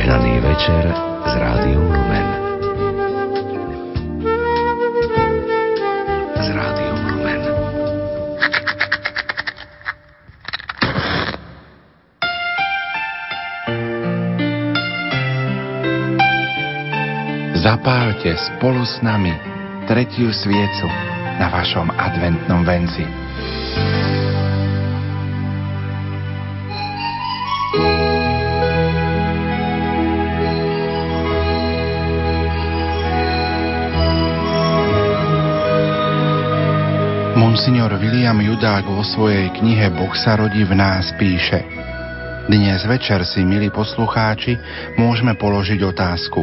Požehnaný večer s Rádiom Lumen. Z Rádiom Lumen. Zapálte spolu s nami tretiu sviecu na vašom adventnom venci. Monsignor Viliama Judák vo svojej knihe Boh sa rodí v nás píše: Dnes večer si, milí poslucháči, môžeme položiť otázku.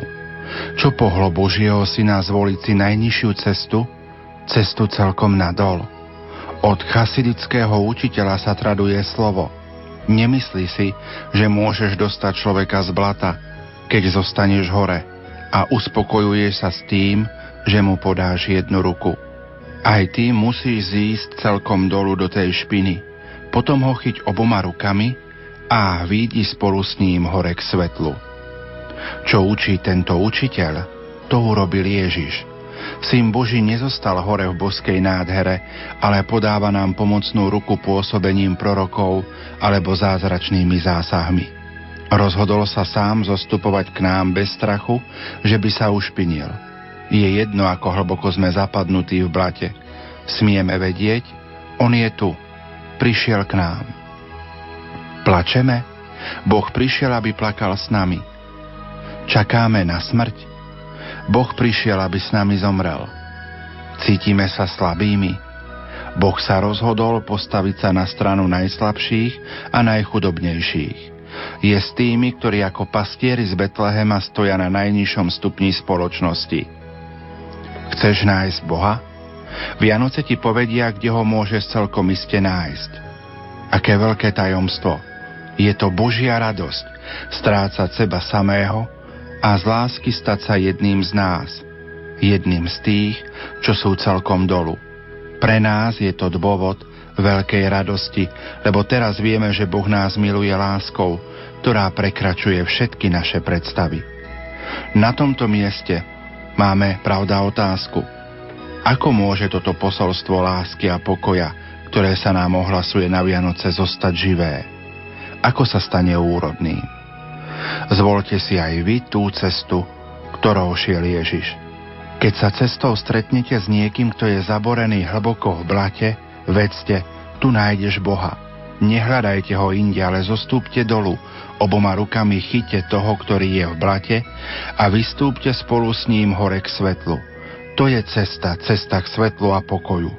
Čo pohlo Božieho syna zvoliť si najnižšiu cestu? Cestu celkom nadol. Od chasidického učiteľa sa traduje slovo: Nemyslí si, že môžeš dostať človeka z blata, keď zostaneš hore, a uspokojuješ sa s tým, že mu podáš jednu ruku. Aj ty musíš zísť celkom dolu do tej špiny, potom ho chyť oboma rukami a výjdi spolu s ním hore k svetlu. Čo učí tento učiteľ, to urobil Ježiš. Syn Boží nezostal hore v boskej nádhere, ale podáva nám pomocnú ruku pôsobením prorokov alebo zázračnými zásahmi. Rozhodol sa sám zostupovať k nám bez strachu, že by sa ušpinil. Je jedno, ako hlboko sme zapadnutí v blate. Smieme vedieť, on je tu. Prišiel k nám. Plačeme? Boh prišiel, aby plakal s nami. Čakáme na smrť? Boh prišiel, aby s nami zomrel. Cítime sa slabými? Boh sa rozhodol postaviť sa na stranu najslabších a najchudobnejších. Je s tými, ktorí ako pastieri z Betlehema stoja na najnižšom stupni spoločnosti. Chceš nájsť Boha? Vianoce ti povedia, kde ho môžeš celkom iste nájsť. Aké veľké tajomstvo. Je to Božia radosť strácať seba samého a z lásky stať sa jedným z nás. Jedným z tých, čo sú celkom dolu. Pre nás je to dôvod veľkej radosti, lebo teraz vieme, že Boh nás miluje láskou, ktorá prekračuje všetky naše predstavy. Na tomto mieste máme, pravda, otázku. Ako môže toto posolstvo lásky a pokoja, ktoré sa nám ohlasuje na Vianoce, zostať živé? Ako sa stane úrodným? Zvolte si aj vy tú cestu, ktorou šiel Ježiš. Keď sa cestou stretnete s niekým, kto je zaborený hlboko v blate, vedzte, tu nájdeš Boha. Nehľadajte ho inde, ale zostúpte dolu. Oboma rukami chyťte toho, ktorý je v blate, a vystúpte spolu s ním hore k svetlu. To je cesta, cesta k svetlu a pokoju.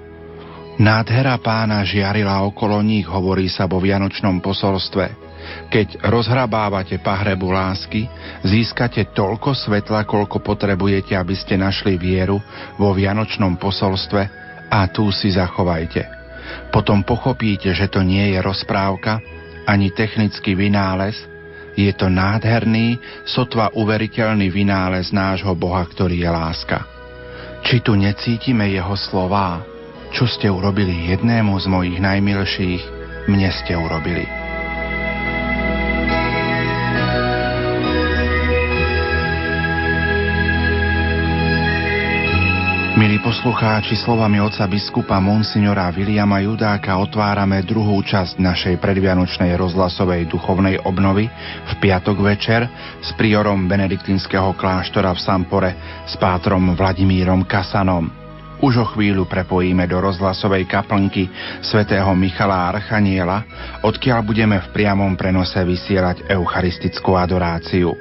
Nádhera Pána žiarila okolo nich, hovorí sa vo vianočnom posolstve. Keď rozhrabávate pahrebu lásky, získate toľko svetla, koľko potrebujete, aby ste našli vieru vo vianočnom posolstve, a tú si zachovajte. Potom pochopíte, že to nie je rozprávka, ani technický vynález, je to nádherný, sotva uveriteľný vynález nášho Boha, ktorý je láska. Či tu necítime jeho slová? Čo ste urobili jednému z mojich najmilších, mne ste urobili. Milí poslucháči, slovami otca biskupa monsignora Viliama Judáka otvárame druhú časť našej predvianočnej rozhlasovej duchovnej obnovy v piatok večer s priorom benediktínskeho kláštora v Sampore s pátrom Vladimírom Kasanom. Už o chvíľu prepojíme do rozhlasovej kaplnky svätého Michala Archaniela, odkiaľ budeme v priamom prenose vysielať eucharistickú adoráciu.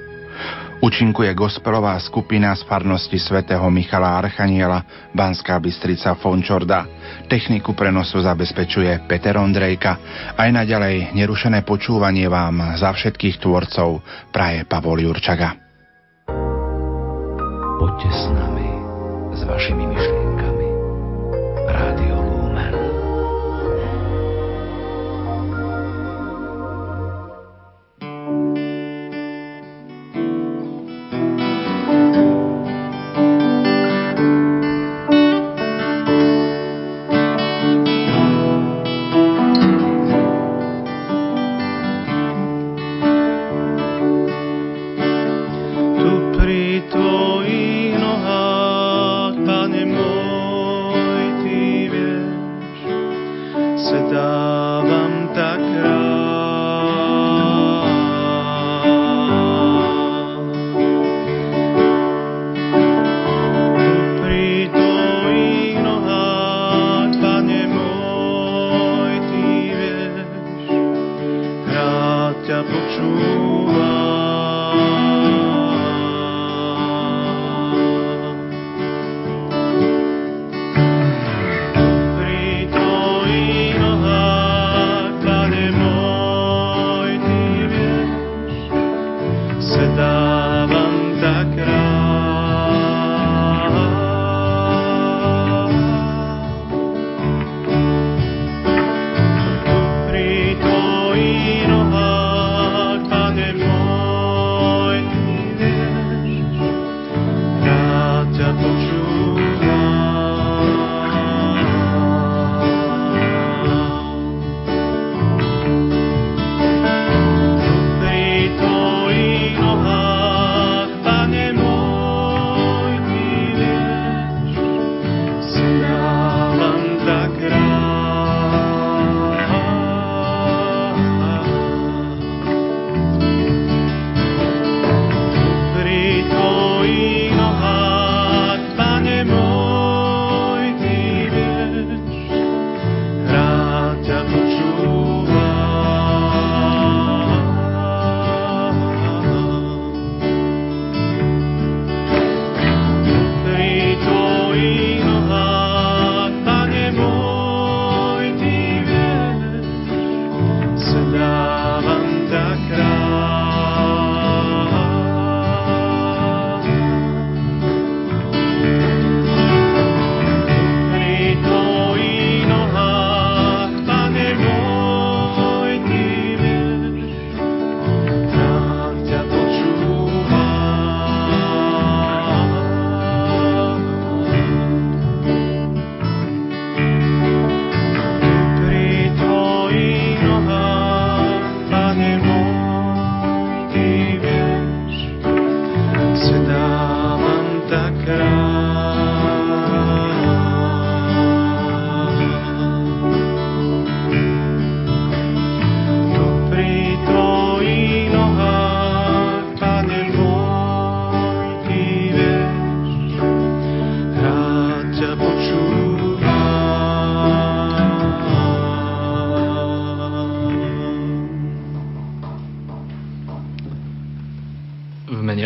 Účinkuje gospelová skupina z farnosti svätého Michala Archaniela, Banská Bystrica, Fončorda. Techniku prenosu zabezpečuje Peter Ondrejka. Aj naďalej nerušené počúvanie vám za všetkých tvorcov praje Pavol Jurčaga. Poďte s nami, s vašimi myšlienkami. Rádio Lumen.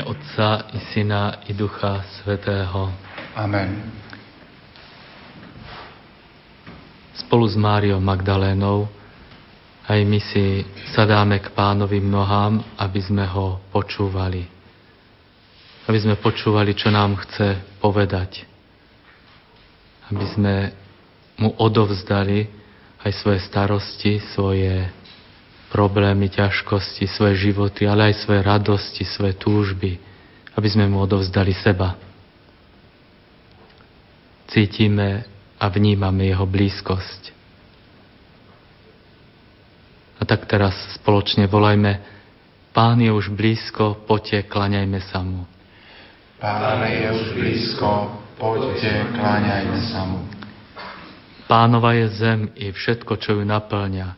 mene Otca i Syna i Ducha Svätého. Amen. Spolu s Máriou Magdalénou aj my si sadáme k Pánovým nohám, aby sme ho počúvali. Aby sme počúvali, čo nám chce povedať. Aby sme mu odovzdali aj svoje starosti, svoje problémy, ťažkosti, svoje životy, ale aj svoje radosti, svoje túžby, aby sme mu odovzdali seba. Cítime a vnímame jeho blízkosť. A tak teraz spoločne volajme: Pán je už blízko, poďte, klaňajme sa mu. Pán je už blízko, poďte, klaňajme sa mu. Pánova je zem i všetko, čo ju naplňa,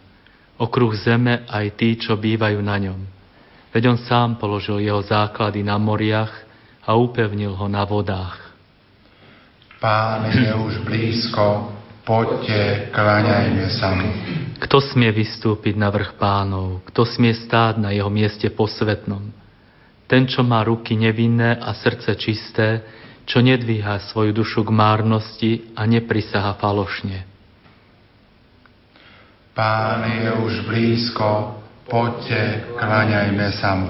okruh zeme aj tí, čo bývajú na ňom. Veď on sám položil jeho základy na moriach a upevnil ho na vodách. Pán je už blízko, poďte, kláňajme sa mu. Kto smie vystúpiť na vrch Pánov? Kto smie stáť na jeho mieste posvetnom? Ten, čo má ruky nevinné a srdce čisté, čo nedvíha svoju dušu k márnosti a neprisahá falošne. Pán je už blízko, poďte, kláňajme sa mu.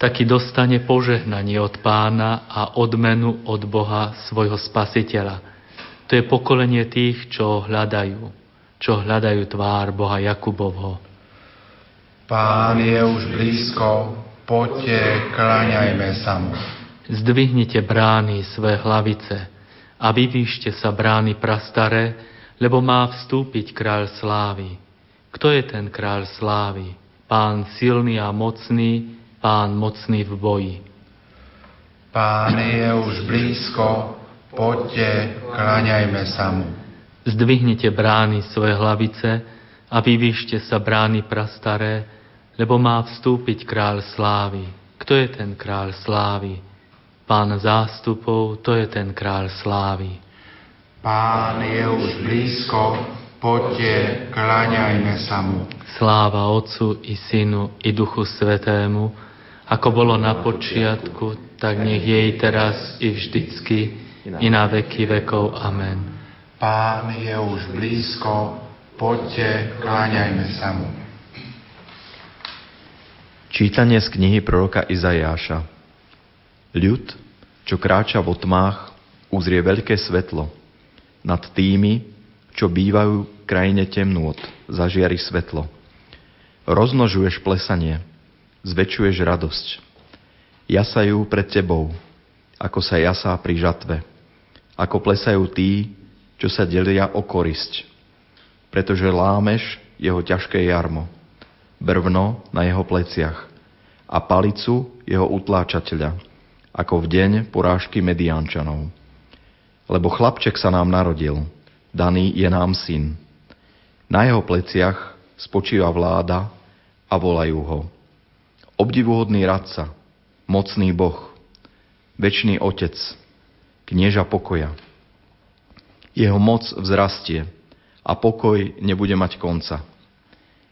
Taký dostane požehnanie od Pána a odmenu od Boha svojho Spasiteľa. To je pokolenie tých, čo hľadajú tvár Boha Jakubovho. Pán je už blízko, poďte, kláňajme sa mu. Zdvihnite brány svoje hlavice a vyvýšte sa brány prastaré, lebo má vstúpiť Kráľ slávy. Kto je ten Kráľ slávy? Pán silný a mocný, Pán mocný v boji. Pán je už blízko, poďte, kláňajme sa mu. Zdvihnite brány svoje hlavice a vyvýšte sa brány prastaré, lebo má vstúpiť Kráľ slávy. Kto je ten Kráľ slávy? Pán zástupov, to je ten Kráľ slávy. Pán je už blízko, poďte, kláňajme sa mu. Sláva Otcu i Synu i Duchu Svätému, ako bolo na počiatku, tak nech jej teraz i vždycky, i na veky vekov. Amen. Pán je už blízko, poďte, kláňajme sa mu. Čítanie z knihy proroka Izajáša. Ľud, čo kráča vo tmách, uzrie veľké svetlo. Nad tými, čo bývajú v krajine temnôt, zažiari svetlo. Rozmnožuješ plesanie, zväčšuješ radosť. Jasajú pred tebou, ako sa jasá pri žatve. Ako plesajú tí, čo sa delia o korisť. Pretože lámeš jeho ťažké jarmo, brvno na jeho pleciach a palicu jeho utláčateľa, ako v deň porážky Mediánčanov. Lebo chlapček sa nám narodil, daný je nám syn. Na jeho pleciach spočíva vláda a volajú ho: Obdivuhodný radca, mocný Boh, večný Otec, knieža pokoja. Jeho moc vzrastie a pokoj nebude mať konca.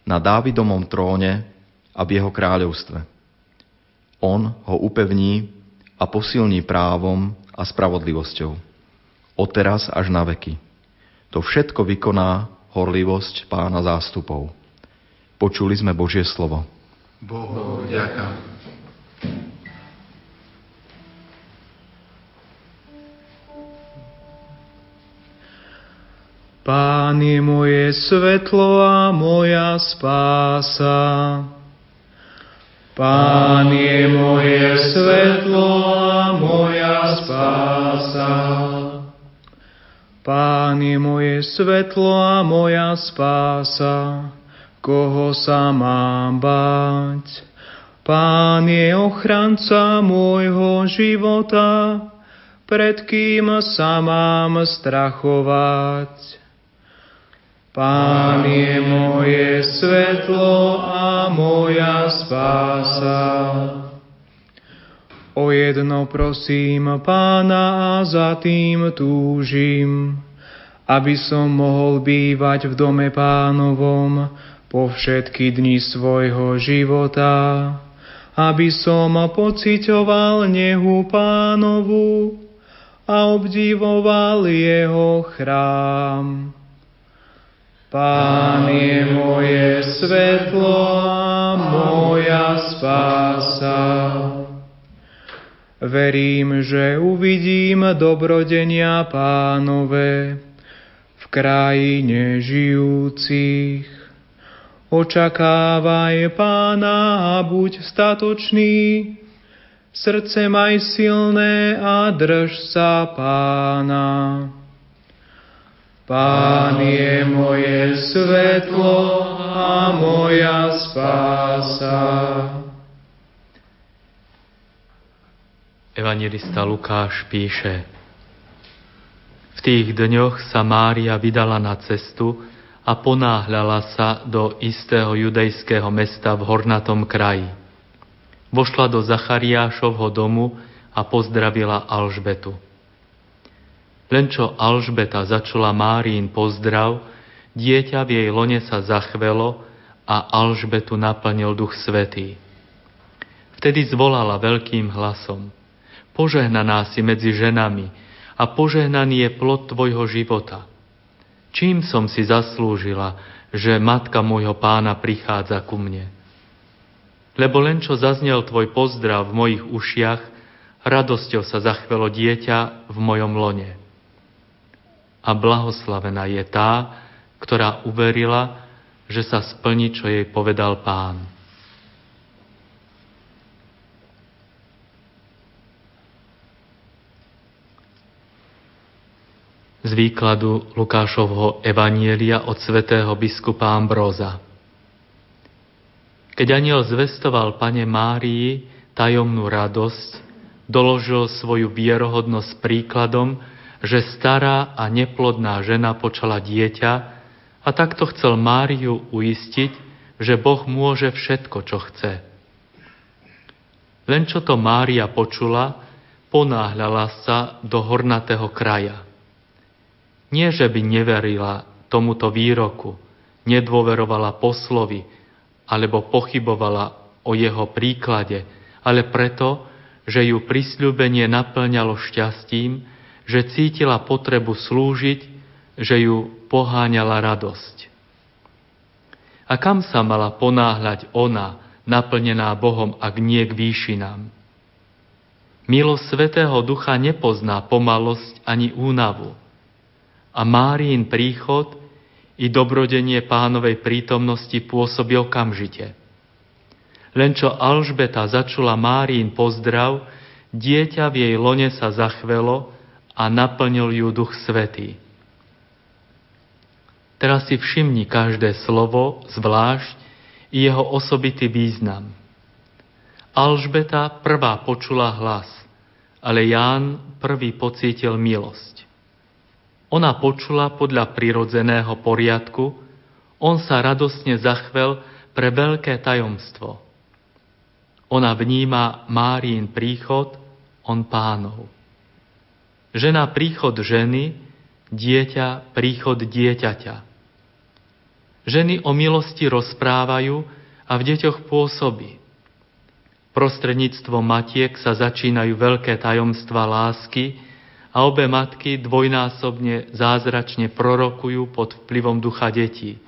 Na Dávidovom tróne a v jeho kráľovstve. On ho upevní a posilní právom a spravodlivosťou. Odteraz až na veky. To všetko vykoná horlivosť Pána zástupov. Počuli sme Božie slovo. Bohu vďaka. Pán je moje svetlo a moja spása. Pán je moje svetlo a moja spása. Pán je moje svetlo a moja spása, koho sa mám báť? Pán je ochranca môjho života, pred kým sa mám strachovať? Pán je moje svetlo a moja spása. O jedno prosím Pána a za tým túžim, aby som mohol bývať v dome Pánovom po všetky dni svojho života aby som pociťoval nehu Pánovu a obdivoval jeho chrám. Pán je moje svetlo a moja spása. Verím, že uvidím dobrodenia Pánove v krajine žijúcich. Očakávaj Pána a buď statočný, srdce maj silné a drž sa Pána. Pán je moje svetlo a moja spása. Evangelista Lukáš píše: V tých dňoch sa Mária vydala na cestu a ponáhľala sa do istého judejského mesta v hornatom kraji. Vošla do Zachariášovho domu a pozdravila Alžbetu. Len čo Alžbeta začula Máriin pozdrav, dieťa v jej lone sa zachvelo a Alžbetu naplnil Duch Svätý. Vtedy zvolala veľkým hlasom: Požehnaná si medzi ženami a požehnaný je plod tvojho života. Čím som si zaslúžila, že matka môjho Pána prichádza ku mne? Lebo len čo zaznel tvoj pozdrav v mojich ušiach, radosťou sa zachvelo dieťa v mojom lone. A blahoslavená je tá, ktorá uverila, že sa splní, čo jej povedal Pán. Z výkladu Lukášovho evanielia od svätého biskupa Ambróza. Keď anjel zvestoval Pane Márii tajomnú radosť, doložil svoju vierohodnosť príkladom, že stará a neplodná žena počala dieťa, a takto chcel Máriu uistiť, že Boh môže všetko, čo chce. Len čo to Mária počula, ponáhľala sa do hornatého kraja. Nie, že by neverila tomuto výroku, nedôverovala poslovi alebo pochybovala o jeho príklade, ale preto, že ju prisľúbenie naplňalo šťastím, že cítila potrebu slúžiť, že ju poháňala radosť. A kam sa mala ponáhľať ona, naplnená Bohom, ak nie k výšinám? Milosť Svätého Ducha nepozná pomalosť ani únavu. A Máriin príchod i dobrodenie Pánovej prítomnosti pôsobí okamžite. Len čo Alžbeta začula Máriin pozdrav, dieťa v jej lone sa zachvelo a naplnil ju Duch Svätý. Teraz si všimni každé slovo, zvlášť i jeho osobitý význam. Alžbeta prvá počula hlas, ale Ján prvý pocítil milosť. Ona počula podľa prirodzeného poriadku, on sa radosne zachvel pre veľké tajomstvo. Ona vníma Máriin príchod, on Pánov. Žena príchod ženy, dieťa príchod dieťaťa. Ženy o milosti rozprávajú a v deťoch pôsobí. Prostredníctvom matiek sa začínajú veľké tajomstva lásky, a obe matky dvojnásobne zázračne prorokujú pod vplyvom ducha detí.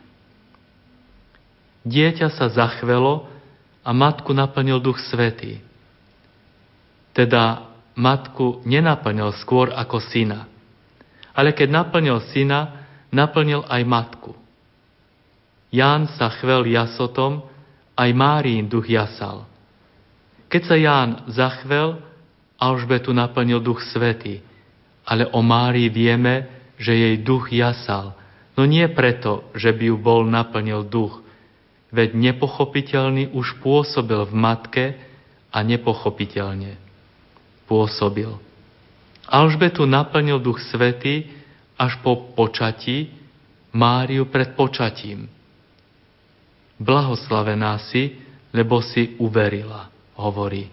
Dieťa sa zachvelo a matku naplnil Duch Svätý. Teda matku nenaplnil skôr ako syna. Ale keď naplnil syna, naplnil aj matku. Ján sa chvel jasotom, aj Máriin duch jasal. Keď sa Ján zachvel, Alžbetu naplnil Duch Svätý. Ale o Márii vieme, že jej duch jasal, no nie preto, že by ju bol naplnil duch, veď nepochopiteľný už pôsobil v matke a nepochopiteľne pôsobil. Alžbetu naplnil Duch Svätý až po počatí, Máriu pred počatím. Blahoslavená si, lebo si uverila, hovorí.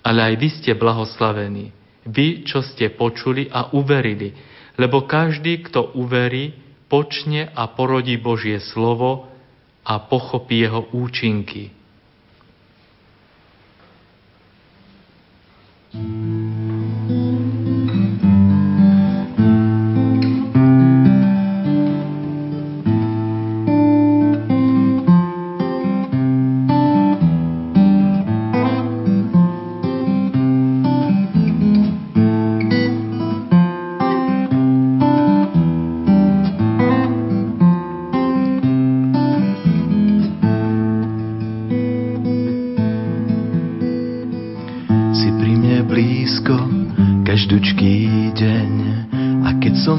Ale aj vy ste blahoslavení, vy, čo ste počuli a uverili, lebo každý, kto uverí, počne a porodí Božie slovo a pochopí jeho účinky.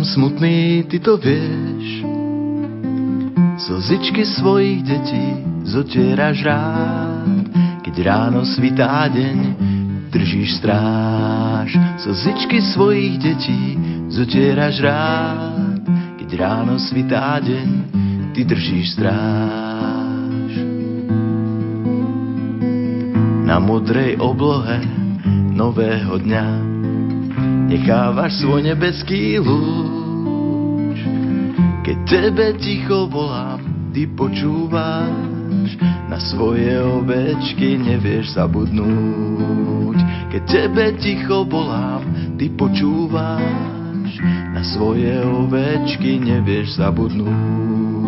Smutný, ty to vieš, slzičky svojich detí zotieraš rád, keď ráno svitá deň, držíš stráž. Slzičky svojich detí zotieraš rád, keď ráno svitá deň, ty držíš stráž. Na modrej oblohe nového dňa nechávaš svoj nebeský lúč. Keď tebe ticho volám, ty počúvaš, na svoje ovečky nevieš zabudnúť. Keď tebe ticho volám, ty počúvaš, na svoje ovečky nevieš zabudnúť.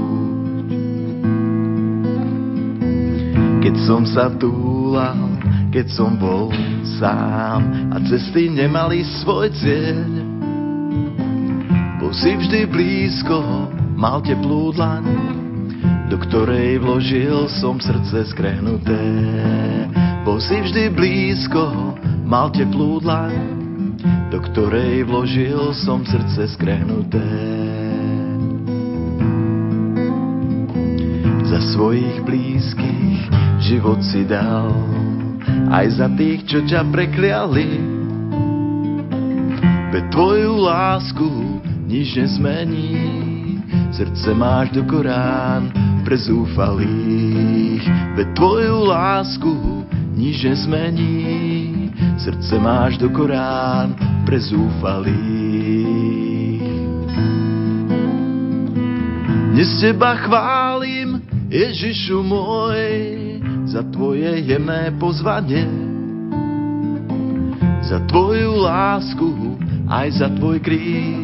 Keď som sa túlal, keď som bol sám a cesty nemali svoj cieľ, si vždy blízko, mal teplú dlaň, do ktorej vložil som srdce skrehnuté. Bol si vždy blízko, mal teplú dlaň, do ktorej vložil som srdce skrehnuté. Za svojich blízkych život si dal, aj za tých, čo ťa prekliali. Veď tvoju lásku nič nezmení, srdce máš do Korán pre zúfalých. Veď tvoju lásku nič nezmení, srdce máš do Korán pre zúfalých. Dnes teba chválim, Ježišu môj, za tvoje jemné pozvanie, za tvoju lásku aj za tvoj kríž.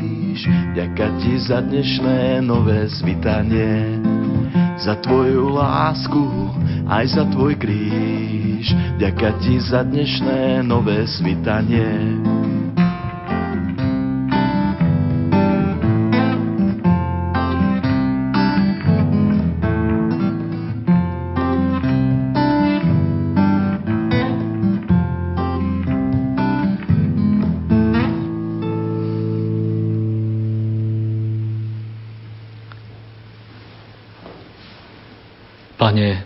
Ďaká ti za dnešné nové svitanie, za tvoju lásku aj za tvoj kríž. Ďaká ti za dnešné nové svitanie. Pane,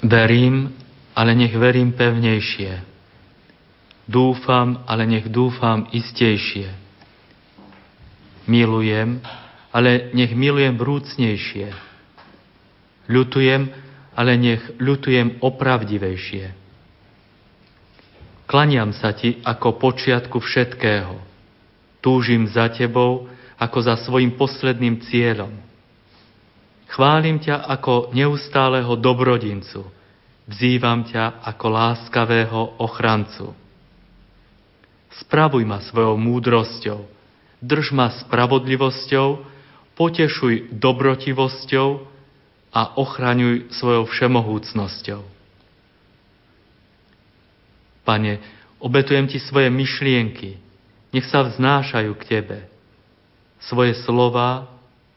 verím, ale nech verím pevnejšie. Dúfam, ale nech dúfam istejšie. Milujem, ale nech milujem vrúcnejšie. Ľutujem, ale nech ľutujem opravdivejšie. Klaniam sa ti ako počiatku všetkého. Túžim za tebou ako za svojim posledným cieľom. Chválim ťa ako neustáleho dobrodincu, vzývam ťa ako láskavého ochrancu. Spravuj ma svojou múdrosťou, drž ma spravodlivosťou, potešuj dobrotivosťou a ochraňuj svojou všemohúcnosťou. Pane, obetujem ti svoje myšlienky, nech sa vznášajú k tebe. Svoje slová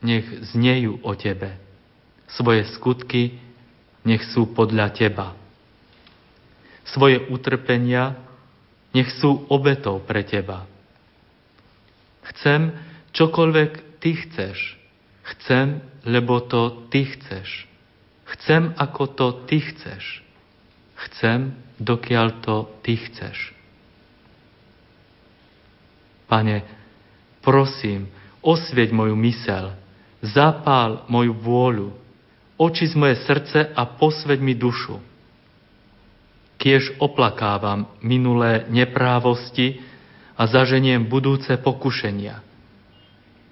nech znejú o tebe. Svoje skutky nech sú podľa teba. Svoje utrpenia nech sú obetou pre teba. Chcem, čokoľvek ty chceš. Chcem, lebo to ty chceš. Chcem, ako to ty chceš. Chcem, dokiaľ to ty chceš. Pane, prosím, osvieť moju myseľ, zapál moju vôľu, očisť moje srdce a posväť mi dušu. Kiež oplakávam minulé neprávosti a zaženiem budúce pokušenia.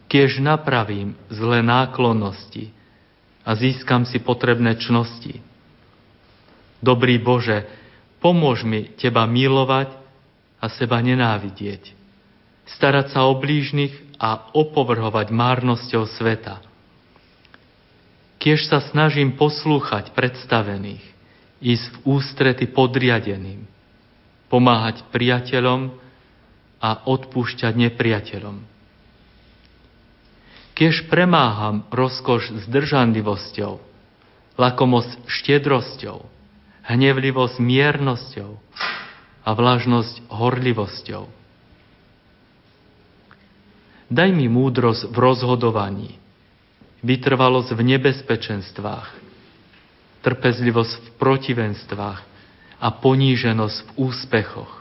Kiež napravím zlé náklonnosti a získam si potrebné čnosti. Dobrý Bože, pomôž mi teba milovať a a seba nenávidieť, starať sa o blížnych a opovrhovať márnosťou sveta. Kiež sa snažím poslúchať predstavených, ísť v ústrety podriadeným, pomáhať priateľom a odpúšťať nepriateľom. Kiež premáham rozkoš zdržanlivosťou, lakomosť štiedrosťou, hnevlivosť miernosťou a vlažnosť horlivosťou. Daj mi múdrosť v rozhodovaní, vytrvalosť v nebezpečenstvách, trpezlivosť v protivenstvách a poníženosť v úspechoch.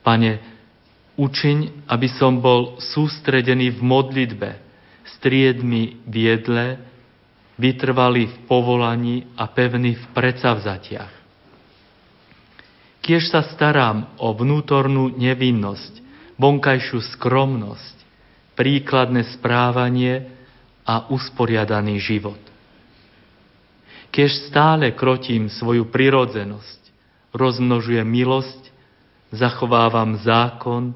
Pane, učiň, aby som bol sústredený v modlitbe, striedmy v jedle, vytrvalý v povolaní a pevný v predsavzatiach. Kiež sa starám o vnútornú nevinnosť, vonkajšiu skromnosť, príkladné správanie a usporiadaný život. Kiež stále krotím svoju prirodzenosť, rozmnožujem milosť, zachovávam zákon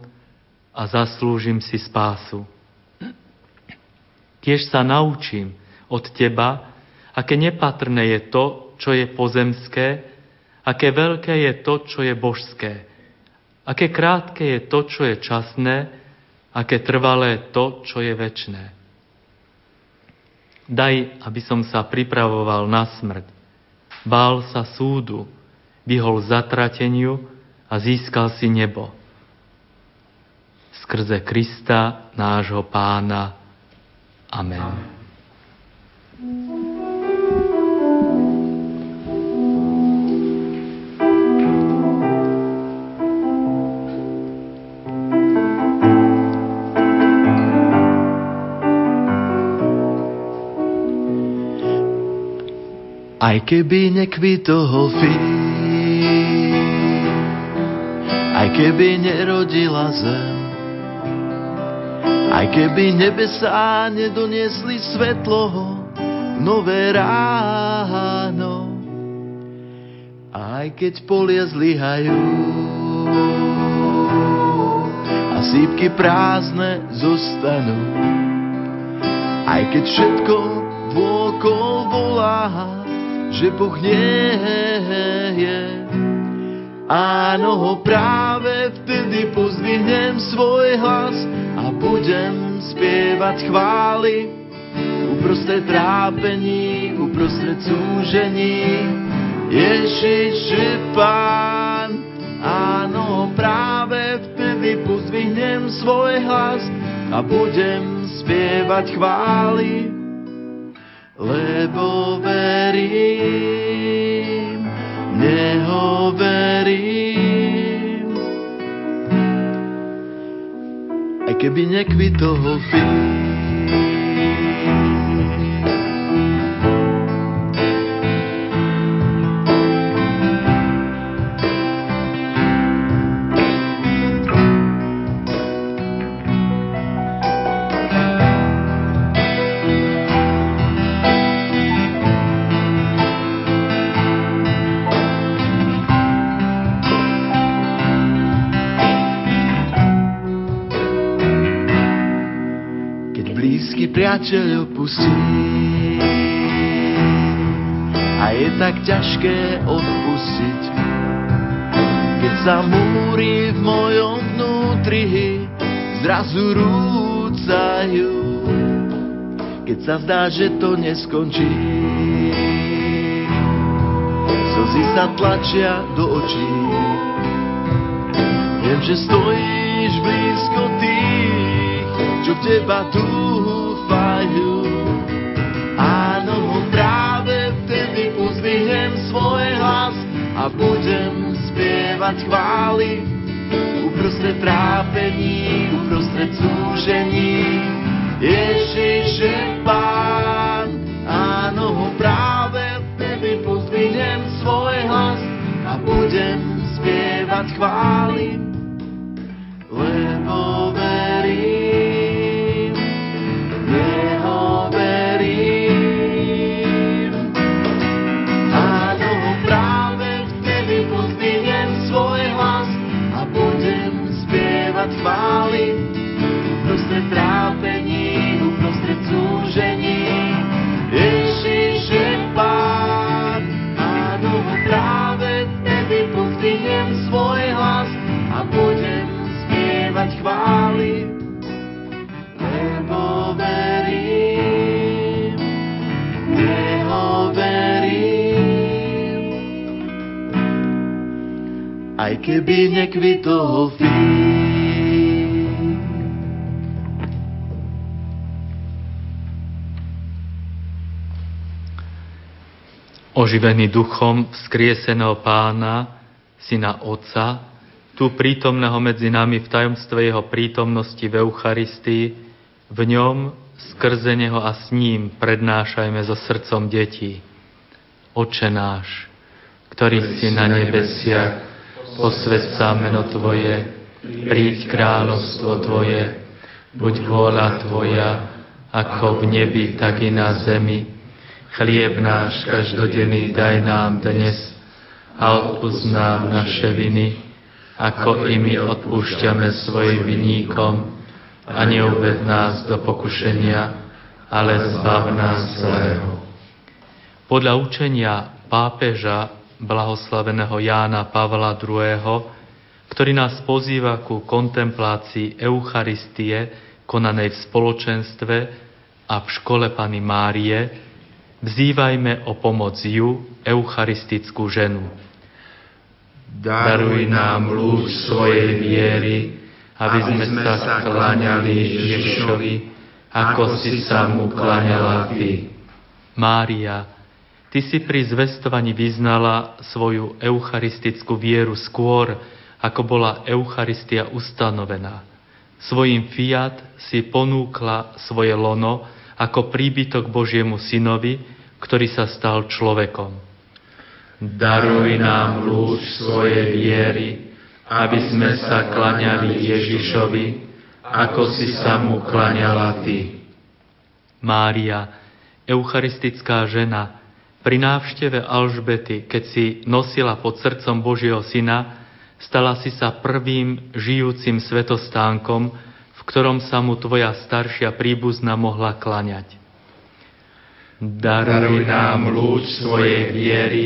a zaslúžim si spásu. Kiež sa naučím od Teba, aké nepatrné je to, čo je pozemské, aké veľké je to, čo je božské, aké krátke je to, čo je časné, aké trvalé to, čo je večné. Daj, aby som sa pripravoval na smrť, bál sa súdu, vyhol zatrateniu a získal si nebo. Skrze Krista, nášho Pána. Amen. Amen. Aj keby nekvitol fík, aj keby nerodila zem, aj keby nebesá nedoniesli svetlo nové ráno, aj keď polia zlyhajú a sípky prázdne zostanú, aj keď všetko vôkol volá, že Boh nie je. Áno, ho práve vtedy pozdvihnem svoj hlas a budem spievať chvály uprostred trápení, uprostred súžení. Ježiš je Pán. Áno, práve vtedy pozdvihnem svoj hlas a budem spievať chvály, lebo verím, neho verím. Aj keby nekvitol fík, priateľ opustí a je tak ťažké odpustiť, keď sa múry v mojom vnútri zrazu rúcajú, keď sa zdá, že to neskončí, slzy sa tlačia do očí. Viem, že stojíš blízko tých, čo v teba dúfajú. Áno, práve vtedy pozdvihnem svoj hlas a budem spievať chvály uprostred trápení, uprostred súžení. Ježiš je Pán. Áno, práve vtedy pozdvihnem svoj hlas a budem spievať chvály, lebo verím, neho verím. Áno, práve vtedy pozdvihnem svoj hlas aj keby nekvitol fík. Oživený duchom vzkrieseného Pána, Syna Otca, tu prítomného medzi nami v tajomstve jeho prítomnosti v Eucharistii, v ňom, skrze neho a s ním prednášajme so srdcom detí. Otče náš, ktorý si na nebesiach, posväť sa meno Tvoje, príď kráľovstvo Tvoje, buď vôľa Tvoja, ako v nebi, tak i na zemi. Chlieb náš každodenný daj nám dnes a odpusť nám naše viny, ako i my odpúšťame svojim vinníkom, a neuved nás do pokušenia, ale zbav nás zlého. Podľa učenia pápeža blahoslaveného Jána Pavla II., ktorý nás pozýva ku kontemplácii Eucharistie, konanej v spoločenstve a v škole Panny Márie, vzývajme o pomoc ju, eucharistickú ženu. Daruj nám lúč svojej viery, aby sme sa kláňali Ježišovi, ako si sa mu kláňala ty. Mária, ty si pri zvestovaní vyznala svoju eucharistickú vieru skôr, ako bola Eucharistia ustanovená. Svojím fiat si ponúkla svoje lono ako príbytok Božiemu synovi, ktorý sa stal človekom. Daruj nám lúč svojej viery, aby sme sa klaňali Ježišovi, ako si sa mu klaňala ty. Mária, eucharistická žena, pri návšteve Alžbety, keď si nosila pod srdcom Božieho syna, stala si sa prvým žijúcim svetostánkom, v ktorom sa mu tvoja staršia príbuzna mohla klaňať. Daruj nám lúč svojej viery,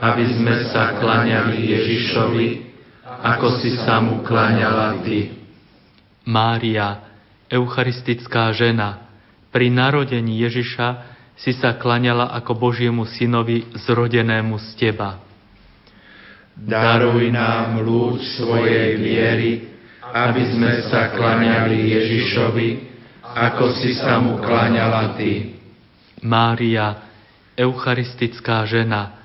aby sme sa kláňali Ježišovi, ako si sa mu kláňala ty. Mária, eucharistická žena, pri narodení Ježiša si sa kláňala ako Božiemu synovi zrodenému z teba. Daruj nám lúč svojej viery, aby sme sa kláňali Ježišovi, ako si sa mu kláňala ty. Mária, eucharistická žena,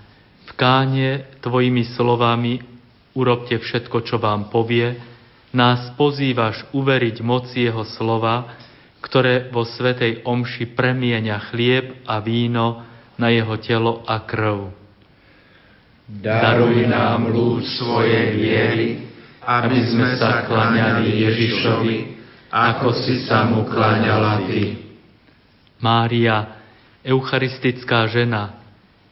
v Káne tvojimi slovami urobte všetko, čo vám povie, nás pozývaš uveriť moci jeho slova, ktoré vo svätej omši premienia chlieb a víno na jeho telo a krv. Daruj nám lúč svojej viery, aby sme sa kláňali Ježišovi, ako si sa mu kláňala ty. Mária, eucharistická žena,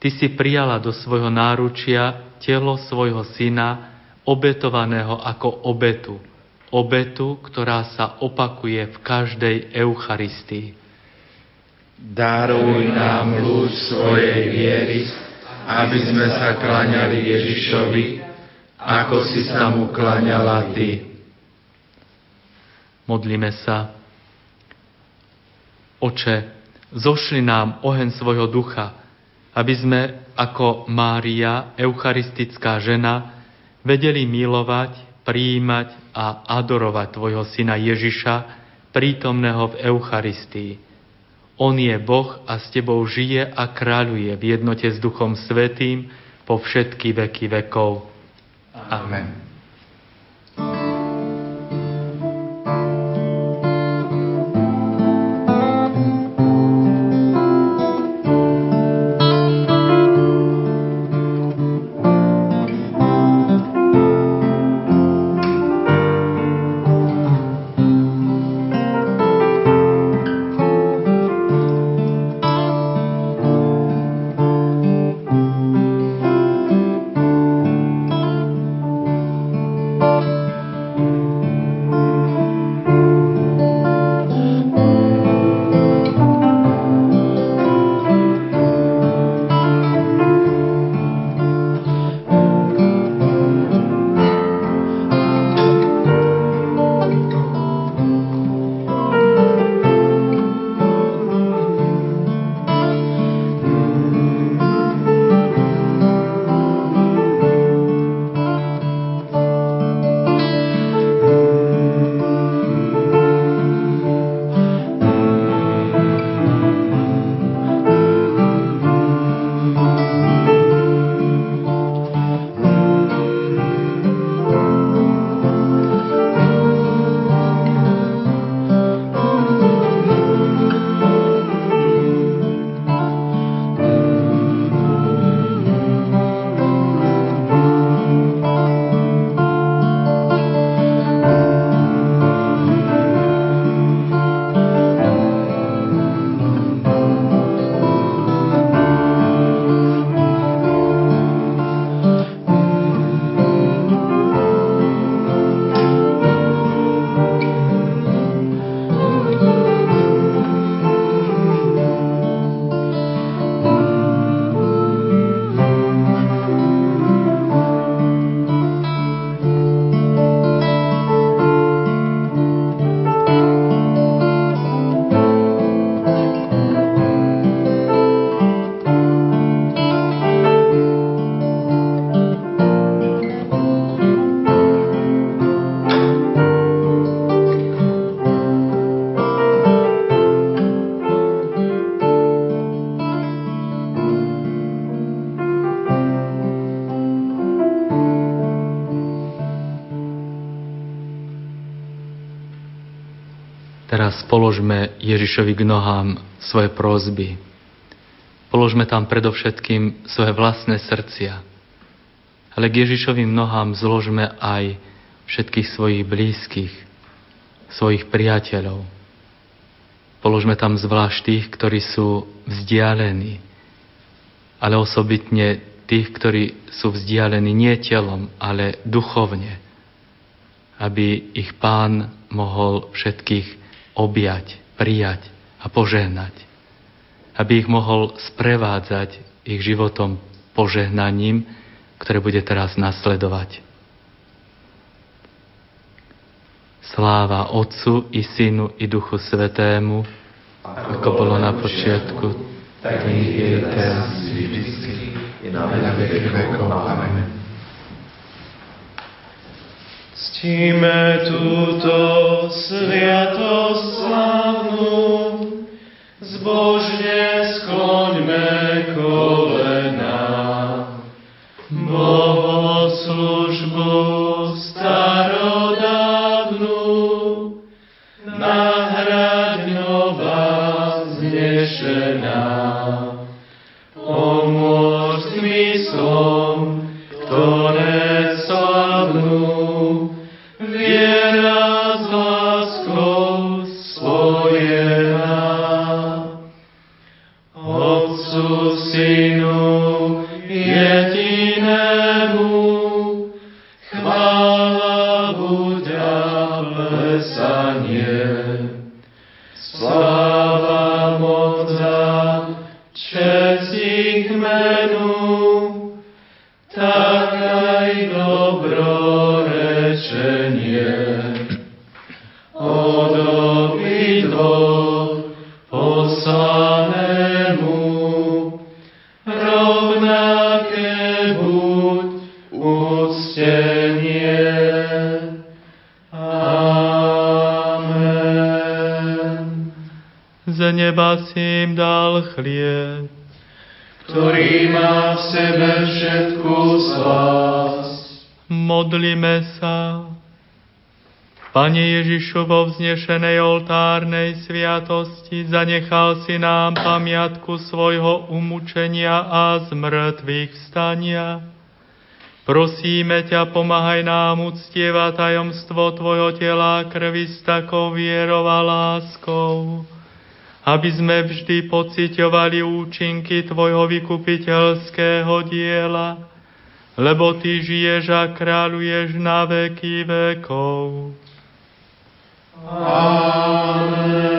ty si prijala do svojho náručia telo svojho syna, obetovaného ako obetu. Obetu, ktorá sa opakuje v každej Eucharistii. Daruj nám lúč svojej viery, aby sme sa kláňali Ježišovi, ako si sa mu kláňala ty. Modlíme sa. Oče, zošli nám oheň svojho ducha, aby sme ako Mária, eucharistická žena, vedeli milovať, prijímať a adorovať tvojho syna Ježiša, prítomného v Eucharistii. On je Boh a s tebou žije a kráľuje v jednote s Duchom Svätým po všetky veky vekov. Amen. položme Ježišovi k nohám svoje prosby. Položme tam predovšetkým svoje vlastné srdcia. Ale k Ježišovým nohám zložme aj všetkých svojich blízkych, svojich priateľov. Položme tam zvlášť tých, ktorí sú vzdialení, ale osobitne tých, ktorí sú vzdialení nie telom, ale duchovne, aby ich Pán mohol všetkých objať, prijať a požehnať. Aby ich mohol sprevádzať ich životom požehnaním, ktoré bude teraz nasledovať. Sláva Otcu i Synu i Duchu Svätému, ako bolo na počiatku, tak nech je teraz i vždycky i na veky vekov. Amen. Ctíme túto sviatosť slávnu, zbožne skloňme kolená. Bohoslužbu starodávnu nahraď nová znešená. Pomôž zmyslom, ktoré slávnu viera s láskou spojená. Otcu, Synu, Jedinému, chvála buď a plesanie. Sláva, moc a česť ich menu, tak aj dobrorečenie. Odobidlo poslanému, rovnaké buď úctenie. Amen. Z neba si im dal chlieb, ktorý má v sebe všetku slasť. Modlíme sa. Pane Ježišovo vznešenej oltárnej sviatosti, zanechal si nám pamiatku svojho umúčenia a zmrtvých vstania. Prosíme ťa, pomáhaj nám uctievať tajomstvo tvojho tela a krvi s takou vierou a láskou, aby sme vždy pociťovali účinky tvojho vykupiteľského diela, lebo ty žiješ a kráľuješ na veky vekov. Amen.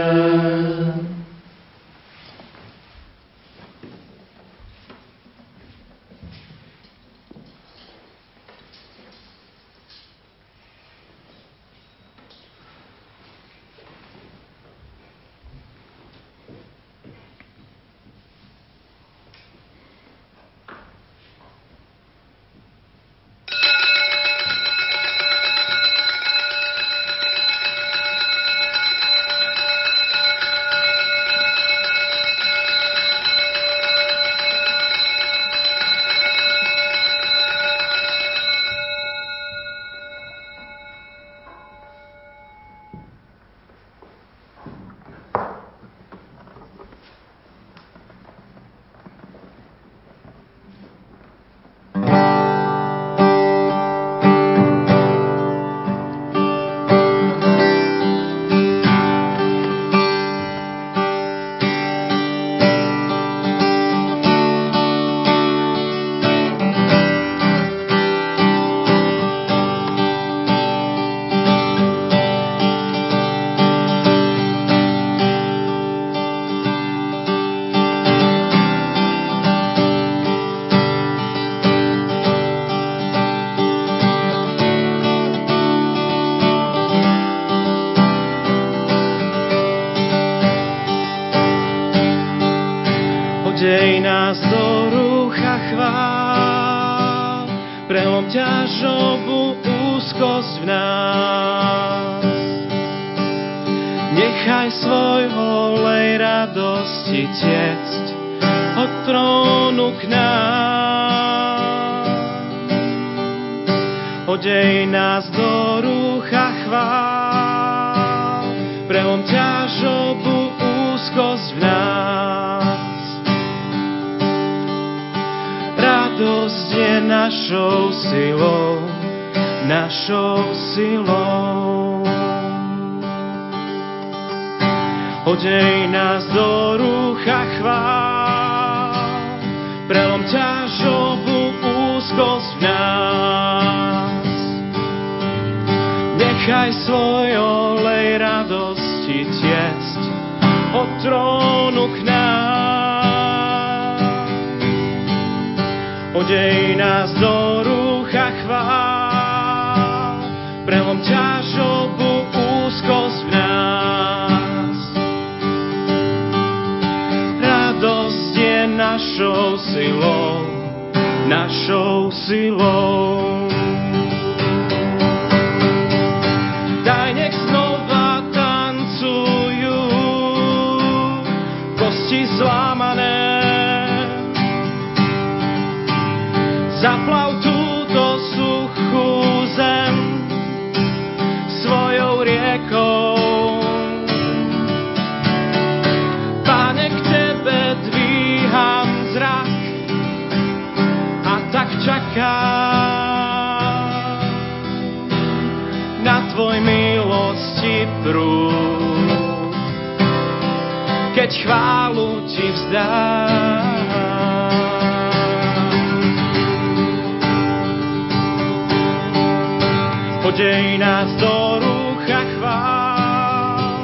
Odej nás do rúcha chvál, preloň Tvojou ťažobu úzkosť v nás. Radosť je našou silou. Odej nás do rúcha chvál, prelom ťažobu úzkosť v nás. Nechaj svoj olej radosti tiecť od trónu k nám. Odej nás do rúcha chvál, prelom ťažobu úzkosť v nás. Radosť je našou silou. Zlámané zaplav túto suchú zem svojou riekou. Pane, k Tebe dvíham zrak a tak čakám na Tvoj milosti prúd. Keď chválu Ti vzdám, odej nás do rúcha chvál,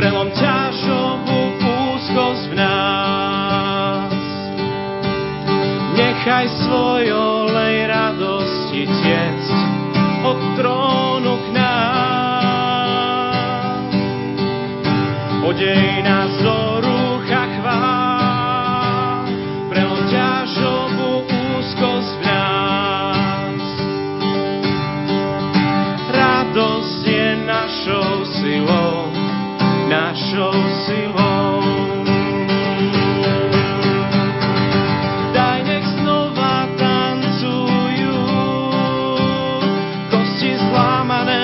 prelom ťažobu úzkosť v nás. Nechaj svoj olej radosti tiecť od trónu k nám. Odej nás do rúcha chvál, prelom ťažobu úzkosť v nás. Radosť je našou silou. Daj, nech znova tancujú kosti zlámané.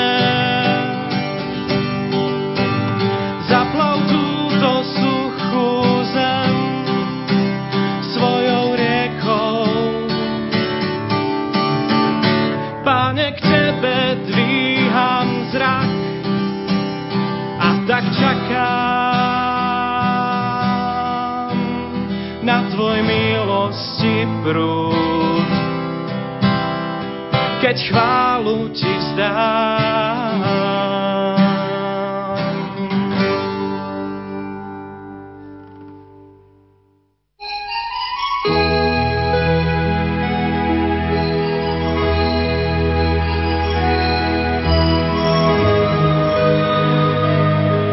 Tak čakám na Tvoj milosti prúd, keď chválu Ti vzdám.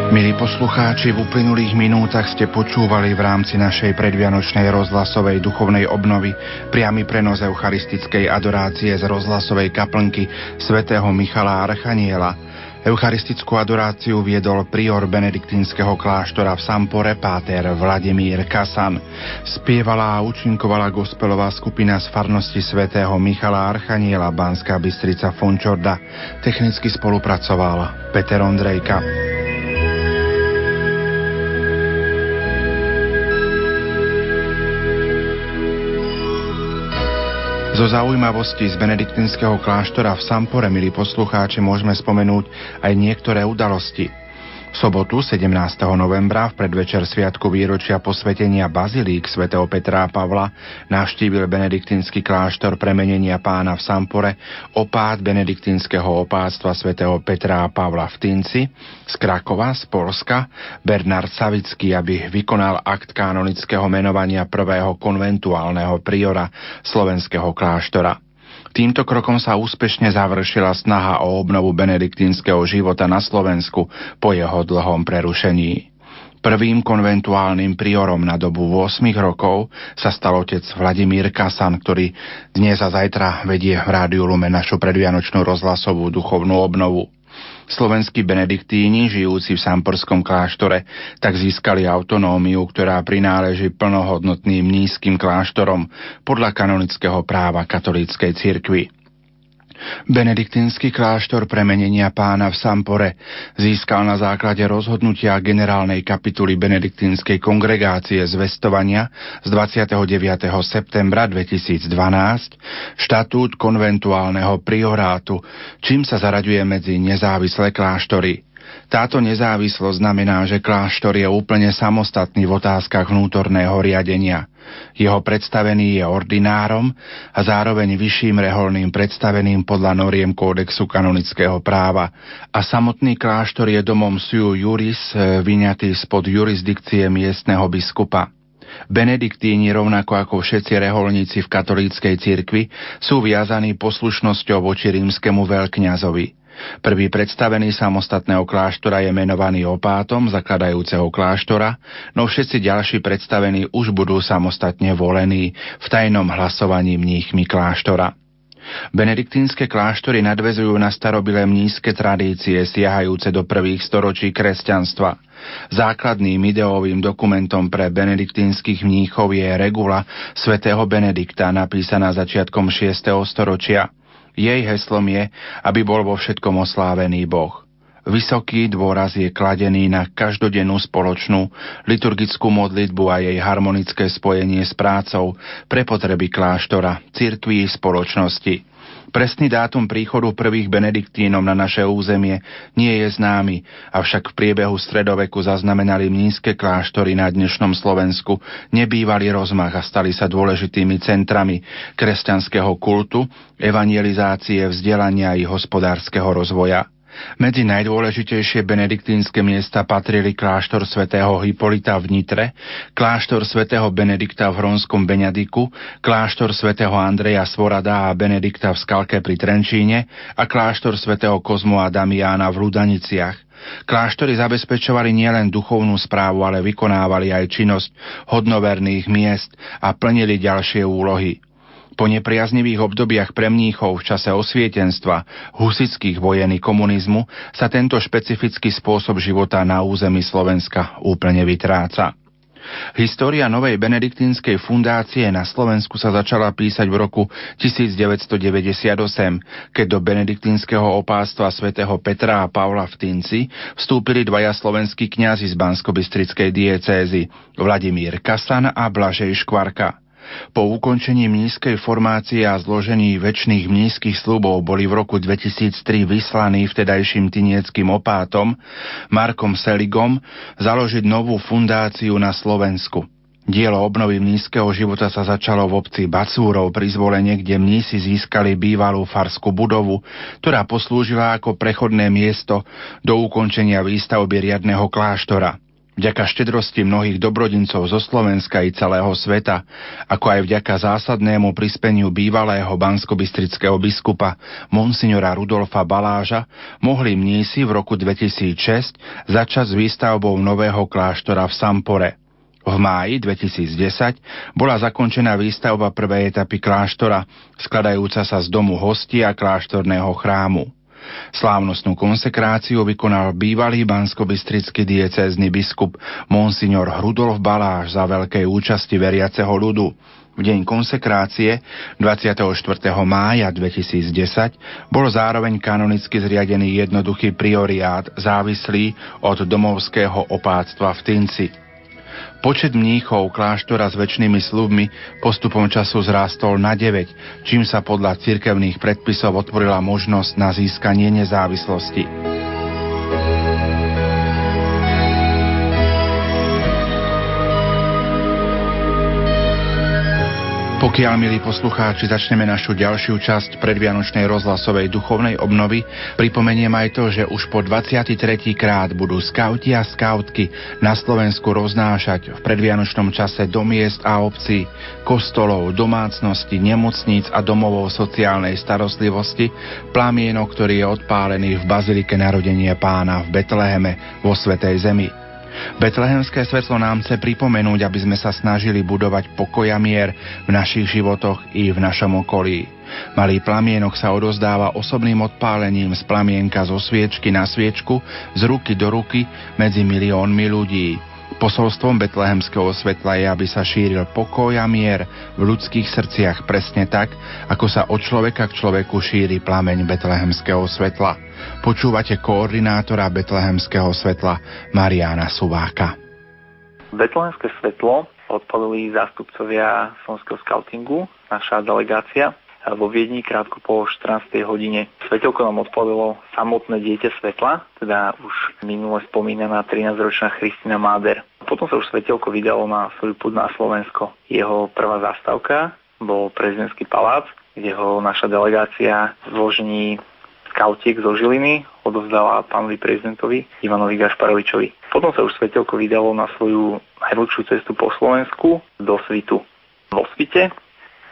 Milí poslucháči, v uplynulých minútach ste počúvali v rámci našej predvianočnej rozhlasovej duchovnej obnovy priamy prenos eucharistickej adorácie z rozhlasovej kaplnky svätého Michala Archaniela. Eucharistickú adoráciu viedol prior benediktínskeho kláštora v Sampore páter Vladimír Kasan. Spievala a účinkovala gospelová skupina z farnosti svätého Michala Archaniela Banská Bystrica Fončorda. Technicky spolupracoval Peter Ondrejka. Zo zaujímavostí z benediktínskeho kláštora v Sampore, milí poslucháči, môžeme spomenúť aj niektoré udalosti. V sobotu 17. novembra v predvečer sviatku výročia posvetenia bazilík svätého Petra a Pavla navštívil benediktínsky kláštor premenenia pána v Sampore opát Benediktínskeho opátstva svätého Petra a Pavla v Tínci z Krakova, z Polska, Bernard Savický, aby vykonal akt kanonického menovania prvého konventuálneho priora slovenského kláštora. Týmto krokom sa úspešne završila snaha o obnovu benediktínskeho života na Slovensku po jeho dlhom prerušení. Prvým konventuálnym priorom na dobu 8 rokov sa stal otec Vladimír Kasan, ktorý dnes a zajtra vedie v Rádiu Lumen našu predvianočnú rozhlasovú duchovnú obnovu. Slovenskí benediktíni, žijúci v samporskom kláštore, tak získali autonómiu, ktorá prináleží plnohodnotným nízkym kláštorom podľa kanonického práva katolíckej cirkvi. Benediktínsky kláštor premenenia pána v Sampore získal na základe rozhodnutia generálnej kapituly Benediktínskej kongregácie zvestovania z 29. septembra 2012 štatút konventuálneho priorátu, čím sa zaraďuje medzi nezávislé kláštory. Táto nezávislosť znamená, že kláštor je úplne samostatný v otázkach vnútorného riadenia. Jeho predstavený je ordinárom a zároveň vyšším reholným predstaveným podľa noriem kódexu kanonického práva a samotný kláštor je domom sui juris, vyňatý spod jurisdikcie miestneho biskupa. Benediktíni, rovnako ako všetci reholníci v katolíckej cirkvi, sú viazaní poslušnosťou voči rímskemu veľkňazovi. Prvý predstavený samostatného kláštora je menovaný opátom zakladajúceho kláštora, no všetci ďalší predstavení už budú samostatne volení v tajnom hlasovaní mníchmi kláštora. Benediktínske kláštory nadväzujú na starobilé mníšske tradície siahajúce do prvých storočí kresťanstva. Základným ideovým dokumentom pre benediktínskych mníchov je regula svätého Benedikta, napísaná začiatkom 6. storočia. Jej heslom je, aby bol vo všetkom oslávený Boh. Vysoký dôraz je kladený na každodennú spoločnú liturgickú modlitbu a jej harmonické spojenie s prácou pre potreby kláštora, cirkvi i spoločnosti. Presný dátum príchodu prvých benediktínov na naše územie nie je známy, avšak v priebehu stredoveku zaznamenali mníšske kláštory na dnešnom Slovensku nebývalý rozmach a stali sa dôležitými centrami kresťanského kultu, evangelizácie, vzdelania i hospodárskeho rozvoja. Medzi najdôležitejšie benediktínske miesta patrili kláštor svätého Hipolita v Nitre, kláštor svätého Benedikta v Hronskom Beňadiku, kláštor svätého Andreja Svorada a Benedikta v Skalke pri Trenčíne a kláštor svätého Kozmu a Damiána v Lúdaniciach. Kláštory zabezpečovali nielen duchovnú správu, ale vykonávali aj činnosť hodnoverných miest a plnili ďalšie úlohy. Po nepriaznivých obdobiach pre mníchov v čase osvietenstva, husitských vojen i komunizmu sa tento špecifický spôsob života na území Slovenska úplne vytráca. História novej benediktínskej fundácie na Slovensku sa začala písať v roku 1998, keď do Benediktínskeho opátstva svätého Petra a Pavla v Tínci vstúpili dvaja slovenskí kňazi z banskobystrickej diecézy, Vladimír Kasan a Blažej Škvarka. Po ukončení mníšskej formácie a zložení večných mníšskych sľubov boli v roku 2003 vyslaní vtedajším tinieckým opátom Markom Seligom založiť novú fundáciu na Slovensku. Dielo obnovy mníšskeho života sa začalo v obci Bacúrov pri Zvolene, kde mnísi získali bývalú farskú budovu, ktorá poslúžila ako prechodné miesto do ukončenia výstavby riadneho kláštora. Vďaka štedrosti mnohých dobrodincov zo Slovenska i celého sveta, ako aj vďaka zásadnému prispeniu bývalého banskobystrického biskupa monsignora Rudolfa Baláža, mohli mnísi v roku 2006 začať s výstavbou nového kláštora v Sampore. V máji 2010 bola zakončená výstavba prvej etapy kláštora, skladajúca sa z domu hostí a kláštorného chrámu. Slávnostnú konsekráciu vykonal bývalý banskobystrický diecézny biskup monsignor Rudolf Baláž za veľkej účasti veriaceho ľudu. V deň konsekrácie 24. mája 2010 bol zároveň kanonicky zriadený jednoduchý prioriát závislý od domovského opátstva v Tínci. Počet mníchov kláštora s večnými sľubmi postupom času zrástol na 9, čím sa podľa cirkevných predpisov otvorila možnosť na získanie nezávislosti. Pokiaľ, milí poslucháči, začneme našu ďalšiu časť predvianočnej rozhlasovej duchovnej obnovy, pripomeniem aj to, že už po 23. krát budú skauti a skautky na Slovensku roznášať v predvianočnom čase do miest a obcí, kostolov, domácnosti, nemocníc a domovov sociálnej starostlivosti plamienok, ktorý je odpálený v Bazilike Narodenia Pána v Betleheme vo Svätej Zemi. Betlehemské svetlo nám chce pripomenúť, aby sme sa snažili budovať pokoj a mier v našich životoch i v našom okolí. Malý plamienok sa odozdáva osobným odpálením z plamienka zo sviečky na sviečku, z ruky do ruky medzi miliónmi ľudí. Posolstvom betlehemského svetla je, aby sa šíril pokoj a mier v ľudských srdciach presne tak, ako sa od človeka k človeku šíri plameň betlehemského svetla. Počúvate koordinátora betlehemského svetla Mariána Suváka. Betlehemské svetlo odpalili zástupcovia Slovenského skautingu, naša delegácia, vo Viedni krátko po 14. hodine. Svetelko nám odpalilo samotné dieťa svetla, teda už minule spomínaná 13-ročná Christina Máder. Potom sa už svetelko vydalo na svoju púť na Slovensko. Jeho prvá zastávka bol prezidentský palác, kde ho naša delegácia v zložení skautiek zo Žiliny odovzdala pánovi prezidentovi Ivanovi Gašparovičovi. Potom sa už svetelko vydalo na svoju najdlhšiu cestu po Slovensku do svitu. Vo svite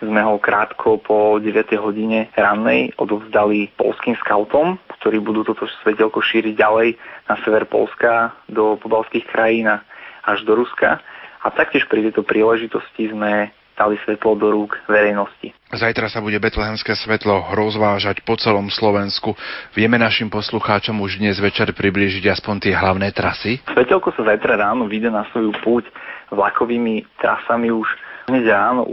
sme ho krátko po 9. hodine rannej odovzdali polským skautom, ktorí budú toto svetelko šíriť ďalej na sever Polska, do pobalských krajín až do Ruska. A taktiež pri tejto príležitosti sme dali svetlo do rúk verejnosti. Zajtra sa bude betlehemské svetlo rozvážať po celom Slovensku. Vieme našim poslucháčom už dnes večer priblížiť aspoň tie hlavné trasy? Svetelko sa zajtra ráno vyjde na svoju púť vlakovými trasami už dnes ráno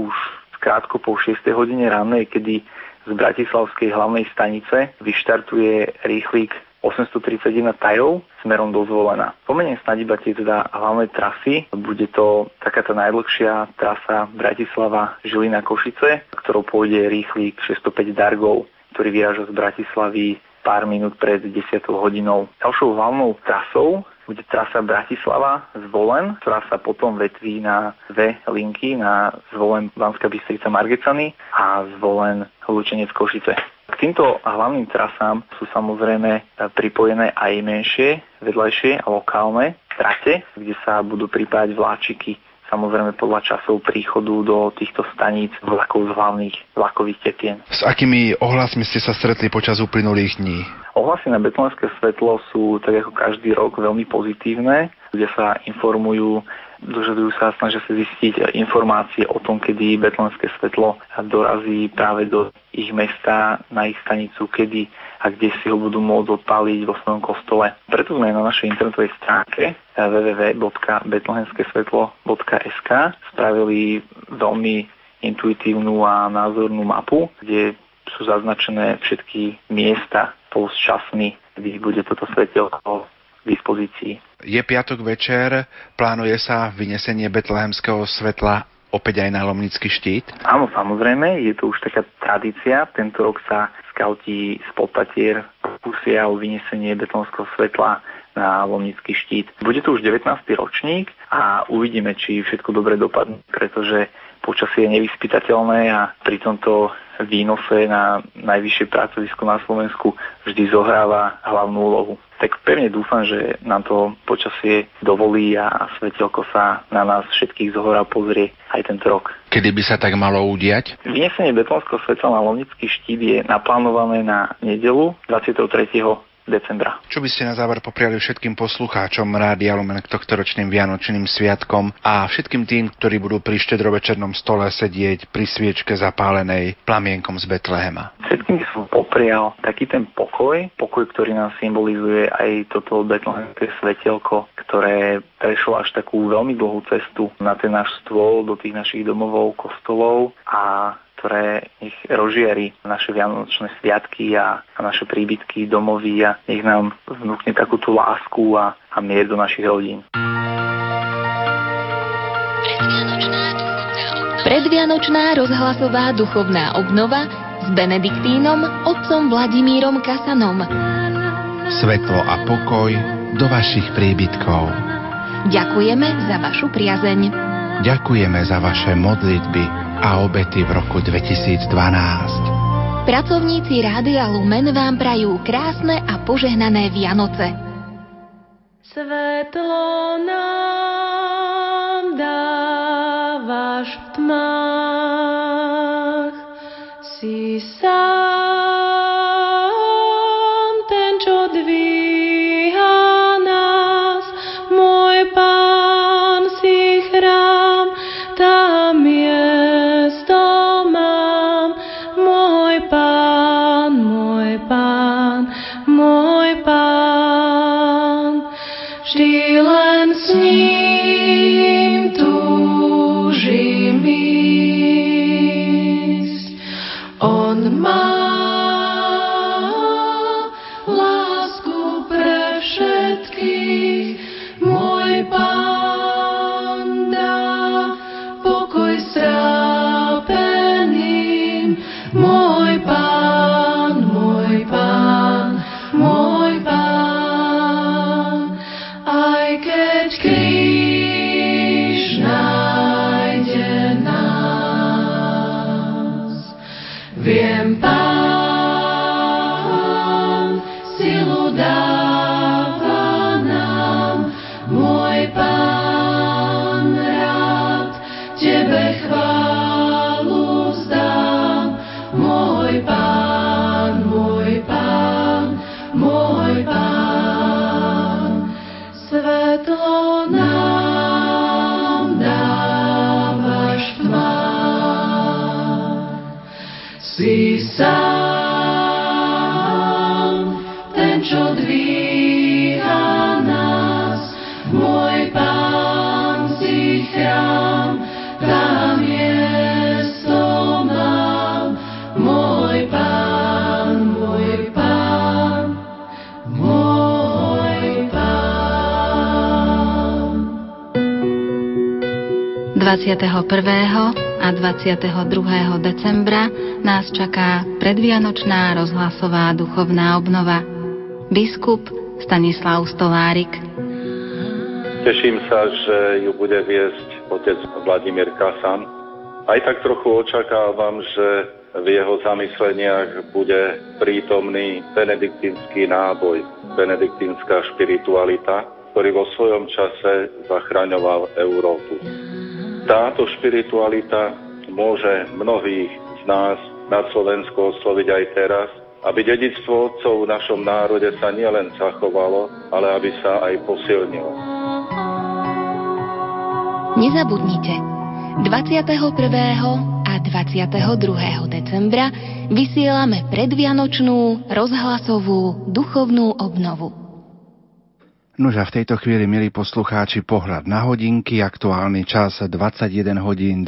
krátko po 6. hodine rannej, kedy z bratislavskej hlavnej stanice vyštartuje rýchlik 831 Tajov smerom do Zvolena. Pomeniem snáď iba tie teda hlavné trasy. Bude to taká tá najdlhšia trasa Bratislava-Žilina-Košice, ktorou pôjde rýchlik 605 Dargov, ktorý vyráža z Bratislavy pár minút pred 10. hodinou. Ďalšou hlavnou trasou bude trasa Bratislava Zvolen, ktorá sa potom vetví na dve linky, na Zvolen Banská Bystrica Margecany a Zvolen Lučenec Košice. K týmto hlavným trasám sú samozrejme pripojené aj menšie, vedľajšie a lokálne trate, kde sa budú pripájať vláčiky, samozrejme podľa časov príchodu do týchto staníc vlakov z hlavných vlakových tetien. S akými ohlasmi ste sa stretli počas uplynulých dní? Ohlasy na betlehemské svetlo sú tak ako každý rok veľmi pozitívne, kde sa informujú, dožadujú sa, snažia sa zistiť informácie o tom, kedy betlehemské svetlo dorazí práve do ich mesta, na ich stanicu, kedy a kde si ho budú môcť odpáliť vo svojom kostole. Preto sme na našej internetovej stránke www.betlehemskesvetlo.sk spravili veľmi intuitívnu a názornú mapu, kde sú zaznačené všetky miesta spolu s časmi, kde bude toto svetelko k dispozícii. Je piatok večer, plánuje sa vynesenie betlehemského svetla opäť aj na Lomnický štít? Áno, samozrejme, je to už taká tradícia. Tento rok sa skauti spod Tatier pokúsia o vynesenie betlehemského svetla na Lomnický štít. Bude to už 19. ročník a uvidíme, či všetko dobre dopadne, pretože počasie je nevyspytateľné a pri tomto výnose na najvyššie pracovisko na Slovensku vždy zohráva hlavnú úlohu. Tak pevne dúfam, že nám to počasie dovolí a svetelko sa na nás všetkých zohora pozrie aj tento rok. Kedy by sa tak malo udiať? Vynesenie betlehemského svetla na Lomnický štít je naplánované na nedeľu 23. decembra. Čo by ste na záver popriali všetkým poslucháčom Rádia Lumen k tohtoročným vianočným sviatkom a všetkým tým, ktorí budú pri štedrovečernom stole sedieť pri sviečke zapálenej plamienkom z Betlehema? Všetkým som poprial taký ten pokoj, ktorý nám symbolizuje aj toto betlehemské svetelko, ktoré prešlo až takú veľmi dlhú cestu na ten náš stôl, do tých našich domovov, kostolov a ktoré nech rozžiari naše vianočné sviatky a naše príbytky, domovy a nech nám vnúkne takú tú lásku a mier do našich rodín. Predvianočná rozhlasová duchovná obnova s benediktínom otcom Vladimírom Kasanom. Svetlo a pokoj do vašich príbytkov. Ďakujeme za vašu priazeň. Ďakujeme za vaše modlitby a obety v roku 2012. Pracovníci Rádia Lumen vám prajú krásne a požehnané Vianoce. Svetlo nám dávaš v tmách, si sám ten, čo dvíha nás, môj Pán, si chrám, tam je Pán, môj Pán, vždy len sní. Viem, Pán, silu dáva nám, môj Pán rád, Tebe chválu zdám. Môj Pán, môj Pán, môj Pán, svetlo nám dávaš v tmách. Si sám, ten, čo dvíha nás, môj Pán, si chrám, tam miesto mám, môj Pán, môj Pán, môj Pán. 21. a 22. decembra nás čaká predvianočná rozhlasová duchovná obnova. Biskup Stanislav Stolárik. Teším sa, že ju bude viesť otec Vladimír Kasan. Aj tak trochu očakávam, že v jeho zamysleniach bude prítomný benediktínsky náboj, benediktínska špiritualita, ktorý vo svojom čase zachraňoval Európu. Táto špiritualita môže mnohých z nás na Slovensku osloviť aj teraz, aby dedičstvo otcov v našom národe sa nielen zachovalo, ale aby sa aj posilnilo. Nezabudnite, 21. a 22. decembra vysielame predvianočnú rozhlasovú duchovnú obnovu. Nože v tejto chvíli, milí poslucháči, pohľad na hodinky, aktuálny čas 21:27.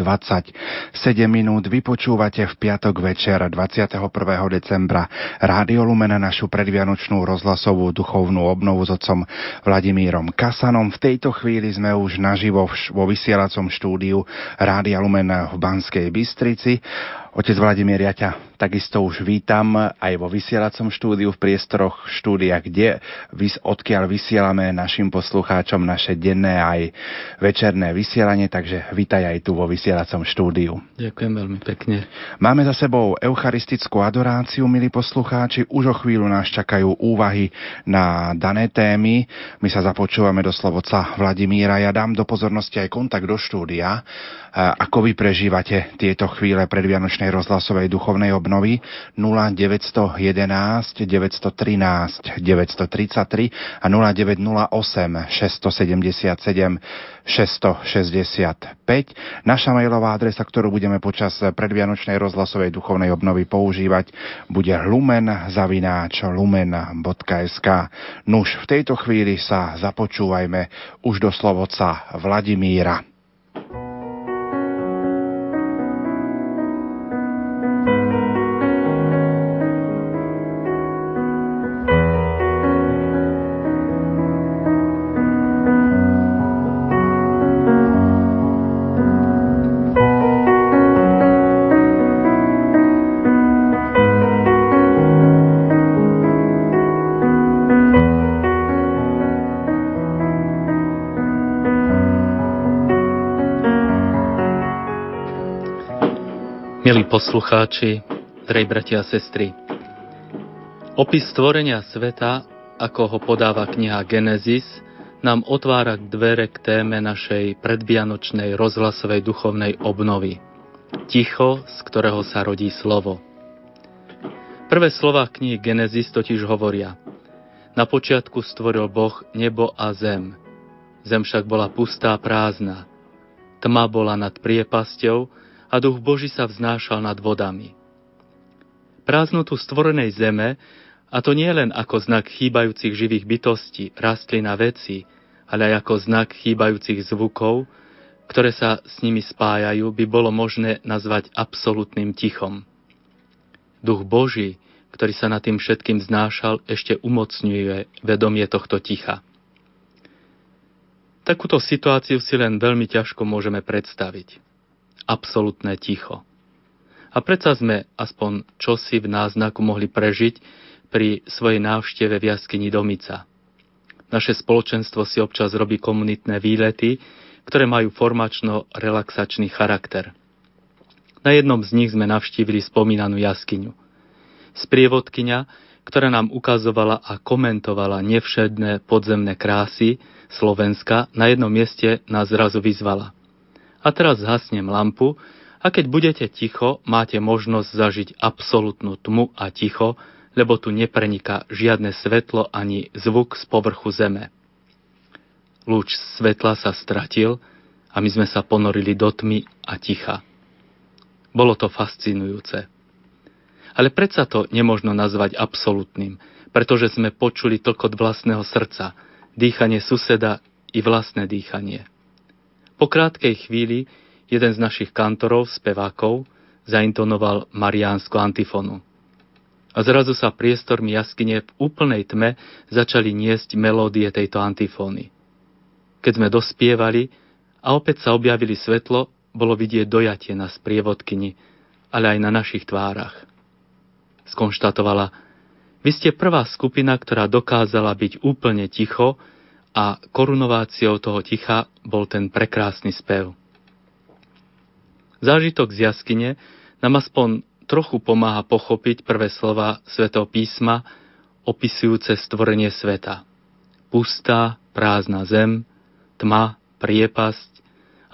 Vypočúvate v piatok večer 21. decembra Rádio Lumen, našu predvianočnú rozhlasovú duchovnú obnovu s otcom Vladimírom Kasanom. V tejto chvíli sme už naživo vo vysielacom štúdiu Rádia Lumen v Banskej Bystrici. Otec Vladimír, ja ťa takisto už vítam aj vo vysielacom štúdiu, v priestoroch štúdia, kde, odkiaľ vysielame našim poslucháčom naše denné aj večerné vysielanie, takže vítaj aj tu vo vysielacom štúdiu. Ďakujem veľmi pekne. Máme za sebou eucharistickú adoráciu, milí poslucháči, už o chvíľu nás čakajú úvahy na dané témy. My sa započúvame do slovoca Vladimíra. Ja dám do pozornosti aj kontakt do štúdia, ako vy prežívate tieto chvíle predvianočné rozhlasovej duchovnej obnovy 0911 913 933 a 0908 677 665. Naša mailová adresa, ktorú budeme počas predvianočnej rozhlasovej duchovnej obnovy používať, bude lumen@lumen.sk. Nuž, v tejto chvíli sa započúvajme už do slovoca Vladimíra. Milí poslucháči, drahí bratia a sestry, opis stvorenia sveta, ako ho podáva kniha Genesis, nám otvára dvere k téme našej predvianočnej rozhlasovej duchovnej obnovy. Ticho, z ktorého sa rodí slovo. Prvé slová knihy Genesis totiž hovoria: Na počiatku stvoril Boh nebo a zem. Zem však bola pustá, prázdna. Tma bola nad priepasťou a duch Boží sa vznášal nad vodami. Prázdnotu stvorenej zeme, a to nie len ako znak chýbajúcich živých bytostí, rastlín a veci, ale aj ako znak chýbajúcich zvukov, ktoré sa s nimi spájajú, by bolo možné nazvať absolútnym tichom. Duch Boží, ktorý sa nad tým všetkým vznášal, ešte umocňuje vedomie tohto ticha. Takúto situáciu si len veľmi ťažko môžeme predstaviť. Absolútne ticho. A predsa sme aspoň čosi v náznaku mohli prežiť pri svojej návšteve v jaskyni Domica. Naše spoločenstvo si občas robí komunitné výlety, ktoré majú formačno-relaxačný charakter. Na jednom z nich sme navštívili spomínanú jaskyňu. Sprievodkyňa, ktorá nám ukazovala a komentovala nevšedné podzemné krásy Slovenska, na jednom mieste nás zrazu vyzvala: a teraz zhasnem lampu a keď budete ticho, máte možnosť zažiť absolútnu tmu a ticho, lebo tu nepreniká žiadne svetlo ani zvuk z povrchu zeme. Lúč svetla sa stratil a my sme sa ponorili do tmy a ticha. Bolo to fascinujúce. Ale predsa to nemožno nazvať absolútnym, pretože sme počuli tlkot vlastného srdca, dýchanie suseda i vlastné dýchanie. Po krátkej chvíli jeden z našich kantorov, spevákov, zaintonoval mariánsku antifonu. A zrazu sa priestormi jaskyne v úplnej tme začali niesť melódie tejto antifóny. Keď sme dospievali a opäť sa objavili svetlo, bolo vidieť dojatie na sprievodkyni, ale aj na našich tvárach. Skonštatovala: vy ste prvá skupina, ktorá dokázala byť úplne ticho a korunováciou toho ticha bol ten prekrásny spev. Zážitok z jaskyne nám aspoň trochu pomáha pochopiť prvé slova Svätého písma opisujúce stvorenie sveta. Pustá, prázdna zem, tma, priepasť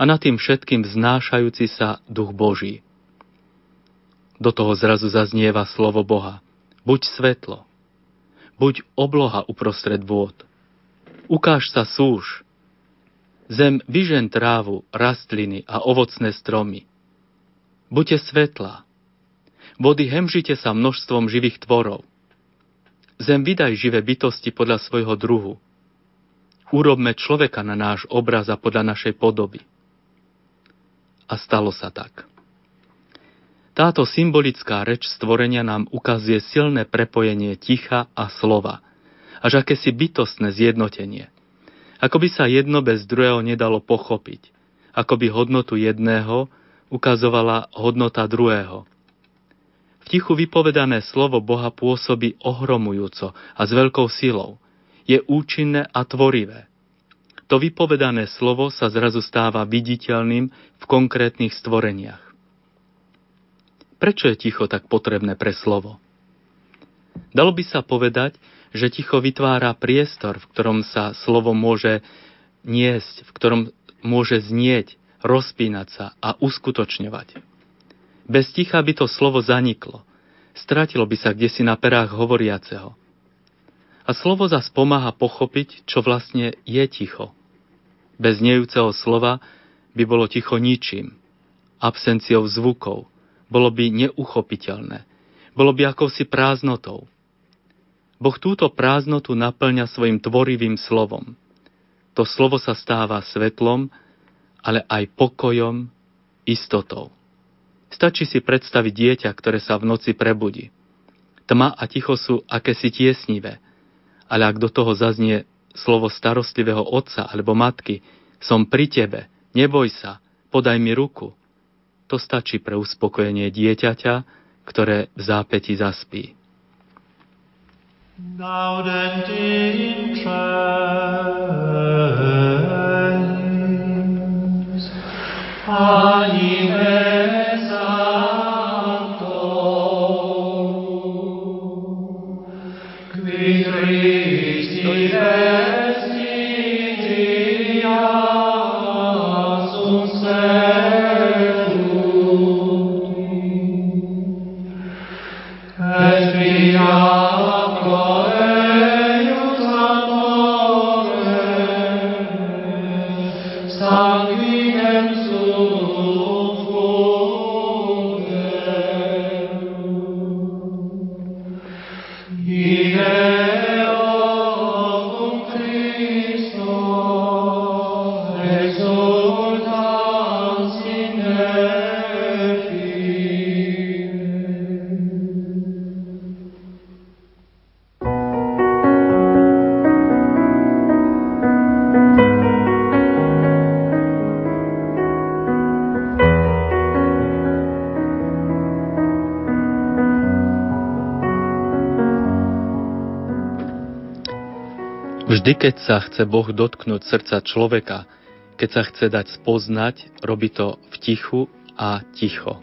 a nad tým všetkým vznášajúci sa duch Boží. Do toho zrazu zaznieva slovo Boha. Buď svetlo. Buď obloha uprostred vôd. Ukáž sa súš. Zem vyžen trávu, rastliny a ovocné stromy. Buďte svetla. Vody hemžite sa množstvom živých tvorov. Zem vydaj živé bytosti podľa svojho druhu. Urobme človeka na náš obraz a podľa našej podoby. A stalo sa tak. Táto symbolická reč stvorenia nám ukazuje silné prepojenie ticha a slova, až akési bytostné zjednotenie. Ako by sa jedno bez druhého nedalo pochopiť, ako by hodnotu jedného ukazovala hodnota druhého. V tichu vypovedané slovo Boha pôsobí ohromujúco a s veľkou silou. Je účinné a tvorivé. To vypovedané slovo sa zrazu stáva viditeľným v konkrétnych stvoreniach. Prečo je ticho tak potrebné pre slovo? Dalo by sa povedať, že ticho vytvára priestor, v ktorom sa slovo môže niesť, v ktorom môže znieť, rozpínať sa a uskutočňovať. Bez ticha by to slovo zaniklo. Stratilo by sa kdesi na perách hovoriaceho. A slovo zas pomáha pochopiť, čo vlastne je ticho. Bez nejúceho slova by bolo ticho ničím, absenciou zvukov. Bolo by neuchopiteľné. Bolo by akousi prázdnotou. Boh túto prázdnotu naplňa svojim tvorivým slovom. To slovo sa stáva svetlom, ale aj pokojom, istotou. Stačí si predstaviť dieťa, ktoré sa v noci prebudí. Tma a ticho sú akési tiesnivé, ale ak do toho zaznie slovo starostlivého otca alebo matky: som pri tebe, neboj sa, podaj mi ruku, to stačí pre uspokojenie dieťaťa, ktoré v zápäti zaspí. Nauden den Trans, anime santo, qui Christi vestigias uns Vždy, keď sa chce Boh dotknúť srdca človeka, keď sa chce dať spoznať, robí to v tichu a ticho.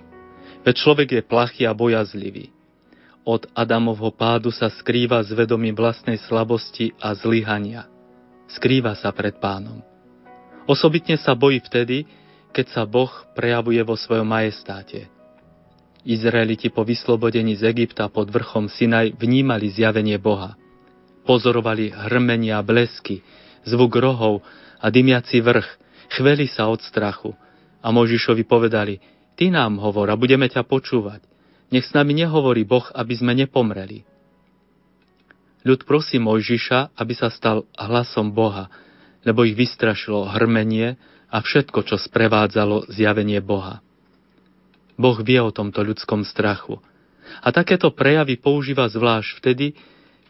Veď človek je plachý a bojazlivý. Od Adamovho pádu sa skrýva z vedomím vlastnej slabosti a zlyhania. Skrýva sa pred pánom. Osobitne sa bojí vtedy, keď sa Boh prejavuje vo svojom majestáte. Izraeliti po vyslobodení z Egypta pod vrchom Sinaj vnímali zjavenie Boha. Pozorovali hrmenia a blesky, zvuk rohov a dymiaci vrch. Chveli sa od strachu a Mojžišovi povedali: Ty nám hovor a budeme ťa počúvať. Nech s nami nehovorí Boh, aby sme nepomreli. Ľud prosí Mojžiša, aby sa stal hlasom Boha, lebo ich vystrašilo hrmenie a všetko, čo sprevádzalo zjavenie Boha. Boh vie o tomto ľudskom strachu. A takéto prejavy používa zvlášť vtedy,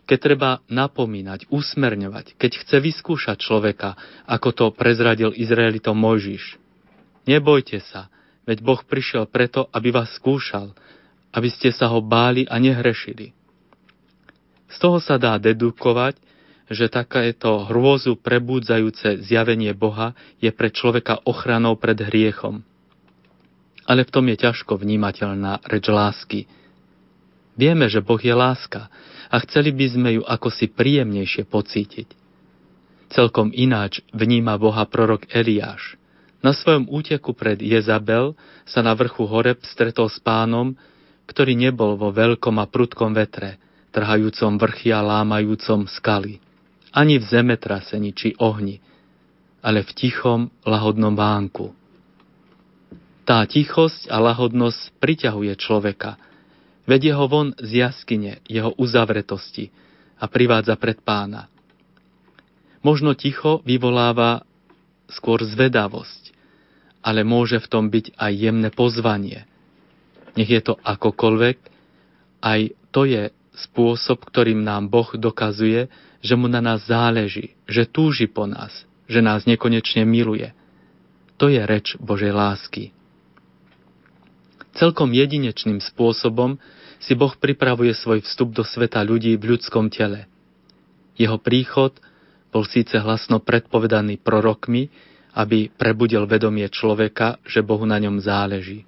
keď treba napomínať, usmerňovať, keď chce vyskúšať človeka, ako to prezradil Izraelitom Mojžiš. Nebojte sa, veď Boh prišiel preto, aby vás skúšal, aby ste sa ho báli a nehrešili. Z toho sa dá dedukovať, že takéto hrôzu prebúdzajúce zjavenie Boha je pre človeka ochranou pred hriechom. Ale v tom je ťažko vnímateľná reč lásky. Vieme, že Boh je láska a chceli by sme ju akosi príjemnejšie pocítiť. Celkom ináč vníma Boha prorok Eliáš. Na svojom úteku pred Jezabel sa na vrchu Horeb stretol s pánom, ktorý nebol vo veľkom a prudkom vetre, trhajúcom vrchy a lámajúcom skaly, ani v zemetrasení či ohni, ale v tichom, lahodnom vánku. Tá tichosť a lahodnosť priťahuje človeka, vedie ho von z jaskyne, jeho uzavretosti a privádza pred pána. Možno ticho vyvoláva skôr zvedavosť, ale môže v tom byť aj jemné pozvanie. Nech je to akokoľvek, aj to je spôsob, ktorým nám Boh dokazuje, že mu na nás záleží, že túži po nás, že nás nekonečne miluje. To je reč Božej lásky. Celkom jedinečným spôsobom si Boh pripravuje svoj vstup do sveta ľudí v ľudskom tele. Jeho príchod bol síce hlasno predpovedaný prorokmi, aby prebudil vedomie človeka, že Bohu na ňom záleží.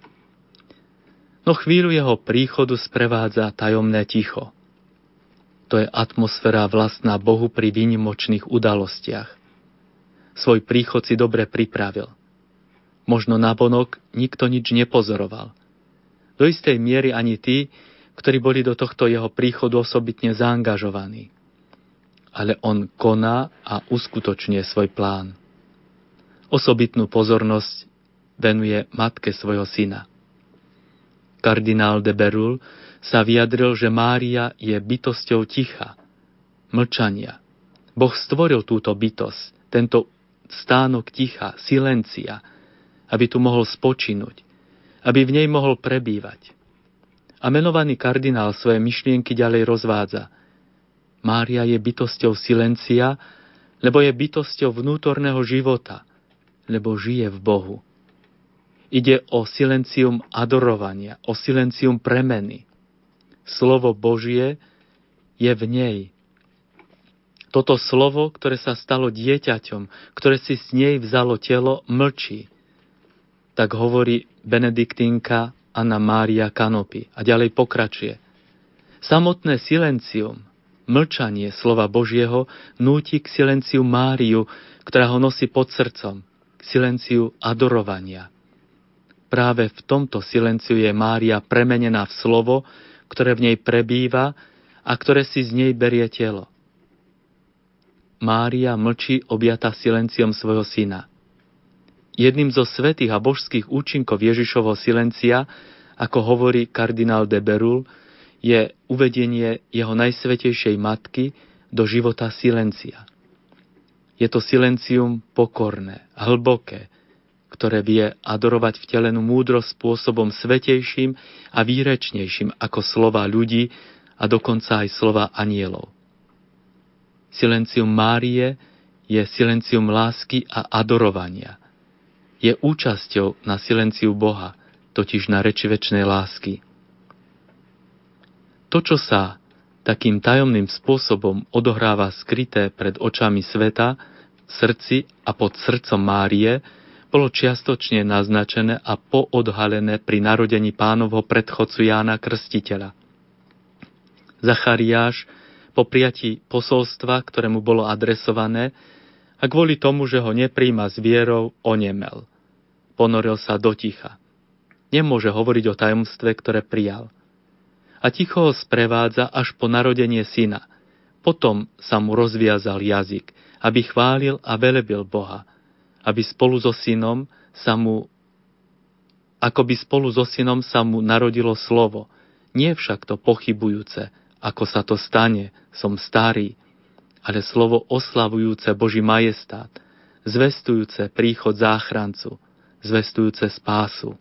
No chvíľu jeho príchodu sprevádza tajomné ticho. To je atmosféra vlastná Bohu pri výnimočných udalostiach. Svoj príchod si dobre pripravil. Možno navonok nikto nič nepozoroval. Do istej miery ani tí, ktorí boli do tohto jeho príchodu osobitne zaangažovaní. Ale on koná a uskutočňuje svoj plán. Osobitnú pozornosť venuje matke svojho syna. Kardinál de Berul sa vyjadril, že Mária je bytosťou ticha, mlčania. Boh stvoril túto bytosť, tento stánok ticha, silencia, aby tu mohol spočinúť, aby v nej mohol prebývať. A menovaný kardinál svoje myšlienky ďalej rozvádza. Mária je bytosťou silencia, lebo je bytosťou vnútorného života, lebo žije v Bohu. Ide o silencium adorovania, o silencium premeny. Slovo Božie je v nej. Toto slovo, ktoré sa stalo dieťaťom, ktoré si z nej vzalo telo, mlčí. Tak hovorí benediktínka Anna Mária Canopi a ďalej pokračuje. Samotné silencium, mlčanie slova Božieho, núti k silenciu Máriu, ktorá ho nosí pod srdcom, k silenciu adorovania. Práve v tomto silenciu je Mária premenená v slovo, ktoré v nej prebýva a ktoré si z nej berie telo. Mária mlčí objatá silenciom svojho syna. Jedným zo svätých a božských účinkov Ježišovho silencia, ako hovorí kardinál de Berul, je uvedenie jeho najsvätejšej matky do života silencia. Je to silencium pokorné, hlboké, ktoré vie adorovať vtelenú múdrosť spôsobom svätejším a výrečnejším ako slova ľudí a dokonca aj slova anielov. Silencium Márie je silencium lásky a adorovania. Je účasťou na silenciu Boha, totiž na reči večnej lásky. To, čo sa takým tajomným spôsobom odohráva skryté pred očami sveta, v srdci a pod srdcom Márie, bolo čiastočne naznačené a poodhalené pri narodení pánovho predchodcu Jána Krstiteľa. Zachariáš po prijatí posolstva, ktorému bolo adresované, a kvôli tomu, že ho nepríjma s vierou, oniemel. Ponoril sa do ticha. Nemôže hovoriť o tajomstve, ktoré prijal. A ticho ho sprevádza až po narodenie syna. Potom sa mu rozviazal jazyk, aby chválil a velebil Boha, aby spolu so synom sa mu narodilo slovo. Nie však to pochybujúce, ako sa to stane, som starý, ale slovo oslavujúce Boží majestát, zvestujúce príchod záchrancu, zvestujúce spásu.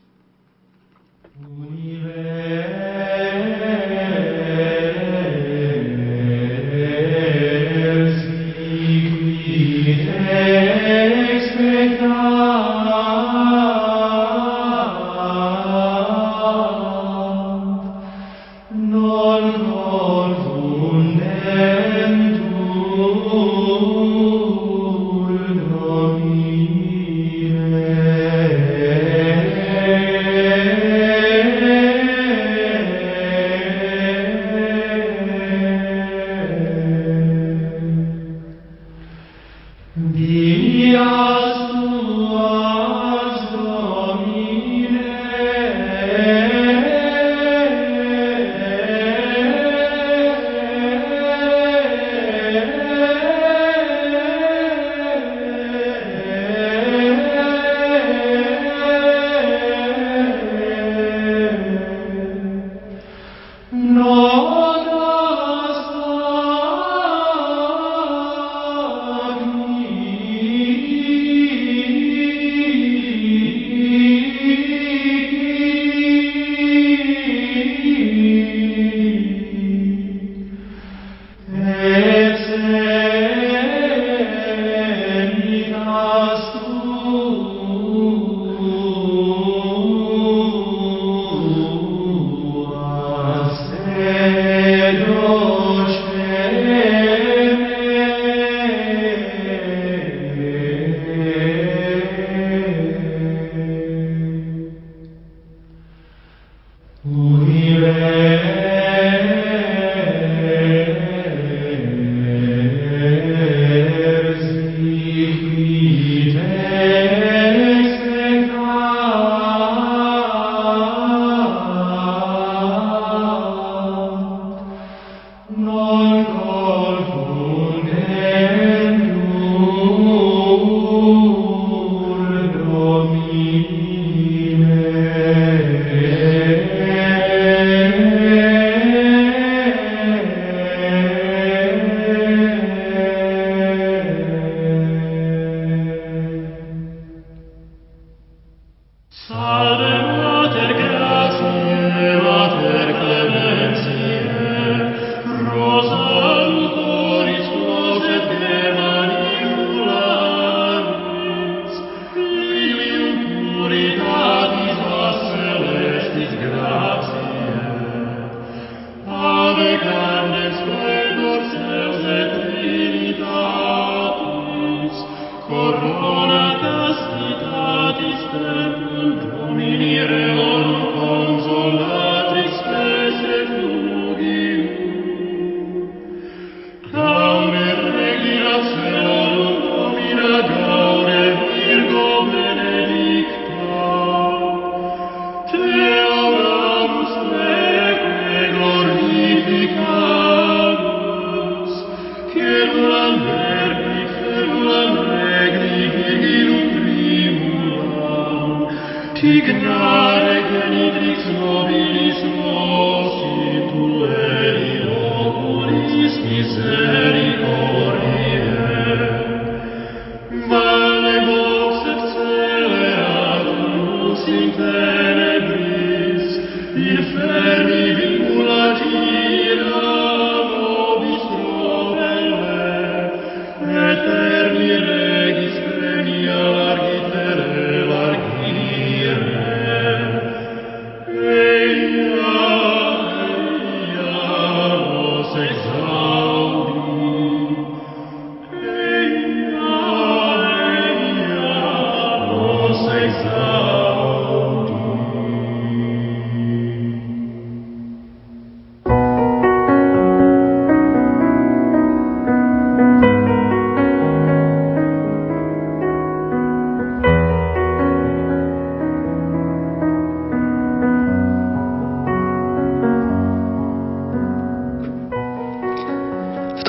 Ignite.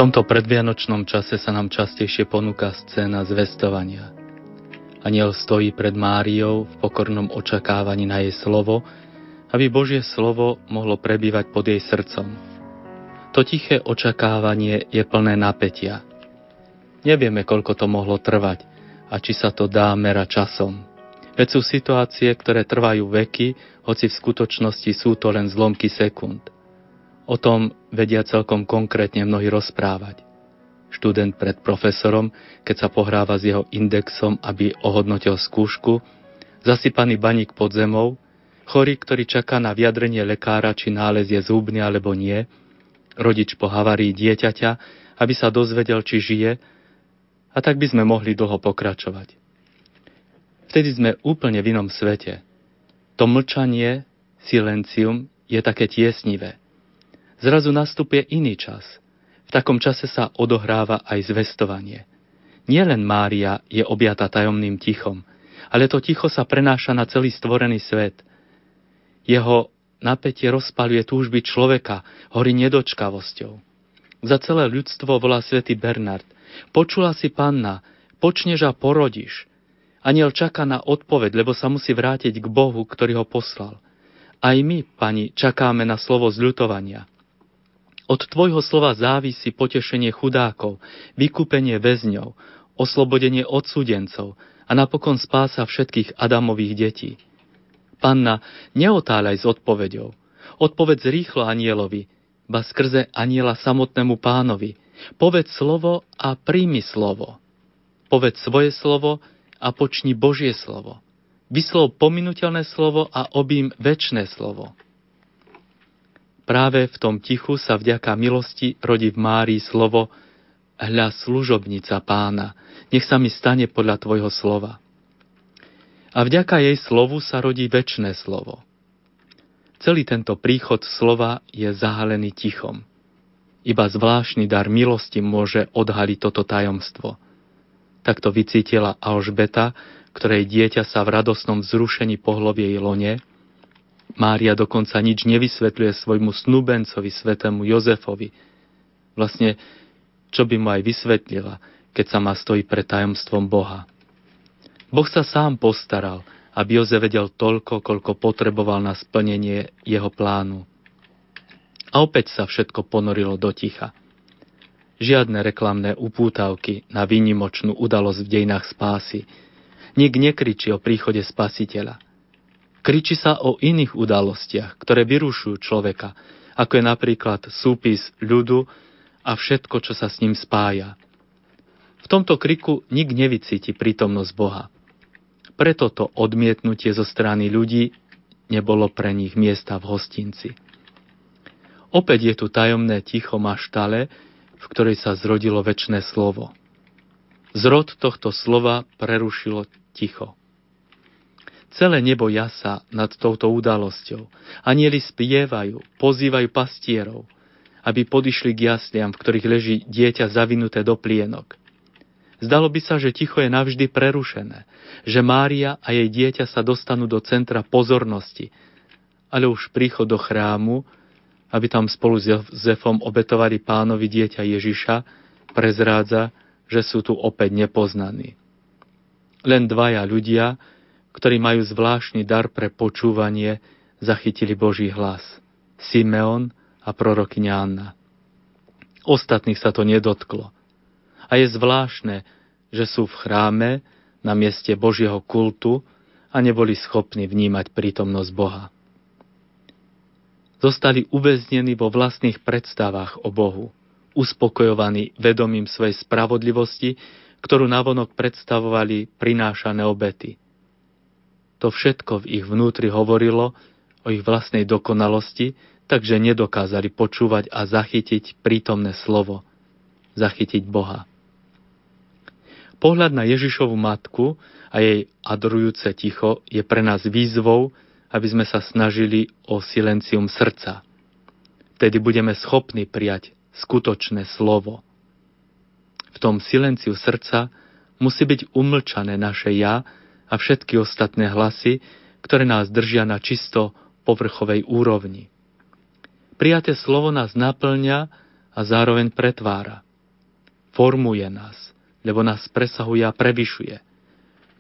tomto predvianočnom čase sa nám častejšie ponúka scéna zvestovania. Anjel stojí pred Máriou v pokornom očakávaní na jej slovo, aby Božie slovo mohlo prebývať pod jej srdcom. To tiché očakávanie je plné napätia. Nevieme, koľko to mohlo trvať a či sa to dá merať časom. Veď sú situácie, ktoré trvajú veky, hoci v skutočnosti sú to len zlomky sekúnd. O tom vedia celkom konkrétne mnohí rozprávať. Študent pred profesorom, keď sa pohráva s jeho indexom, aby ohodnotil skúšku, zasypaný baník pod zemou, chorý, ktorý čaká na vyjadrenie lekára, či nález je zúbny alebo nie, rodič po havárii dieťaťa, aby sa dozvedel, či žije, a tak by sme mohli dlho pokračovať. Vtedy sme úplne v inom svete. To mlčanie, silencium, je také tiesnivé. Zrazu nastupuje iný čas. V takom čase sa odohráva aj zvestovanie. Nielen Mária je objatá tajomným tichom, ale to ticho sa prenáša na celý stvorený svet. Jeho napätie rozpaľuje túžby človeka, horí nedočkavosťou. Za celé ľudstvo volá svätý Bernard: "Počula si Panna, počneš a porodiš." Anjel čaká na odpoveď, lebo sa musí vrátiť k Bohu, ktorý ho poslal. Aj my, Pani, čakáme na slovo zľutovania. Od tvojho slova závisí potešenie chudákov, vykúpenie väzňov, oslobodenie odsúdencov a napokon spása všetkých Adamových detí. Panna, neotáľaj s odpoveďou. Odpovedz rýchlo anjelovi, ba skrze anjela samotnému Pánovi. Povedz slovo a príjmi slovo. Povedz svoje slovo a počni Božie slovo. Vyslov pominuteľné slovo a objím večné slovo. Práve v tom tichu sa vďaka milosti rodí v Márii slovo: "Hľa, služobnica Pána, nech sa mi stane podľa tvojho slova." A vďaka jej slovu sa rodí večné slovo. Celý tento príchod slova je zahalený tichom. Iba zvláštny dar milosti môže odhaliť toto tajomstvo. Takto vycítila Alžbeta, ktorej dieťa sa v radosnom vzrušení pohlo v jej lone. Mária dokonca nič nevysvetľuje svojmu snúbencovi, svätému Jozefovi. Vlastne, čo by mu aj vysvetlila, keď sama stojí pred tajomstvom Boha. Boh sa sám postaral, aby Jozef vedel toľko, koľko potreboval na splnenie jeho plánu. A opäť sa všetko ponorilo do ticha. Žiadne reklamné upútavky na výnimočnú udalosť v dejinách spásy. Nik nekričí o príchode Spasiteľa. Kričí sa o iných udalostiach, ktoré vyrušujú človeka, ako je napríklad súpis ľudu a všetko, čo sa s ním spája. V tomto kriku nik nevycíti prítomnosť Boha. Preto to odmietnutie zo strany ľudí nebolo pre nich miesta v hostinci. Opäť je tu tajomné ticho maštale, v ktorej sa zrodilo večné slovo. Zrod tohto slova prerušilo ticho. Celé nebo jasá nad touto udalosťou. Anjeli spievajú, pozývajú pastierov, aby podišli k jasliam, v ktorých leží dieťa zavinuté do plienok. Zdalo by sa, že ticho je navždy prerušené, že Mária a jej dieťa sa dostanú do centra pozornosti, ale už príchod do chrámu, aby tam spolu s Jozefom obetovali Pánovi dieťa Ježiša, prezrádza, že sú tu opäť nepoznaní. Len dvaja ľudia, ktorí majú zvláštny dar pre počúvanie, zachytili Boží hlas: Simeon a prorokyňa Anna. Ostatných sa to nedotklo. A je zvláštne, že sú v chráme na mieste Božieho kultu a neboli schopní vnímať prítomnosť Boha. Zostali uväznení vo vlastných predstavách o Bohu, uspokojovaní vedomím svojej spravodlivosti, ktorú navonok predstavovali prinášané obety. To všetko v ich vnútri hovorilo o ich vlastnej dokonalosti, takže nedokázali počúvať a zachytiť prítomné slovo, zachytiť Boha. Pohľad na Ježišovu matku a jej adorujúce ticho je pre nás výzvou, aby sme sa snažili o silencium srdca. Vtedy budeme schopní prijať skutočné slovo. V tom silenciu srdca musí byť umlčané naše ja a všetky ostatné hlasy, ktoré nás držia na čisto povrchovej úrovni. Prijaté slovo nás naplňa a zároveň pretvára. formuje nás, lebo nás presahuje a prevyšuje.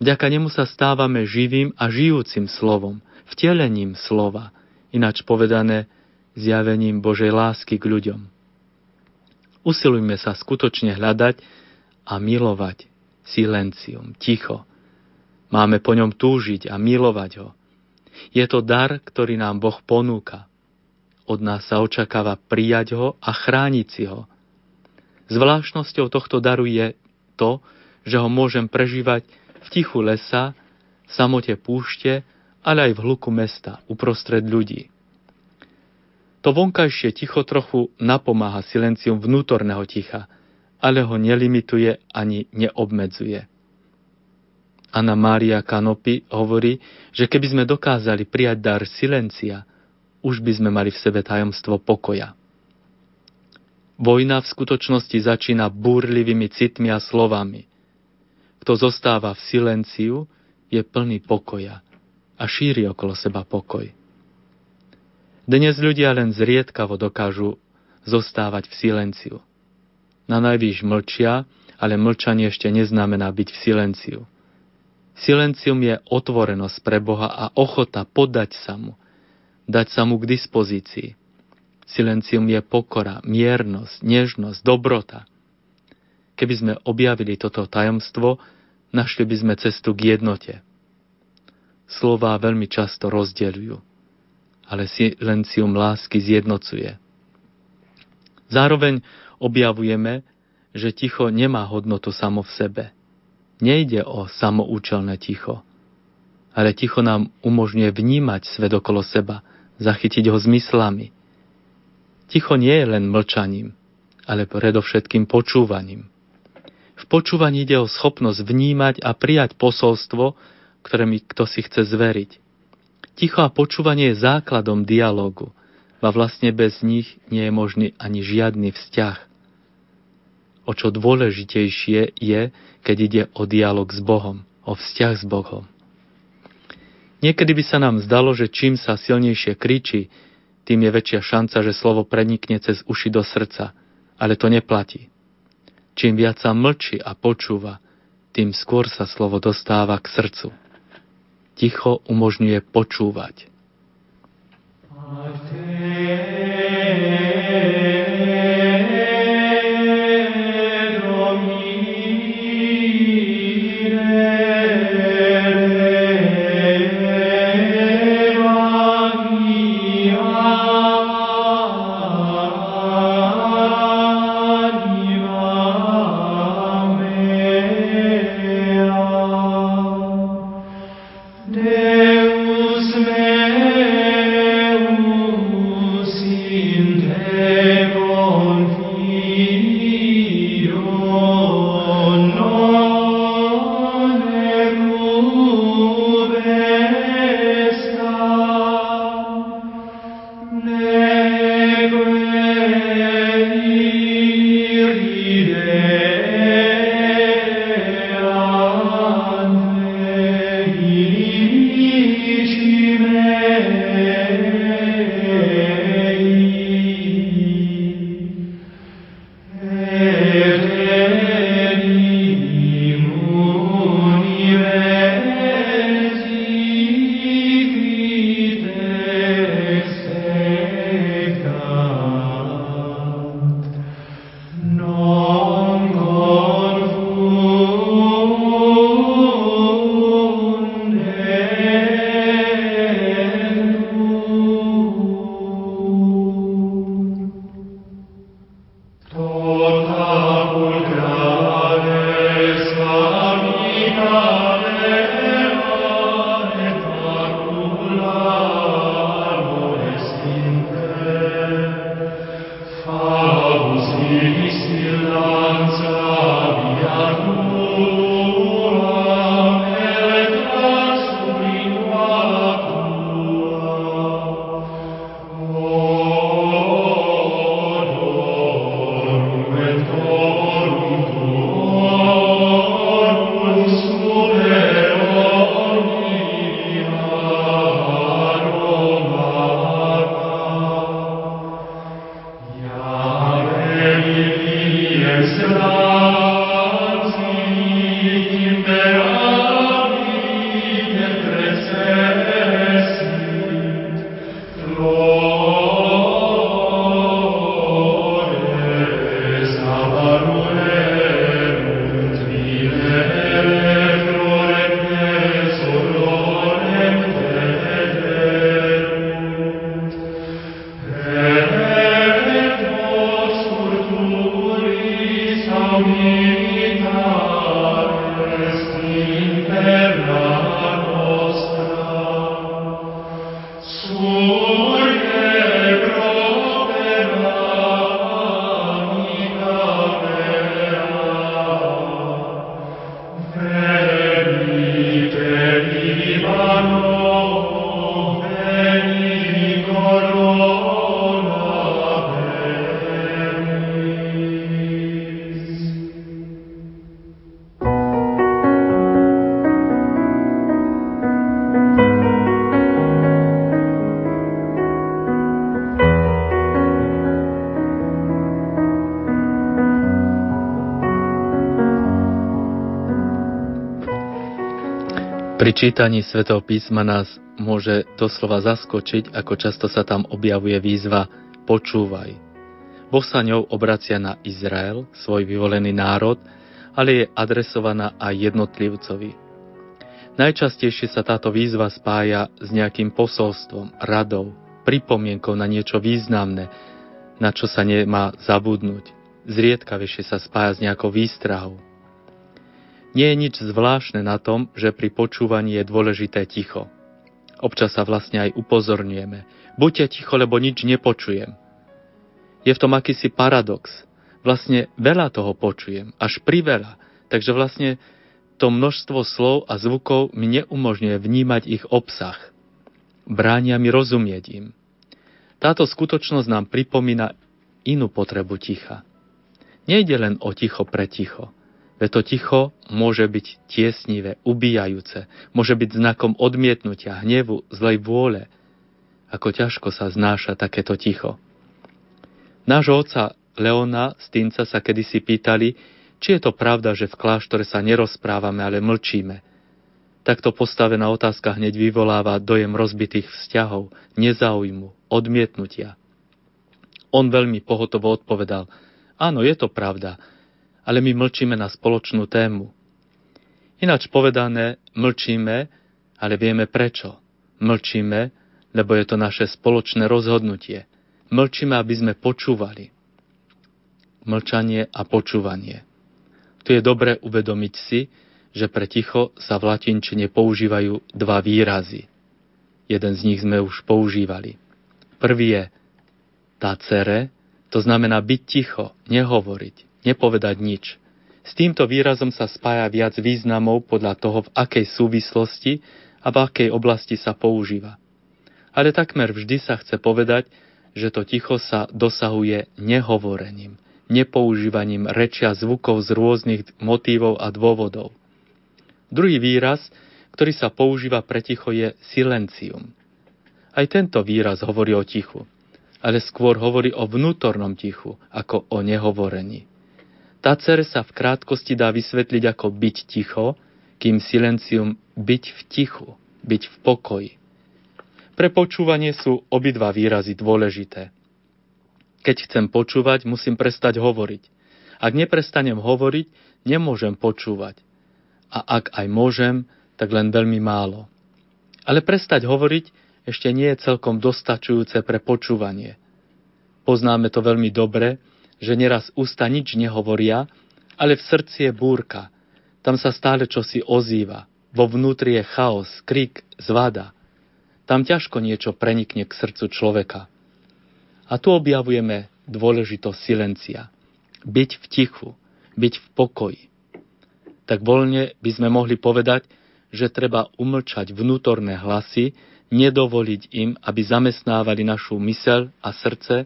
Vďaka nemu sa stávame živým a žijúcim slovom, vtelením slova, ináč povedané zjavením Božej lásky k ľuďom. Usilujme sa skutočne hľadať a milovať silencium, ticho. Máme po ňom túžiť a milovať ho. Je to dar, ktorý nám Boh ponúka. Od nás sa očakáva prijať ho a chrániť si ho. Zvláštnosťou tohto daru je to, že ho môžem prežívať v tichu lesa, v samote púšte, ale aj v hluku mesta, uprostred ľudí. To vonkajšie ticho trochu napomáha silencium vnútorného ticha, ale ho nelimituje ani neobmedzuje. Anna Mária Canopi hovorí, že keby sme dokázali prijať dar silencia, už by sme mali v sebe tajomstvo pokoja. Vojna v skutočnosti začína búrlivými citmi a slovami. Kto zostáva v silenciu, je plný pokoja a šíri okolo seba pokoj. Dnes ľudia len zriedkavo dokážu zostávať v silenciu. Na najvýš mlčia, ale mlčanie ešte neznamená byť v silenciu. Silencium je otvorenosť pre Boha a ochota podať sa mu, dať sa mu k dispozícii. Silencium je pokora, miernosť, nežnosť, dobrota. Keby sme objavili toto tajomstvo, našli by sme cestu k jednote. Slová veľmi často rozdeľujú, ale silencium lásky zjednocuje. Zároveň objavujeme, že ticho nemá hodnotu samo v sebe. Nejde o samoučelné ticho, ale ticho nám umožňuje vnímať svet okolo seba, zachytiť ho zmyslami. Ticho nie je len mlčaním, ale predovšetkým počúvaním. V počúvaní ide o schopnosť vnímať a prijať posolstvo, ktoré mi kto si chce zveriť. Ticho a počúvanie je základom dialógu, a vlastne bez nich nie je možný ani žiadny vzťah. O čo dôležitejšie je, keď ide o dialóg s Bohom, o vzťah s Bohom. Niekedy by sa nám zdalo, že čím sa silnejšie kričí, tým je väčšia šanca, že slovo prenikne cez uši do srdca, ale to neplatí. Čím viac sa mlčí a počúva, tým skôr sa slovo dostáva k srdcu. Ticho umožňuje počúvať. Pri čítaní svätého písma nás môže doslova zaskočiť, ako často sa tam objavuje výzva počúvaj. Boh sa ňou obracia na Izrael, svoj vyvolený národ, ale je adresovaná aj jednotlivcovi. Najčastejšie sa táto výzva spája s nejakým posolstvom, radou, pripomienkou na niečo významné, na čo sa nemá zabudnúť. Zriedkavejšie sa spája s nejakou výstrahou. Nie je nič zvláštne na tom, že pri počúvaní je dôležité ticho. Občas sa vlastne aj upozorňujeme. Buďte ticho, lebo nič nepočujem. Je v tom akýsi paradox. Vlastne veľa toho počujem, až priveľa. Takže vlastne to množstvo slov a zvukov mi neumožňuje vnímať ich obsah. Bránia mi rozumieť im. Táto skutočnosť nám pripomína inú potrebu ticha. Nejde len o ticho pre ticho. Veď to ticho môže byť tiesnivé, ubíjajúce, môže byť znakom odmietnutia, hnevu, zlej vôle. Ako ťažko sa znáša takéto ticho. Nášho otca Leona z Tínca sa kedysi pýtali, či je to pravda, že v kláštore sa nerozprávame, ale mlčíme. Takto postavená otázka hneď vyvoláva dojem rozbitých vzťahov, nezáujmu, odmietnutia. On veľmi pohotovo odpovedal, áno, je to pravda, ale my mlčíme na spoločnú tému. Ináč povedané, mlčíme, ale vieme prečo. Mlčíme, lebo je to naše spoločné rozhodnutie. Mlčíme, aby sme počúvali. Mlčanie a počúvanie. Tu je dobre uvedomiť si, že pre ticho sa v latinčine používajú dva výrazy. Jeden z nich sme už používali. Prvý je tacere, to znamená byť ticho, nehovoriť. Nepovedať nič. S týmto výrazom sa spája viac významov podľa toho, v akej súvislosti a v akej oblasti sa používa. Ale takmer vždy sa chce povedať, že to ticho sa dosahuje nehovorením, nepoužívaním rečia zvukov z rôznych motívov a dôvodov. Druhý výraz, ktorý sa používa pre ticho, je silencium. Aj tento výraz hovorí o tichu, ale skôr hovorí o vnútornom tichu ako o nehovorení. Tacere sa v krátkosti dá vysvetliť ako byť ticho, kým silencium byť v tichu, byť v pokoji. Pre počúvanie sú obidva výrazy dôležité. Keď chcem počúvať, musím prestať hovoriť. Ak neprestanem hovoriť, nemôžem počúvať. A ak aj môžem, tak len veľmi málo. Ale prestať hovoriť ešte nie je celkom dostačujúce pre počúvanie. Poznáme to veľmi dobre, že neraz ústa nič nehovoria, ale v srdci je búrka. Tam sa stále čosi ozýva. Vo vnútri je chaos, krik, zvada. Tam ťažko niečo prenikne k srdcu človeka. A tu objavujeme dôležitosť silencia. Byť v tichu, byť v pokoji. Tak voľne by sme mohli povedať, že treba umlčať vnútorné hlasy, nedovoliť im, aby zamestnávali našu myseľ a srdce,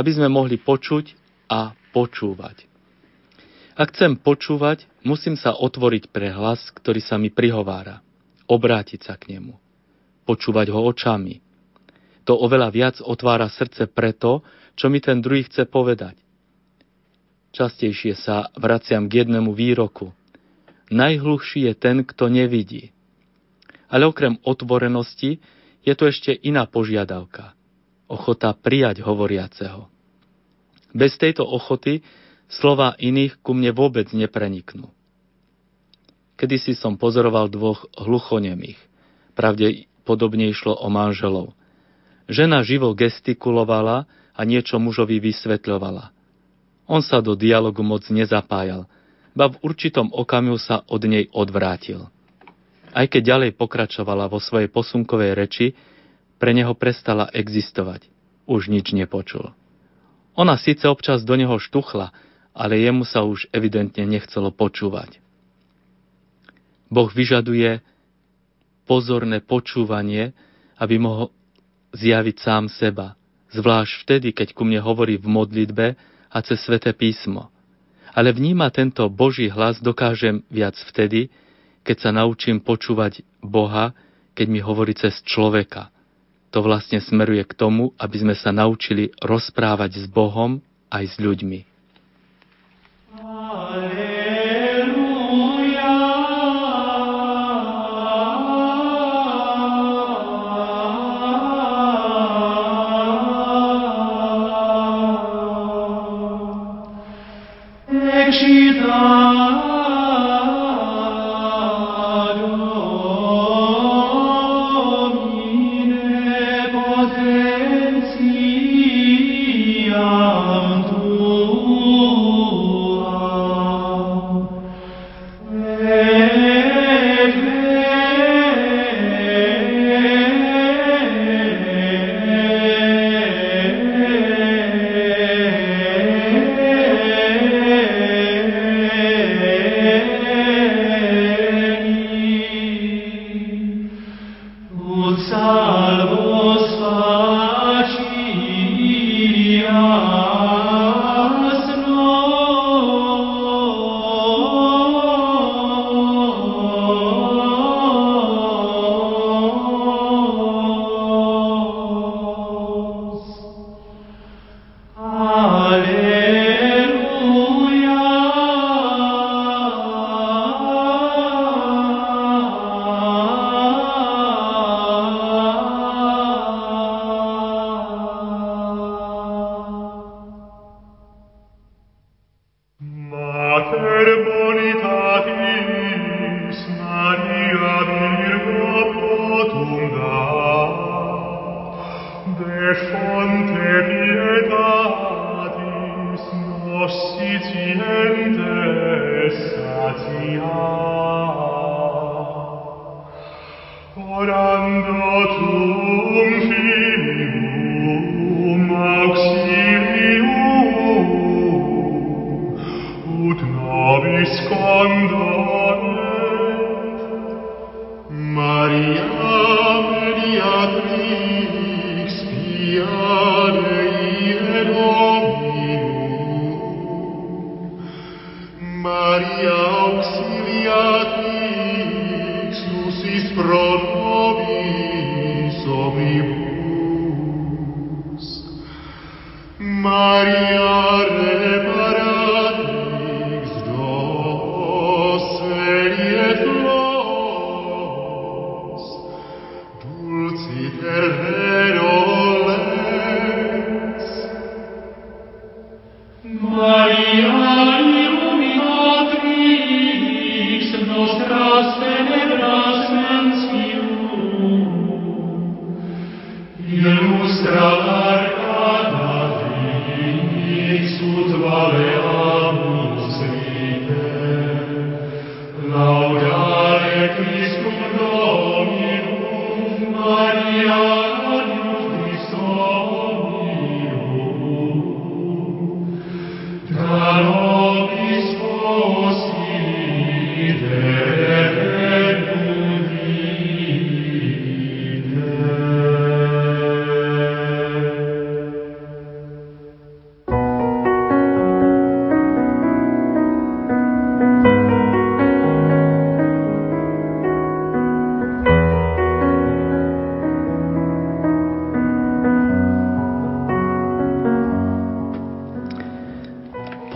aby sme mohli počuť a počúvať. Ak chcem počúvať, musím sa otvoriť pre hlas, ktorý sa mi prihovára. Obrátiť sa k nemu. Počúvať ho očami. To oveľa viac otvára srdce pre to, čo mi ten druhý chce povedať. Častejšie sa vraciam k jednému výroku. Najhluchší je ten, kto nevidí. Ale okrem otvorenosti je tu ešte iná požiadavka. Ochota prijať hovoriaceho. Bez tejto ochoty slova iných ku mne vôbec nepreniknú. Kedysi som pozoroval dvoch hluchonemých. Pravdepodobne išlo o manželov. Žena živo gestikulovala a niečo mužovi vysvetľovala. On sa do dialogu moc nezapájal, ba v určitom okamihu sa od nej odvrátil. Aj keď ďalej pokračovala vo svojej posunkovej reči, pre neho prestala existovať. Už nič nepočul. Ona síce občas do neho štuchla, ale jemu sa už evidentne nechcelo počúvať. Boh vyžaduje pozorné počúvanie, aby mohol zjaviť sám seba, zvlášť vtedy, keď ku mne hovorí v modlitbe a cez Sväté písmo. Ale vníma tento Boží hlas dokážem viac vtedy, keď sa naučím počúvať Boha, keď mi hovorí cez človeka. To vlastne smeruje k tomu, aby sme sa naučili rozprávať s Bohom aj s ľuďmi. Aleluja.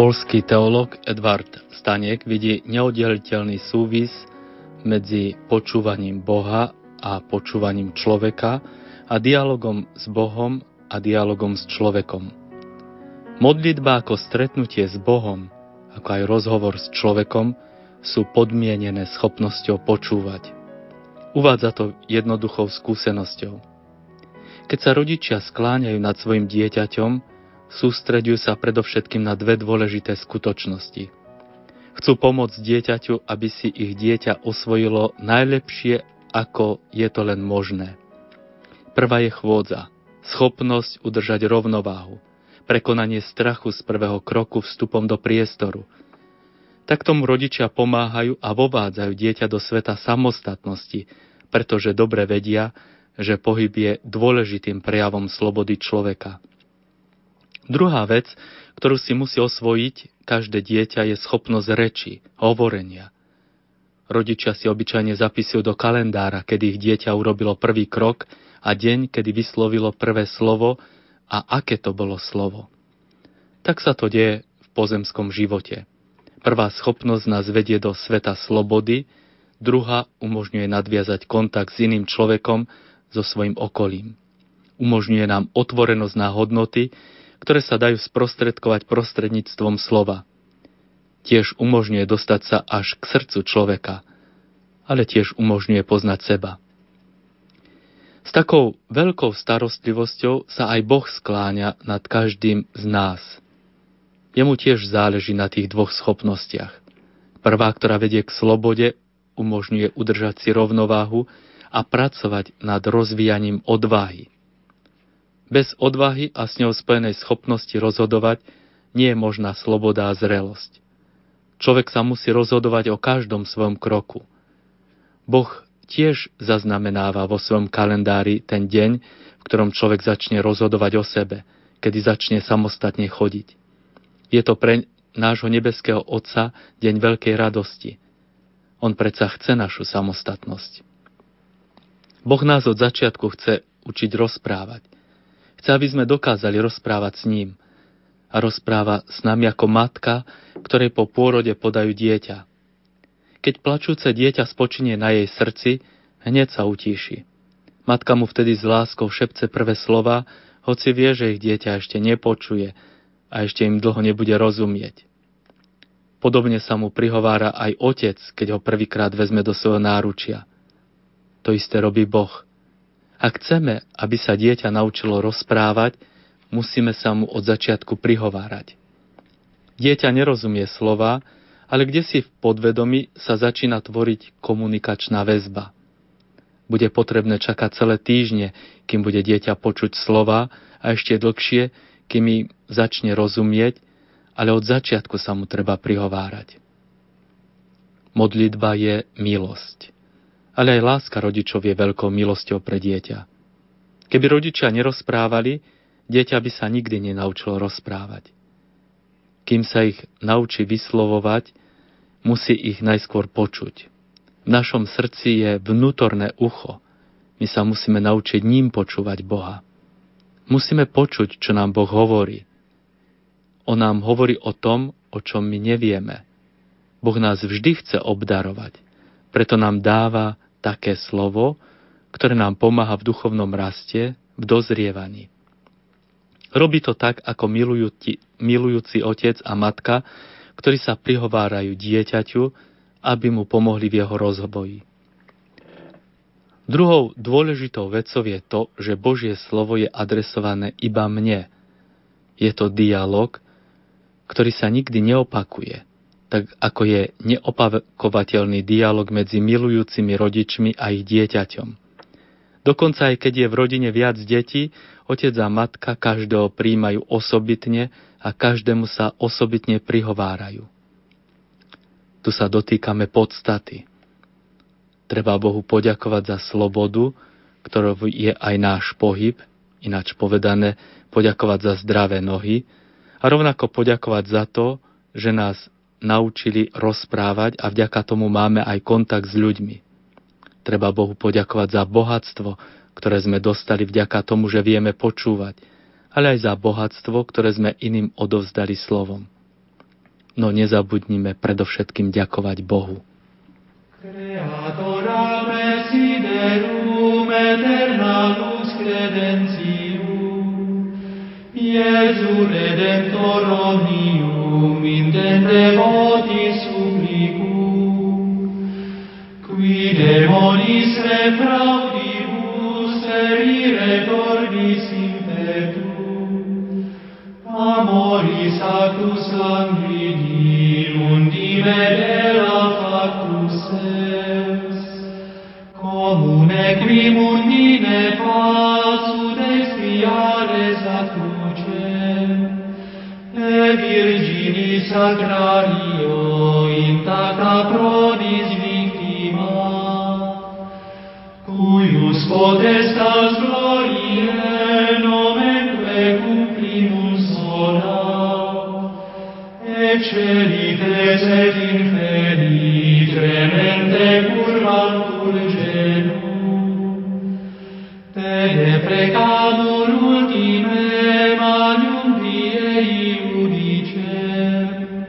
Polský teológ Edward Staniek vidí neoddeliteľný súvis medzi počúvaním Boha a počúvaním človeka a dialogom s Bohom a dialogom s človekom. Modlitba ako stretnutie s Bohom, ako aj rozhovor s človekom, sú podmienené schopnosťou počúvať. Uvádza to jednoduchou skúsenosťou. Keď sa rodičia skláňajú nad svojim dieťaťom, sústreďujú sa predovšetkým na dve dôležité skutočnosti. Chcú pomôcť dieťaťu, aby si ich dieťa osvojilo najlepšie, ako je to len možné. Prvá je chôdza, schopnosť udržať rovnováhu, prekonanie strachu z prvého kroku vstupom do priestoru. Tak tomu rodičia pomáhajú a vovádzajú dieťa do sveta samostatnosti, pretože dobre vedia, že pohyb je dôležitým prejavom slobody človeka. Druhá vec, ktorú si musí osvojiť každé dieťa, je schopnosť reči, hovorenia. Rodičia si obyčajne zapisujú do kalendára, kedy ich dieťa urobilo prvý krok a deň, kedy vyslovilo prvé slovo a aké to bolo slovo. Tak sa to deje v pozemskom živote. Prvá schopnosť nás vedie do sveta slobody, druhá umožňuje nadviazať kontakt s iným človekom, so svojim okolím. Umožňuje nám otvorenosť na hodnoty, ktoré sa dajú sprostredkovať prostredníctvom slova. tiež umožňuje dostať sa až k srdcu človeka, ale tiež umožňuje poznať seba. S takou veľkou starostlivosťou sa aj Boh skláňa nad každým z nás. Jemu tiež záleží na tých dvoch schopnostiach. Prvá, ktorá vedie k slobode, umožňuje udržať si rovnováhu a pracovať nad rozvíjaním odvahy. Bez odvahy a s ňou spojenej schopnosti rozhodovať nie je možná sloboda a zrelosť. Človek sa musí rozhodovať o každom svojom kroku. Boh tiež zaznamenáva vo svojom kalendári ten deň, v ktorom človek začne rozhodovať o sebe, kedy začne samostatne chodiť. Je to pre nášho nebeského Otca deň veľkej radosti. On predsa chce našu samostatnosť. Boh nás od začiatku chce učiť rozprávať. Chce, aby sme dokázali rozprávať s ním. A rozpráva s nami ako matka, ktorej po pôrode podajú dieťa. Keď plačúce dieťa spočinie na jej srdci, hneď sa utíši. Matka mu vtedy s láskou šepce prvé slova, hoci vie, že ich dieťa ešte nepočuje a ešte im dlho nebude rozumieť. Podobne sa mu prihovára aj otec, keď ho prvýkrát vezme do svojho náručia. To isté robí Boh. Ak chceme, aby sa dieťa naučilo rozprávať, musíme sa mu od začiatku prihovárať. Dieťa nerozumie slova, ale kdesi v podvedomí sa začína tvoriť komunikačná väzba. Bude potrebné čakať celé týždne, kým bude dieťa počuť slova a ešte dlhšie, kým im začne rozumieť, ale od začiatku sa mu treba prihovárať. Modlitba je milosť, ale aj láska rodičov je veľkou milosťou pre dieťa. Keby rodičia nerozprávali, dieťa by sa nikdy nenaučilo rozprávať. Kým sa ich naučí vyslovovať, musí ich najskôr počuť. V našom srdci je vnútorné ucho. My sa musíme naučiť ním počúvať Boha. Musíme počuť, čo nám Boh hovorí. On nám hovorí o tom, o čom my nevieme. Boh nás vždy chce obdarovať. Preto nám dáva také slovo, ktoré nám pomáha v duchovnom raste, v dozrievaní. Robí to tak, ako milujúci otec a matka, ktorí sa prihovárajú dieťaťu, aby mu pomohli v jeho rozboji. Druhou dôležitou vecou je to, že Božie slovo je adresované iba mne. Je to dialog, ktorý sa nikdy neopakuje, tak ako je neopakovateľný dialog medzi milujúcimi rodičmi a ich dieťaťom. Dokonca aj keď je v rodine viac detí, otec a matka každého prijímajú osobitne a každému sa osobitne prihovárajú. Tu sa dotýkame podstaty. Treba Bohu poďakovať za slobodu, ktorou je aj náš pohyb, ináč povedané poďakovať za zdravé nohy a rovnako poďakovať za to, že nás naučili rozprávať a vďaka tomu máme aj kontakt s ľuďmi. Treba Bohu poďakovať za bohatstvo, ktoré sme dostali vďaka tomu, že vieme počúvať, ale aj za bohatstvo, ktoré sme iným odovzdali slovom. No nezabudnime predovšetkým ďakovať Bohu. Creatora Desiderum aeternalus credentium Iesu Redemptor omnium in devotis supplicum Qui demonis refraudibus erire cordis impetu, amoris actus sanguini undi vedela factus es, commune crimundi ne pasut expiares ad crucem, e virginis agrario intacta prodis Cuius potestas gloriae nomen precumplimus sola, et celites et inferi tremente curvantur genum. Te precamur ultime magnum diei udicem,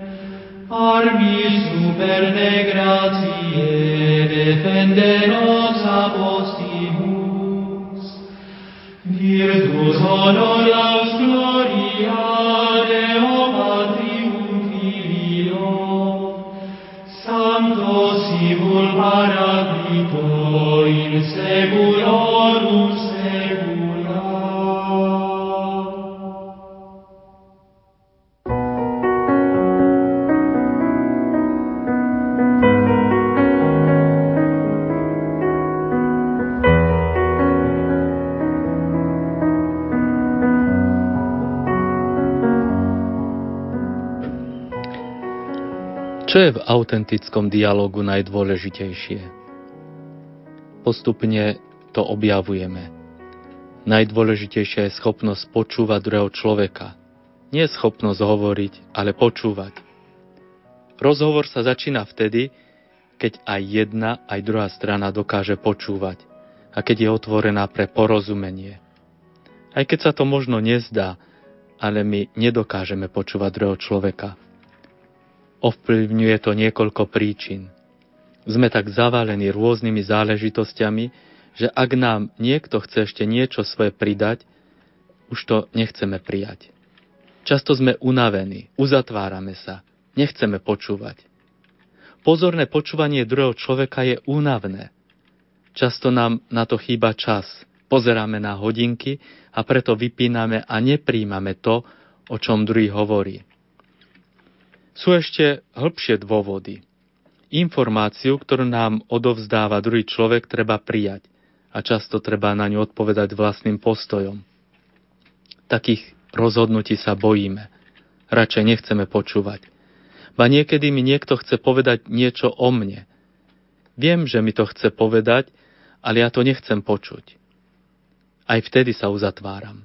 armis super de gratiae defende nos apostibus, virtus honoraus gloria Deo Patrium Filio, Čo je v autentickom dialógu najdôležitejšie? Postupne to objavujeme. Najdôležitejšia je schopnosť počúvať druhého človeka. Nie schopnosť hovoriť, ale počúvať. Rozhovor sa začína vtedy, keď aj jedna, aj druhá strana dokáže počúvať a keď je otvorená pre porozumenie. Aj keď sa to možno nezdá, ale my nedokážeme počúvať druhého človeka. Ovplyvňuje to niekoľko príčin. Sme tak zavalení rôznymi záležitosťami, že ak nám niekto chce ešte niečo svoje pridať, už to nechceme prijať. Často sme unavení, uzatvárame sa, nechceme počúvať. Pozorné počúvanie druhého človeka je únavné. Často nám na to chýba čas. Pozeráme na hodinky a preto vypíname a nepríjmame to, o čom druhý hovorí. Sú ešte hĺbšie dôvody. Informáciu, ktorú nám odovzdáva druhý človek, treba prijať a často treba na ňu odpovedať vlastným postojom. Takých rozhodnutí sa bojíme. Radšej nechceme počúvať. Ba niekedy mi niekto chce povedať niečo o mne. Viem, že mi to chce povedať, ale ja to nechcem počuť. Aj vtedy sa uzatváram.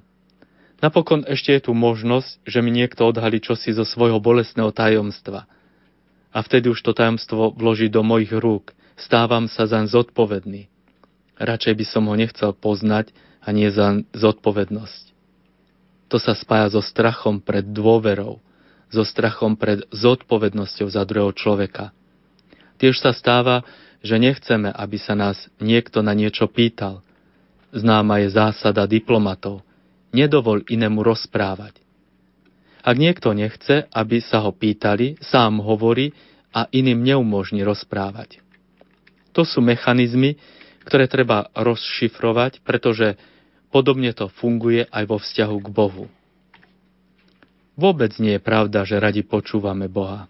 Napokon ešte je tu možnosť, že mi niekto odhalí čosi zo svojho bolestného tajomstva. A vtedy už to tajomstvo vloží do mojich rúk. Stávam sa zaň zodpovedný. Radšej by som ho nechcel poznať a nie zaň zodpovednosť. To sa spája so strachom pred dôverou, so strachom pred zodpovednosťou za druhého človeka. Tiež sa stáva, že nechceme, aby sa nás niekto na niečo pýtal. Známa je zásada diplomatov. Nedovol inému rozprávať. Ak niekto nechce, aby sa ho pýtali, sám hovorí a iným neumožní rozprávať. To sú mechanizmy, ktoré treba rozšifrovať, pretože podobne to funguje aj vo vzťahu k Bohu. Vôbec nie je pravda, že radi počúvame Boha.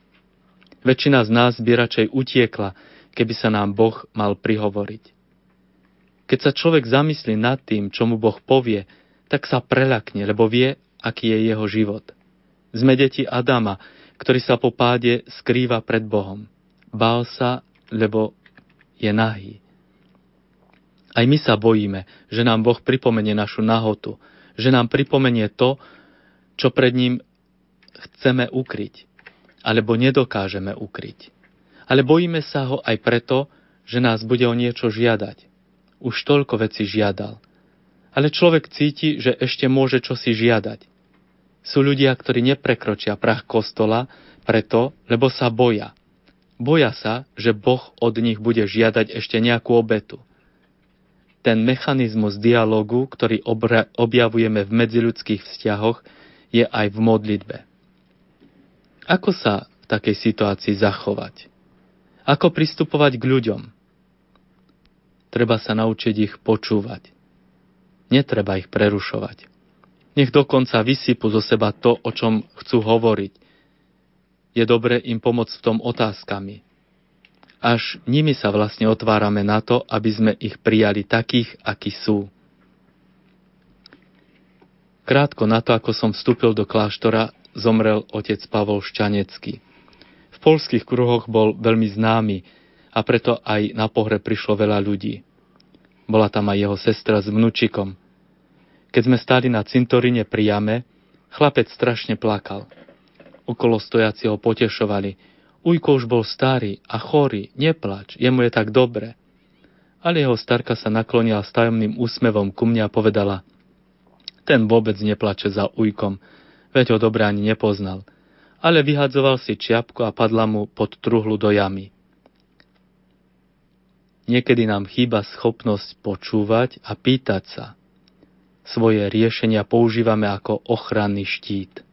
Väčšina z nás by radšej utiekla, keby sa nám Boh mal prihovoriť. Keď sa človek zamyslí nad tým, čo mu Boh povie, tak sa preľakne, lebo vie, aký je jeho život. Sme deti Adama, ktorý sa po páde skrýva pred Bohom. Bál sa, lebo je nahý. Aj my sa bojíme, že nám Boh pripomenie našu nahotu, že nám pripomenie to, čo pred ním chceme ukryť, alebo nedokážeme ukryť. Ale bojíme sa ho aj preto, že nás bude o niečo žiadať. Už toľko vecí žiadal. Ale človek cíti, že ešte môže čosi žiadať. Sú ľudia, ktorí neprekročia prah kostola preto, lebo sa boja. Boja sa, že Boh od nich bude žiadať ešte nejakú obetu. Ten mechanizmus dialogu, ktorý objavujeme v medziľudských vzťahoch, je aj v modlitbe. Ako sa v takej situácii zachovať? Ako pristupovať k ľuďom? Treba sa naučiť ich počúvať. Netreba ich prerušovať. Nech dokonca vysypú zo seba to, o čom chcú hovoriť. Je dobré im pomôcť v tom otázkami. Až nimi sa vlastne otvárame na to, aby sme ich prijali takých, akí sú. Krátko na to, ako som vstúpil do kláštora, zomrel otec Pavol Šťanecký. V poľských kruhoch bol veľmi známy, a preto aj na pohreb prišlo veľa ľudí. Bola tam aj jeho sestra s vnúčikom. Keď sme stáli na cintoríne pri jame, chlapec strašne plakal. Okolo stojaci ho potešovali. Ujko už bol starý a chorý, neplač, jemu je tak dobre. Ale jeho starka sa naklonila s tajomným úsmevom ku mne a povedala: ten vôbec neplače za ujkom, veď ho dobre ani nepoznal. Ale vyhadzoval si čiapku a padla mu pod truhlu do jamy. Niekedy nám chýba schopnosť počúvať a pýtať sa. Svoje riešenia používame ako ochranný štít.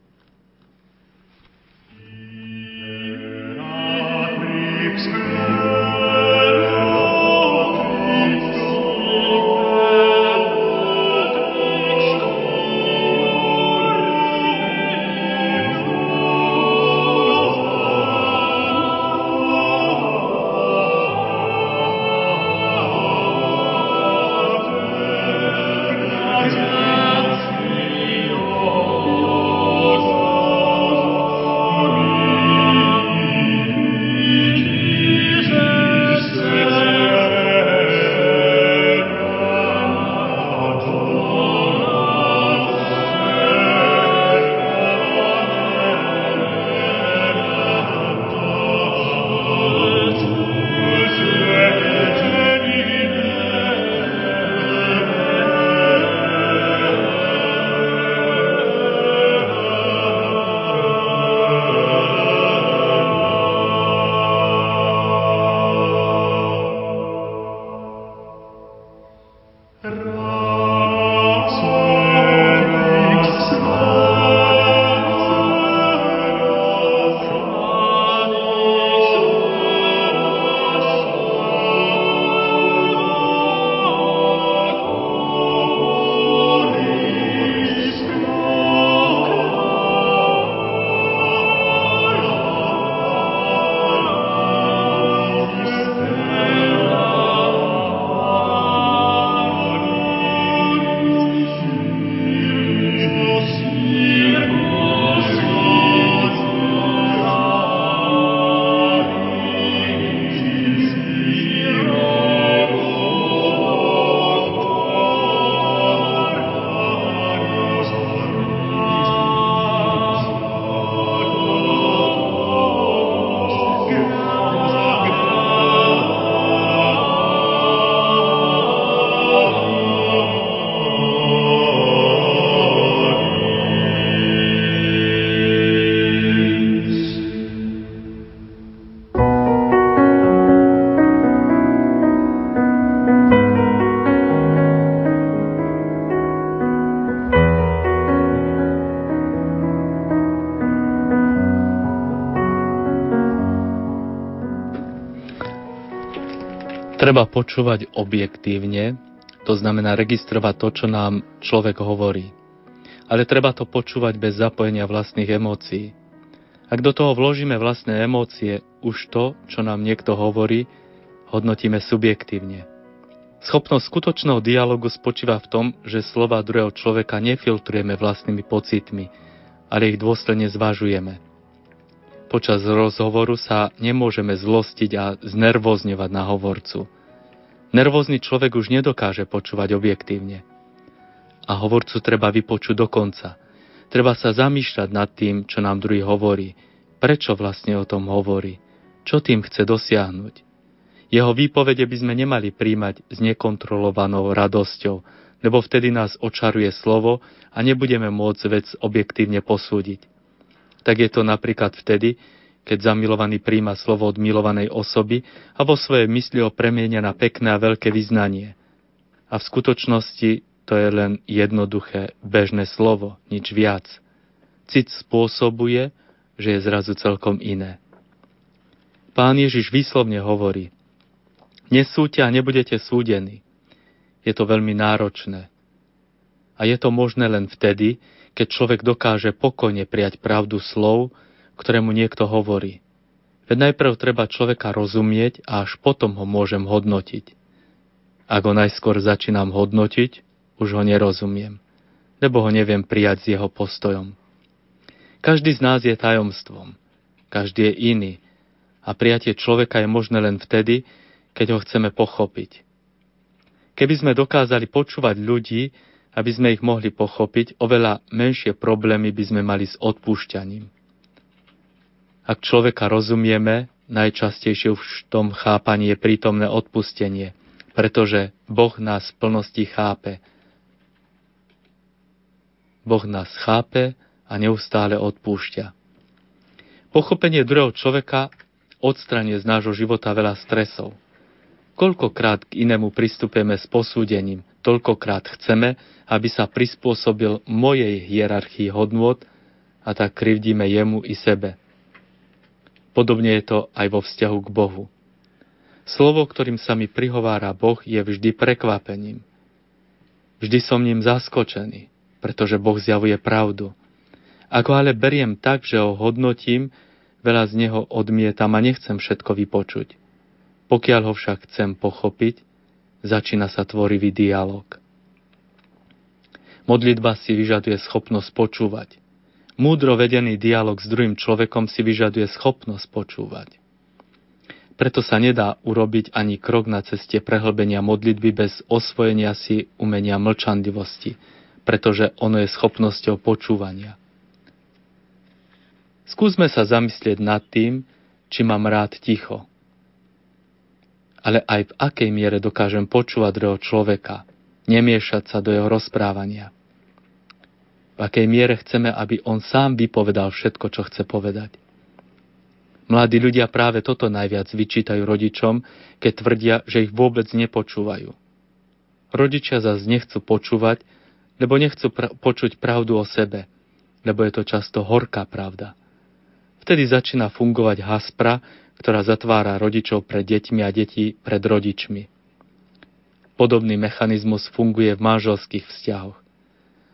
Treba počúvať objektívne, to znamená registrovať to, čo nám človek hovorí. Ale treba to počúvať bez zapojenia vlastných emócií. Ak do toho vložíme vlastné emócie, už to, čo nám niekto hovorí, hodnotíme subjektívne. Schopnosť skutočného dialogu spočíva v tom, že slova druhého človeka nefiltrujeme vlastnými pocitmi, ale ich dôsledne zvažujeme. Počas rozhovoru sa nemôžeme zlostiť a znervózňovať na hovorcu. Nervózny človek už nedokáže počúvať objektívne. A hovorcu treba vypočuť do konca. Treba sa zamýšľať nad tým, čo nám druhý hovorí. Prečo vlastne o tom hovorí? Čo tým chce dosiahnuť? Jeho výpovede by sme nemali príjmať s nekontrolovanou radosťou, lebo vtedy nás očaruje slovo a nebudeme môcť vec objektívne posúdiť. Tak je to napríklad vtedy, keď zamilovaný príjma slovo od milovanej osoby a vo svojej mysli ho premienia na pekné a veľké vyznanie. A v skutočnosti to je len jednoduché, bežné slovo, nič viac. Cit spôsobuje, že je zrazu celkom iné. Pán Ježiš výslovne hovorí: Nesúďte a nebudete súdení. Je to veľmi náročné. A je to možné len vtedy, keď človek dokáže pokojne prijať pravdu slov, ktoré mu niekto hovorí. Veď najprv treba človeka rozumieť a až potom ho môžem hodnotiť. Ak ho najskôr začínam hodnotiť, už ho nerozumiem, lebo ho neviem prijať s jeho postojom. Každý z nás je tajomstvom, každý je iný a prijatie človeka je možné len vtedy, keď ho chceme pochopiť. Keby sme dokázali počúvať ľudí, aby sme ich mohli pochopiť, oveľa menšie problémy by sme mali s odpúšťaním. Ak človeka rozumieme, najčastejšie už v tom chápaní je prítomné odpustenie, pretože Boh nás v plnosti chápe. Boh nás chápe a neustále odpúšťa. Pochopenie druhého človeka odstraňuje z nášho života veľa stresov. Koľkokrát k inému pristupujeme s posúdením, toľkokrát chceme, aby sa prispôsobil mojej hierarchii hodnôt a tak krivdíme jemu i sebe. Podobne je to aj vo vzťahu k Bohu. Slovo, ktorým sa mi prihovára Boh, je vždy prekvapením. Vždy som ním zaskočený, pretože Boh zjavuje pravdu. Ako ale beriem tak, že ho hodnotím, veľa z neho odmietam a nechcem všetko vypočuť. Pokiaľ ho však chcem pochopiť, začína sa tvorivý dialog. Modlitba si vyžaduje schopnosť počúvať. Múdro vedený dialog s druhým človekom si vyžaduje schopnosť počúvať. Preto sa nedá urobiť ani krok na ceste prehlbenia modlitby bez osvojenia si umenia mlčanlivosti, pretože ono je schopnosťou počúvania. Skúsme sa zamyslieť nad tým, či mám rád ticho. Ale aj v akej miere dokážem počúvať druhého človeka, nemiešať sa do jeho rozprávania. V akej miere chceme, aby on sám vypovedal všetko, čo chce povedať. Mladí ľudia práve toto najviac vyčítajú rodičom, keď tvrdia, že ich vôbec nepočúvajú. Rodičia zase nechcú počúvať, lebo nechcú počuť pravdu o sebe, lebo je to často horká pravda. Vtedy začína fungovať haspra, ktorá zatvára rodičov pred deťmi a deti pred rodičmi. Podobný mechanizmus funguje v manželských vzťahoch.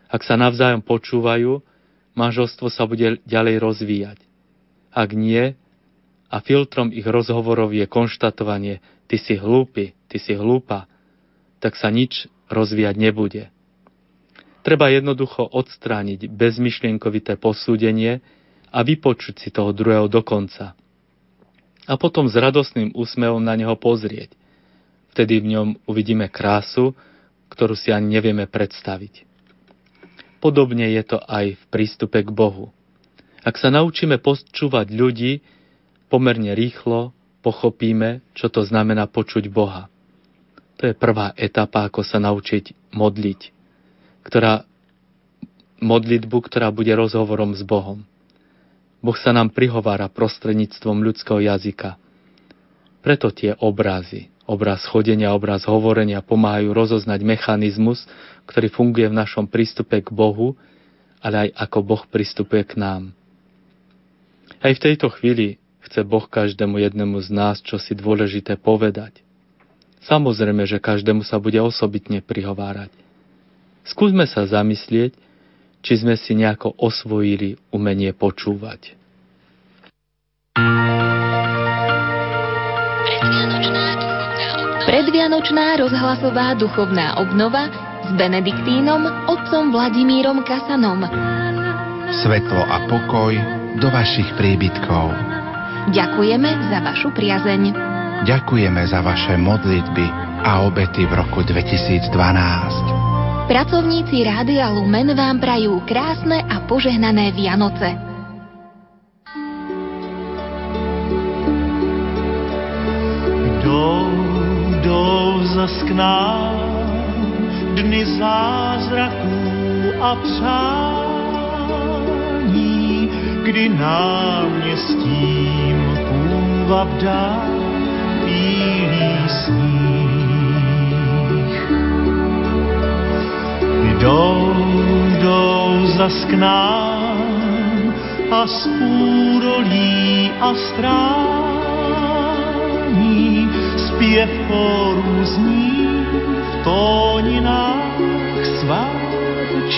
Ak sa navzájom počúvajú, manželstvo sa bude ďalej rozvíjať. Ak nie, a filtrom ich rozhovorov je konštatovanie ty si hlúpy, ty si hlúpa, tak sa nič rozvíjať nebude. Treba jednoducho odstrániť bezmyšlienkovité posúdenie a vypočuť si toho druhého dokonca. A potom s radostným úsmevom na neho pozrieť. Vtedy v ňom uvidíme krásu, ktorú si ani nevieme predstaviť. Podobne je to aj v prístupe k Bohu. Ak sa naučíme počúvať ľudí, pomerne rýchlo pochopíme, čo to znamená počuť Boha. To je prvá etapa, ako sa naučiť modliť, ktorá bude rozhovorom s Bohom. Boh sa nám prihovára prostredníctvom ľudského jazyka. Preto tie obrazy, obraz chodenia, obraz hovorenia pomáhajú rozoznať mechanizmus, ktorý funguje v našom prístupe k Bohu, ale aj ako Boh pristupuje k nám. Aj v tejto chvíli chce Boh každému jednému z nás čosi dôležité povedať. Samozrejme, že každému sa bude osobitne prihovárať. Skúsme sa zamyslieť, či sme si nejako osvojili umenie počúvať. Predvianočná rozhlasová duchovná obnova s benediktínom otcom Vladimírom Kasanom. Svetlo a pokoj do vašich príbytkov. Ďakujeme za vašu priazeň. Ďakujeme za vaše modlitby a obety v roku 2012. Pracovníci Rádia Lumen vám prajú krásne a požehnané Vianoce. Zas k nám dny zázraků a přání, kdy náměstím půvab dá bílý sníh. Jdou zas k nám a z údolí a strání zpěv chorů zní v tóninách svátečních.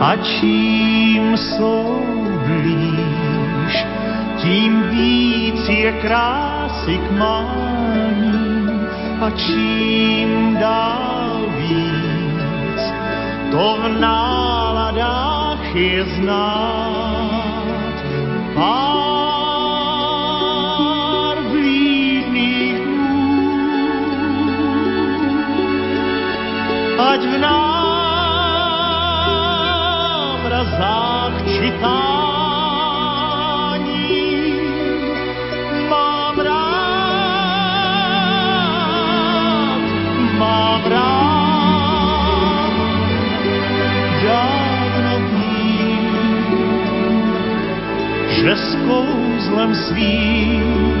A čím jsou blíž, tím víc je krásy k mání. A čím dál víc, to v náladách je znát. Ať v návrazách čitání mám rád, dávno vím, že s kouzlem svým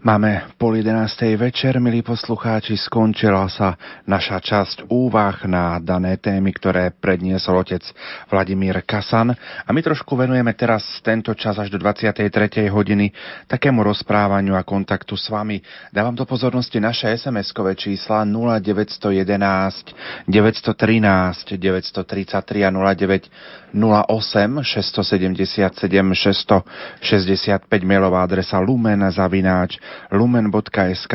Máme 10:30 večer, milí poslucháči, skončila sa naša časť úvah na dané témy, ktoré predniesol otec Vladimír Kasan. A my trošku venujeme teraz tento čas až do 23. hodiny takému rozprávaniu a kontaktu s vami. Dávam do pozornosti naše SMS-kové čísla 0911 913 933 a 0908 677 665, mailová adresa lumen@lumen.sk.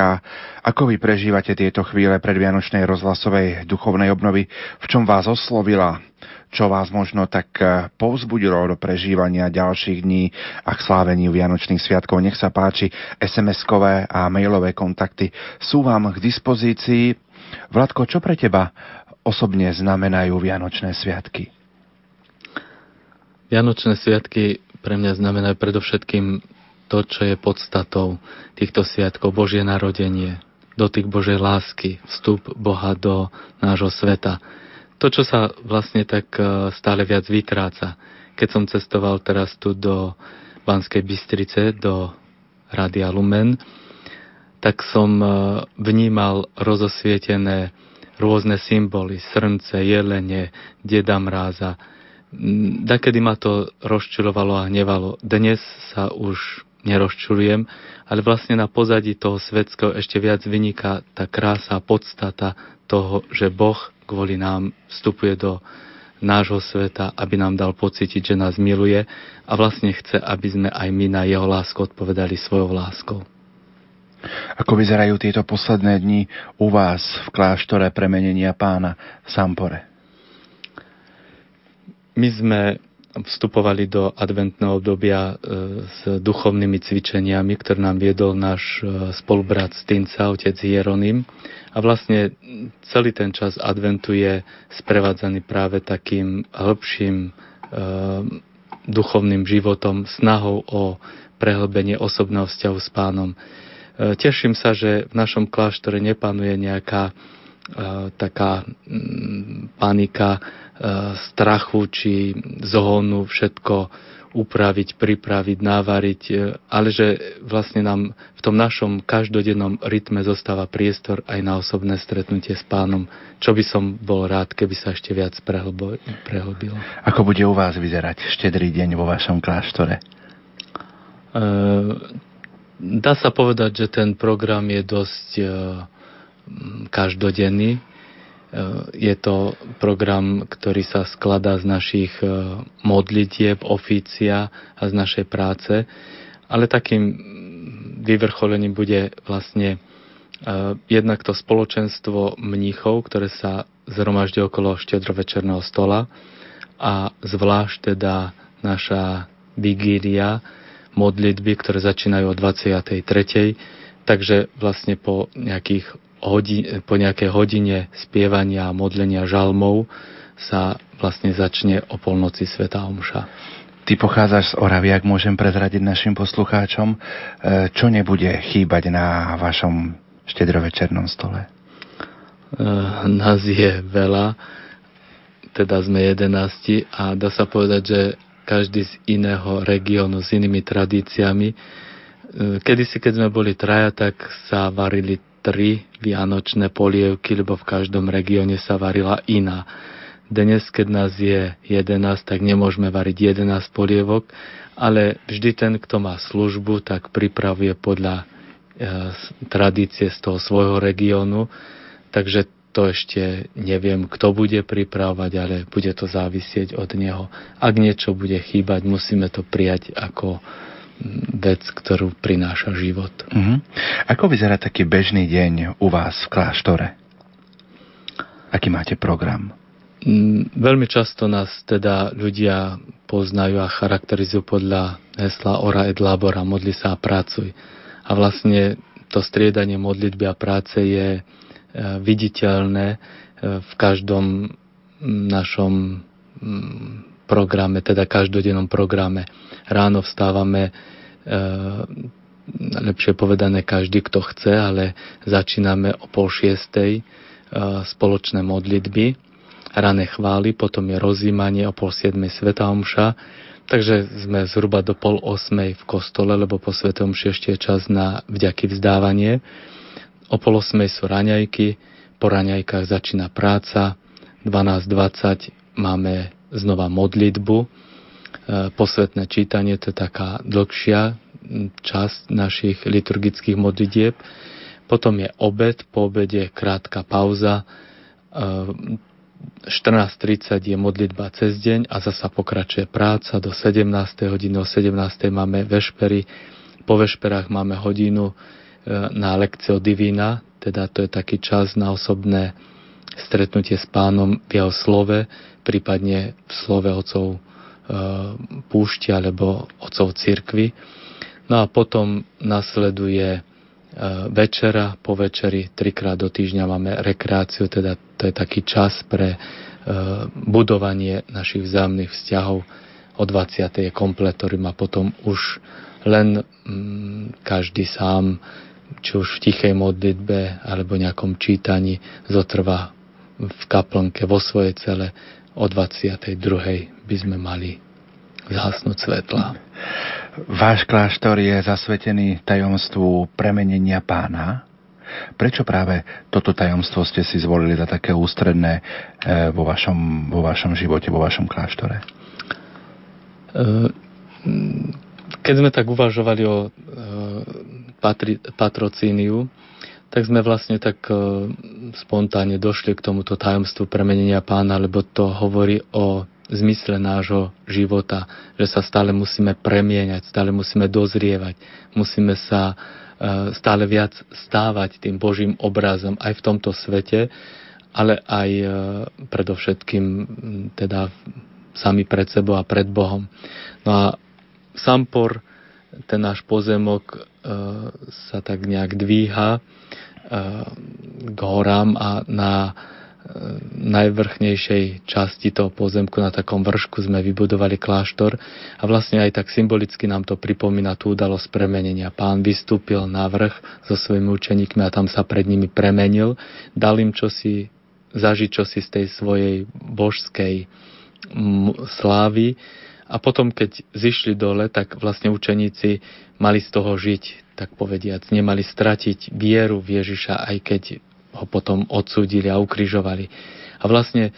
Ako vy prežívate tieto chvíle predvianočnej rozhlasovej duchovnej obnovy? V čom vás oslovila? Čo vás možno tak povzbudilo do prežívania ďalších dní a k sláveniu vianočných sviatkov? Nech sa páči, SMS-kové a mailové kontakty sú vám k dispozícii. Vladko, čo pre teba osobne znamenajú vianočné sviatky? Vianočné sviatky pre mňa znamenajú predovšetkým to, čo je podstatou týchto sviatkov, Božie narodenie, dotyk Božej lásky, vstup Boha do nášho sveta. To, čo sa vlastne tak stále viac vytráca. Keď som cestoval teraz tu do Banskej Bystrice, do Rádia Lumen, tak som vnímal rozosvietené rôzne symboly, srnce, jelene, Deda Mráza. Dakedy ma to rozčulovalo a hnevalo. Dnes sa už nerozčulujem, ale vlastne na pozadí toho svetského ešte viac vyniká tá krása, podstata toho, že Boh kvôli nám vstupuje do nášho sveta, aby nám dal pocítiť, že nás miluje a vlastne chce, aby sme aj my na jeho lásku odpovedali svojou láskou. Ako vyzerajú tieto posledné dni u vás v kláštore premenenia pána v Sampore? My sme vstupovali do adventného obdobia s duchovnými cvičeniami, ktoré nám viedol náš spolubrat z Tínca, otec Hieronym. A vlastne celý ten čas adventu je sprevádzaný práve takým hĺbším duchovným životom, snahou o prehlbenie osobného vzťahu s pánom. Teším sa, že v našom kláštore nepanuje nejaká taká panika, strachu či zhonu, všetko upraviť, pripraviť, návariť, ale že vlastne nám v tom našom každodennom rytme zostáva priestor aj na osobné stretnutie s pánom, čo by som bol rád, keby sa ešte viac prehlbilo. Ako bude u vás vyzerať štedrý deň vo vašom kláštore? Dá sa povedať, že ten program je dosť každodenný. Je to program, ktorý sa skladá z našich modlitieb, ofícia a z našej práce, ale takým vyvrcholením bude vlastne jednak to spoločenstvo mníchov, ktoré sa zhromaždí okolo štedrovečerného stola a zvlášť teda naša vigília, modlitby, ktoré začínajú o 23. Takže vlastne po nejakej hodine spievania a modlenia žalmov sa vlastne začne o polnoci svätá omša. Ty pochádzaš z Oravy, ak môžem prezradiť našim poslucháčom, čo nebude chýbať na vašom štedrovečernom stole? Nás je veľa, teda sme 11 a dá sa povedať, že každý z iného regiónu, s inými tradíciami. Kedysi, keď sme boli traja, tak sa varili 3 vianočné polievky, lebo v každom regióne sa varila iná. Dnes, keď nás je 11, tak nemôžeme variť 11 polievok, ale vždy ten, kto má službu, tak pripravuje podľa tradície z toho svojho regiónu. Takže to ešte neviem, kto bude pripravovať, ale bude to závisieť od neho. Ak niečo bude chýbať, musíme to prijať ako vec, ktorú prináša život. Ako vyzerá taký bežný deň u vás v kláštore? Aký máte program? Veľmi často nás teda ľudia poznajú a charakterizujú podľa hesla Ora et Labora, modli sa a pracuj. A vlastne to striedanie modlitby a práce je viditeľné v každom našom programe, teda každodennom programe. Ráno vstávame, lepšie povedané každý, kto chce, ale začíname o 5:30 spoločné modlitby. rané chvály, potom je rozjímanie o 6:30 svätá omša, takže sme zhruba do 7:30 v kostole, lebo po svätej omši ešte je čas na vďaky vzdávanie. O 7:30 sú raňajky, po raňajkách začína práca, 12:20 máme znova modlitbu, posvetné čítanie, to je taká dlhšia časť našich liturgických modlitieb. Potom je obed, po obede je krátka pauza, 14:30 je modlitba cez deň a zasa pokračuje práca do 17. hodiny. O 17. máme vešpery, po vešperách máme hodinu na lekcio divína, teda to je taký čas na osobné stretnutie s pánom v jeho slove, prípadne v slove otcov púšti alebo otcov cirkvi. No a potom nasleduje večera, po večeri 3-krát do týždňa máme rekreáciu, teda to je taký čas pre budovanie našich vzájomných vzťahov. O 20. je kompletorium a potom už len každý sám, či už v tichej modlitbe alebo nejakom čítaní, zotrvá v kaplnke vo svojej cele. O 22. by sme mali zhasnúť svetlá. Váš kláštor je zasvetený tajomstvu premenenia pána. Prečo práve toto tajomstvo ste si zvolili za také ústredné vo vašom živote, vo vašom kláštore? Keď sme tak uvažovali o patrocíniu, tak sme vlastne tak spontánne došli k tomuto tajomstvu premenenia pána, lebo to hovorí o zmysle nášho života, že sa stále musíme premieňať, stále musíme dozrievať, musíme sa stále viac stávať tým Božím obrazom aj v tomto svete, ale aj predovšetkým teda sami pred sebou a pred Bohom. No a Sampor, ten náš pozemok, sa tak nejak dvíha k horám a na najvrchnejšej časti toho pozemku, na takom vršku, sme vybudovali kláštor a vlastne aj tak symbolicky nám to pripomína tú udalosť premenenia. Pán vystúpil na vrch so svojimi učeníkmi a tam sa pred nimi premenil, dal im čosi, zažiť čosi z tej svojej božskej slávy a potom, keď zišli dole, tak vlastne učeníci mali z toho žiť, tak povediac, nemali stratiť vieru v Ježiša, aj keď ho potom odsúdili a ukrižovali. A vlastne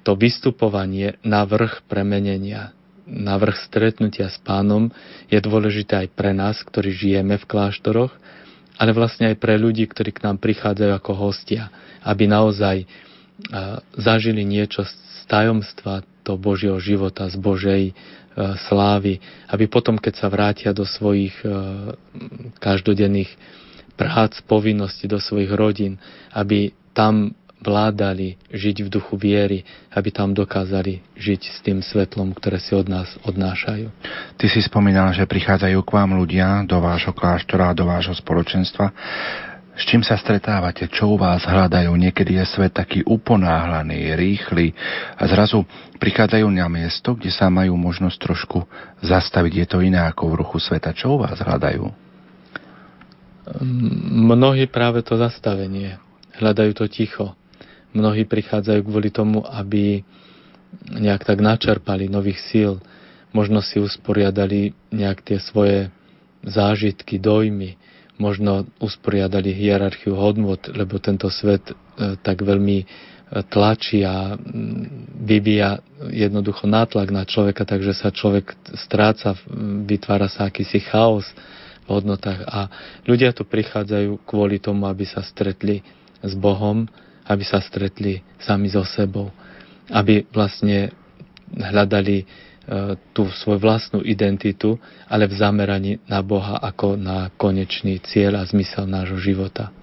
to vystupovanie na vrch premenenia, na vrch stretnutia s pánom je dôležité aj pre nás, ktorí žijeme v kláštoroch, ale vlastne aj pre ľudí, ktorí k nám prichádzajú ako hostia, aby naozaj zažili niečo z tajomstva toho Božieho života, z Božej slávy, aby potom, keď sa vrátia do svojich každodenných prác, povinnosti, do svojich rodín, aby tam vládali žiť v duchu viery, aby tam dokázali žiť s tým svetlom, ktoré si od nás odnášajú. Ty si spomínal, že prichádzajú k vám ľudia do vášho kláštora, do vášho spoločenstva. S čím sa stretávate? Čo u vás hľadajú? Niekedy je svet taký uponáhlaný, rýchly a zrazu prichádzajú na miesto, kde sa majú možnosť trošku zastaviť. Je to iné ako v ruchu sveta. Čo u vás hľadajú? Mnohí práve to zastavenie, hľadajú to ticho. Mnohí prichádzajú kvôli tomu, aby nejak tak načerpali nových síl, možno si usporiadali nejak tie svoje zážitky, dojmy, možno usporiadali hierarchiu hodnôt, lebo tento svet tak veľmi tlačí a vyvíja jednoducho nátlak na človeka, takže sa človek stráca, vytvára sa akýsi chaos v hodnotách a ľudia tu prichádzajú kvôli tomu, aby sa stretli s Bohom, aby sa stretli sami so sebou, aby vlastne hľadali tú svoju vlastnú identitu, ale v zameraní na Boha ako na konečný cieľ a zmysel nášho života.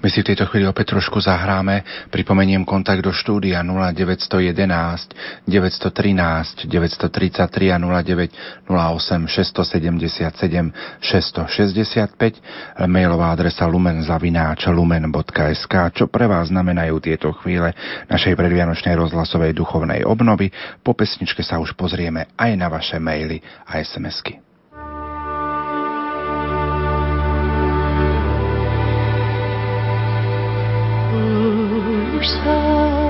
My si v tejto chvíli opäť trošku zahráme. Pripomeniem kontakt do štúdia 0911 913 933 a 09 08 677 665. Mailová adresa lumen@lumen.sk. Čo pre vás znamenajú tieto chvíle našej predvianočnej rozhlasovej duchovnej obnovy? Po pesničke sa už pozrieme aj na vaše maily a SMS-ky. We're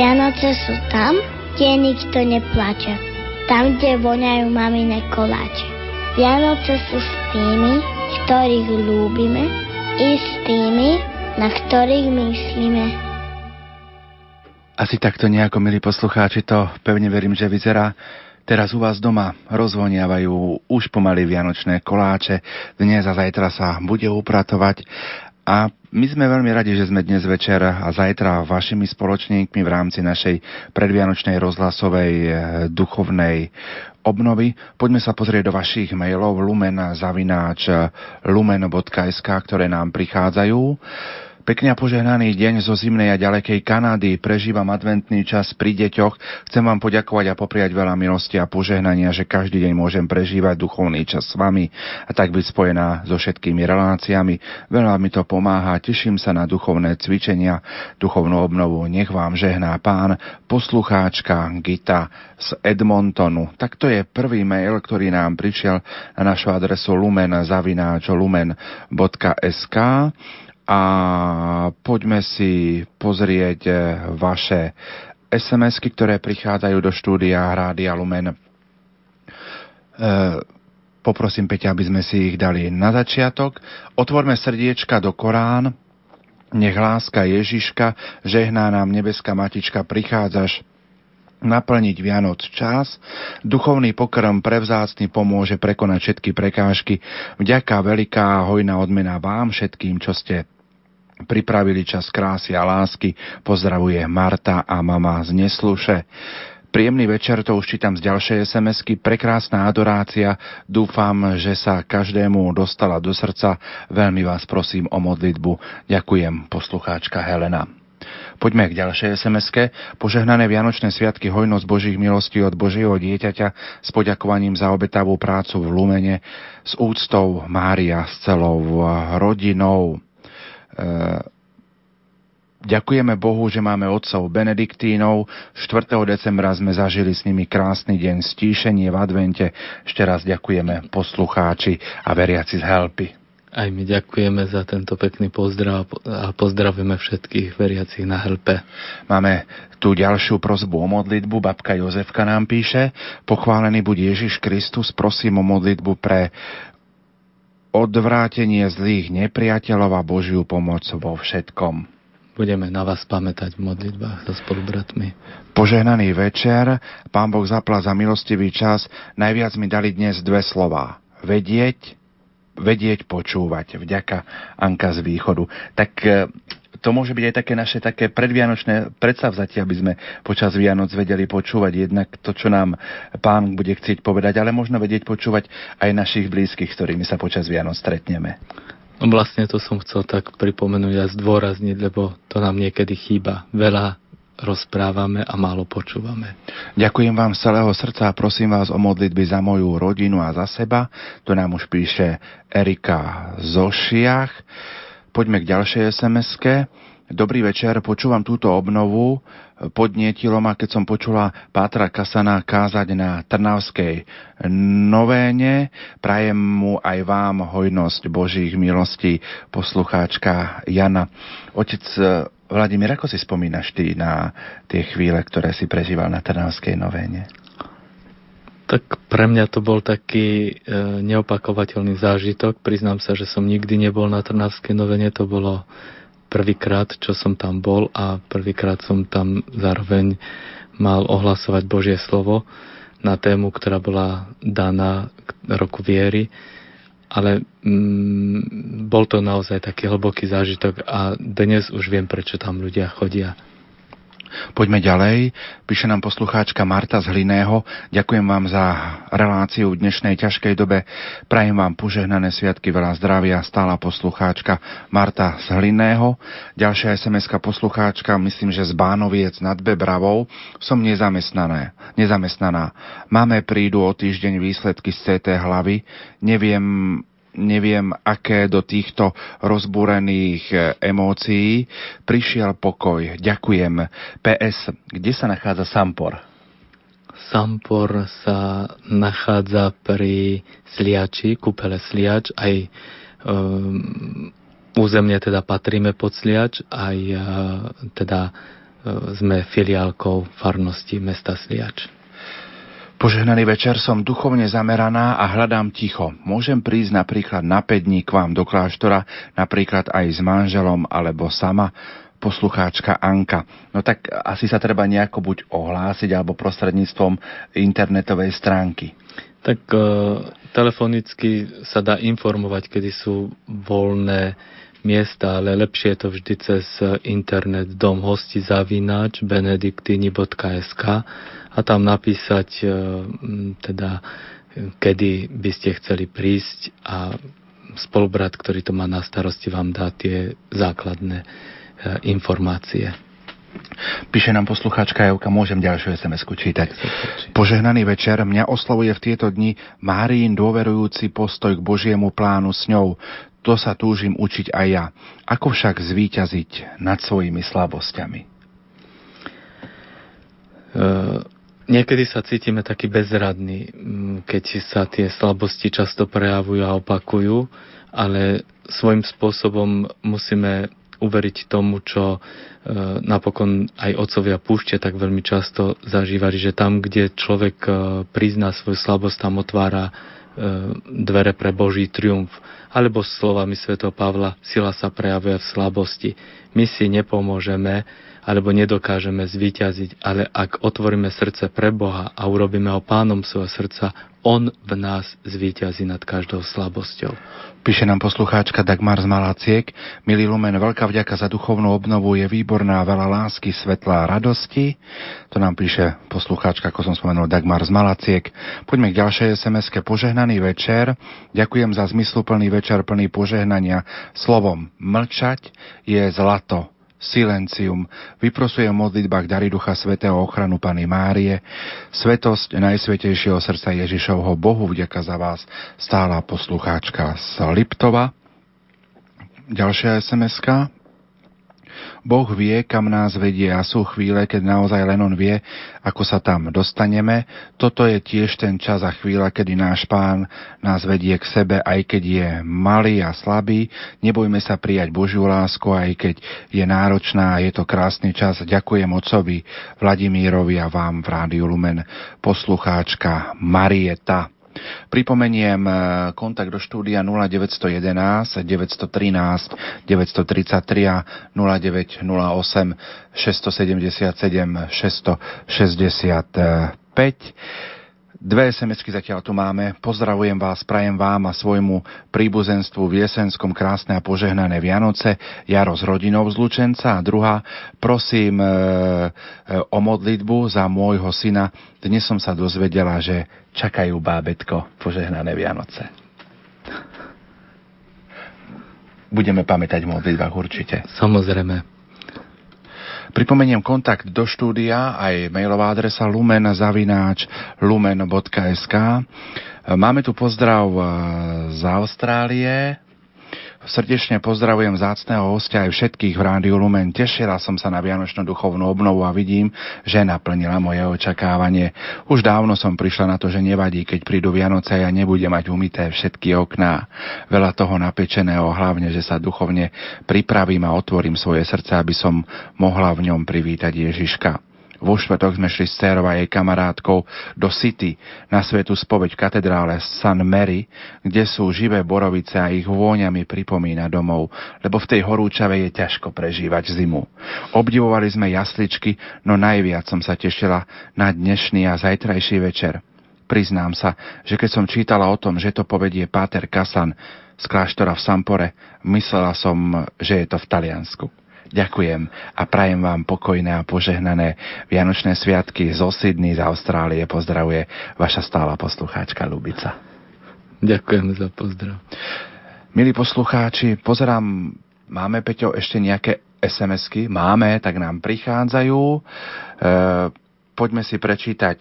Vianoce sú tam, kde nikto neplače, tam, kde voňajú mamine koláče. Vianoce sú s tými, ktorých ľúbime, i s tými, na ktorých myslíme. Asi takto nejako, milí poslucháči, to pevne verím, že vyzerá. Teraz u vás doma rozvoniavajú už pomaly vianočné koláče, dnes a zajtra sa bude upratovať a my sme veľmi radi, že sme dnes večer a zajtra vašimi spoločníkmi v rámci našej predvianočnej rozhlasovej duchovnej obnovy. Poďme sa pozrieť do vašich mailov lumen@lumen.sk, ktoré nám prichádzajú. Pekne a požehnaný deň zo zimnej a ďalekej Kanady. Prežívam adventný čas pri deťoch. Chcem vám poďakovať a popriať veľa milosti a požehnania, že každý deň môžem prežívať duchovný čas s vami a tak byť spojená so všetkými reláciami. Veľa mi to pomáha. Teším sa na duchovné cvičenia, duchovnú obnovu. Nech vám žehná Pán, poslucháčka Gita z Edmontonu. Tak to je prvý mail, ktorý nám prišiel na našu adresu lumen@lumen.sk. A poďme si pozrieť vaše SMS-ky, ktoré prichádzajú do štúdia Rádia Lumen. Poprosím, Peťa, aby sme si ich dali na začiatok. Otvorme srdiečka do Korán. Nech láska Ježiška, žehná nám nebeská Matička, prichádzaš naplniť Vianoc čas. Duchovný pokrm prevzácny pomôže prekonať všetky prekážky. Vďaka veľká hojná odmena vám všetkým, čo ste pripravili čas krásy a lásky. Pozdravuje Marta a mama z Nesluše. Príjemný večer, to už čítam z ďalšej SMS-ky. Prekrásna adorácia. Dúfam, že sa každému dostala do srdca. Veľmi vás prosím o modlitbu. Ďakujem, poslucháčka Helena. Poďme k ďalšej SMS-ke. Požehnané vianočné sviatky, hojnosť Božích milostí od Božieho dieťaťa s poďakovaním za obetavú prácu v Lumene, s úctou Mária s celou rodinou. Ďakujeme Bohu, že máme otcov Benediktínov. 4. decembra sme zažili s nimi krásny deň, stíšenie v advente. Ešte raz ďakujeme poslucháči a veriaci z Helpy. Aj my ďakujeme za tento pekný pozdrav a pozdravujeme všetkých veriacich na Helpe. Máme tu ďalšiu prosbu o modlitbu. Babka Jozefka nám píše: Pochválený buď Ježiš Kristus, prosím o modlitbu pre odvrátenie zlých nepriateľov a Božiu pomoc vo všetkom. Budeme na vás pamätať v modlitbách so spolubratmi. Požehnaný večer. Pán Boh zaplať za milostivý čas. Najviac mi dali dnes dve slová. Vedieť, počúvať. Vďaka, Anka z Východu. Tak to môže byť aj také naše také predvianočné predsavzatie, aby sme počas Vianoc vedeli počúvať jednak to, čo nám Pán bude chcieť povedať, ale možno vedieť počúvať aj našich blízkych, s ktorými sa počas Vianoc stretneme. No vlastne to som chcel tak pripomenúť a zdôrazniť, lebo to nám niekedy chýba. Veľa rozprávame a málo počúvame. Ďakujem vám z celého srdca a prosím vás o modlitby za moju rodinu a za seba. To nám už píše Erika Zošiach. Poďme k ďalšej SMS-ke. Dobrý večer, počúvam túto obnovu. Podnietilo ma, keď som počula Pátra Kasana kázať na Trnavskej Novéne. Prajem mu aj vám hojnosť Božích milostí, poslucháčka Jana. Otec Vladimír, ako si spomínaš ty na tie chvíle, ktoré si prežíval na Trnavskej Novéne? Tak pre mňa to bol taký neopakovateľný zážitok. Priznám sa, že som nikdy nebol na Trnavskej Novene, to bolo prvýkrát, čo som tam bol a prvýkrát som tam zároveň mal ohlasovať Božie slovo na tému, ktorá bola daná roku viery. Ale bol to naozaj taký hlboký zážitok a dnes už viem, prečo tam ľudia chodia. Poďme ďalej. Píše nám poslucháčka Marta z Hliného. Ďakujem vám za reláciu v dnešnej ťažkej dobe. Prajem vám požehnané sviatky, veľa zdravia. Stála poslucháčka Marta z Hliného. Ďalšia SMS-ka poslucháčka, myslím, že z Bánoviec nad Bebravou. Som nezamestnaná. Máme prídu o týždeň výsledky z CT hlavy. Neviem, aké do týchto rozbúrených emócií prišiel pokoj. Ďakujem. PS, kde sa nachádza Sampor? Sampor sa nachádza pri Sliači, kúpele Sliač. Aj územne teda patríme pod Sliač, aj sme filiálkou farnosti mesta Sliač. Požehnaný večer, som duchovne zameraná a hľadám ticho. Môžem prísť napríklad na 5 dní k vám do kláštora, napríklad aj s manželom alebo sama, poslucháčka Anka. No tak asi sa treba nejako buď ohlásiť alebo prostredníctvom internetovej stránky. Tak telefonicky sa dá informovať, kedy sú voľné miesta, ale lepšie je to vždy cez internet domhosti@benediktini.sk a tam napísať teda, kedy by ste chceli prísť a spolubrat, ktorý to má na starosti, vám dá tie základné informácie. Píše nám poslucháčka Jevka, môžem ďalšiu SMS-ku čítať. Požehnaný večer, mňa oslovuje v tieto dni Máriin dôverujúci postoj k Božiemu plánu s ňou. To sa túžim učiť aj ja. Ako však zvíťaziť nad svojimi slabosťami? Niekedy sa cítime taký bezradný, keď sa tie slabosti často prejavujú a opakujú, ale svojím spôsobom musíme uveriť tomu, čo napokon aj otcovia púšte tak veľmi často zažívali, že tam, kde človek prizná svoju slabosť, tam otvára dvere pre Boží triumf. Alebo slovami svätého Pavla, sila sa prejavuje v slabosti. My si nepomôžeme, alebo nedokážeme zvíťaziť, ale ak otvoríme srdce pre Boha a urobíme ho pánom svojho srdca, on v nás zvíťazí nad každou slabosťou. Píše nám poslucháčka Dagmar z Malaciek. Milý Lumen, veľká vďaka za duchovnú obnovu, je výborná, veľa lásky, svetla a radosti. To nám píše poslucháčka, ako som spomenul, Dagmar z Malaciek. Poďme k ďalšej SMS-ke. Požehnaný večer. Ďakujem za zmysluplný večer plný požehnania. Slovom mlčať je zlato. Silencium. Vyprosuje v modlitbách dary Ducha Svätého ochranu Panny Márie, svetosť Najsvätejšieho srdca Ježišovho, Bohu vďaka za vás, stála poslucháčka z Liptova. Ďalšia SMS-ka. Boh vie, kam nás vedie a sú chvíle, keď naozaj len on vie, ako sa tam dostaneme. Toto je tiež ten čas a chvíľa, kedy náš Pán nás vedie k sebe, aj keď je malý a slabý. Nebojme sa prijať Božiu lásku, aj keď je náročná, a je to krásny čas. Ďakujem otcovi Vladimírovi a vám v Rádiu Lumen, poslucháčka Marieta. Pripomeniem kontakt do štúdia 0911 913 933 a 0908 677 665. Dve SMS-ky zatiaľ tu máme. Pozdravujem vás, prajem vám a svojmu príbuzenstvu v Jesenskom krásne a požehnané Vianoce. Jaro s rodinou z Lučenca. A druhá, prosím o modlitbu za môjho syna. Dnes som sa dozvedela, že čakajú bábätko, požehnané Vianoce. Budeme pamätať v modlitbách určite. Samozrejme. Pripomeniem kontakt do štúdia, aj mailová adresa lumen@lumen.sk. Máme tu pozdrav z Austrálie. Srdečne pozdravujem vzácneho hostia aj všetkých v Rádiu Lumen. Tešila som sa na vianočnú duchovnú obnovu a vidím, že naplnila moje očakávanie. Už dávno som prišla na to, že nevadí, keď prídu Vianoce a ja nebudem mať umyté všetky okná. Veľa toho napečeného, hlavne, že sa duchovne pripravím a otvorím svoje srdce, aby som mohla v ňom privítať Ježiška. Vo štvrtok sme šli s dcérou a jej kamarátkou do City na svätú spoveď v katedrále St. Mary, kde sú živé borovice a ich vôňami pripomína domov, lebo v tej horúčave je ťažko prežívať zimu. Obdivovali sme jasličky, no najviac som sa tešila na dnešný a zajtrajší večer. Priznám sa, že keď som čítala o tom, že to povedie Páter Kasan z kláštora v Sampore, myslela som, že je to v Taliansku. Ďakujem a prajem vám pokojné a požehnané Vianočné sviatky zo Sydney, z Austrálie. Pozdravuje vaša stála poslucháčka Ľubica. Ďakujem za pozdrav. Milí poslucháči, pozerám, máme, Peťo, ešte nejaké SMS-ky? Máme, tak nám prichádzajú. Poďme si prečítať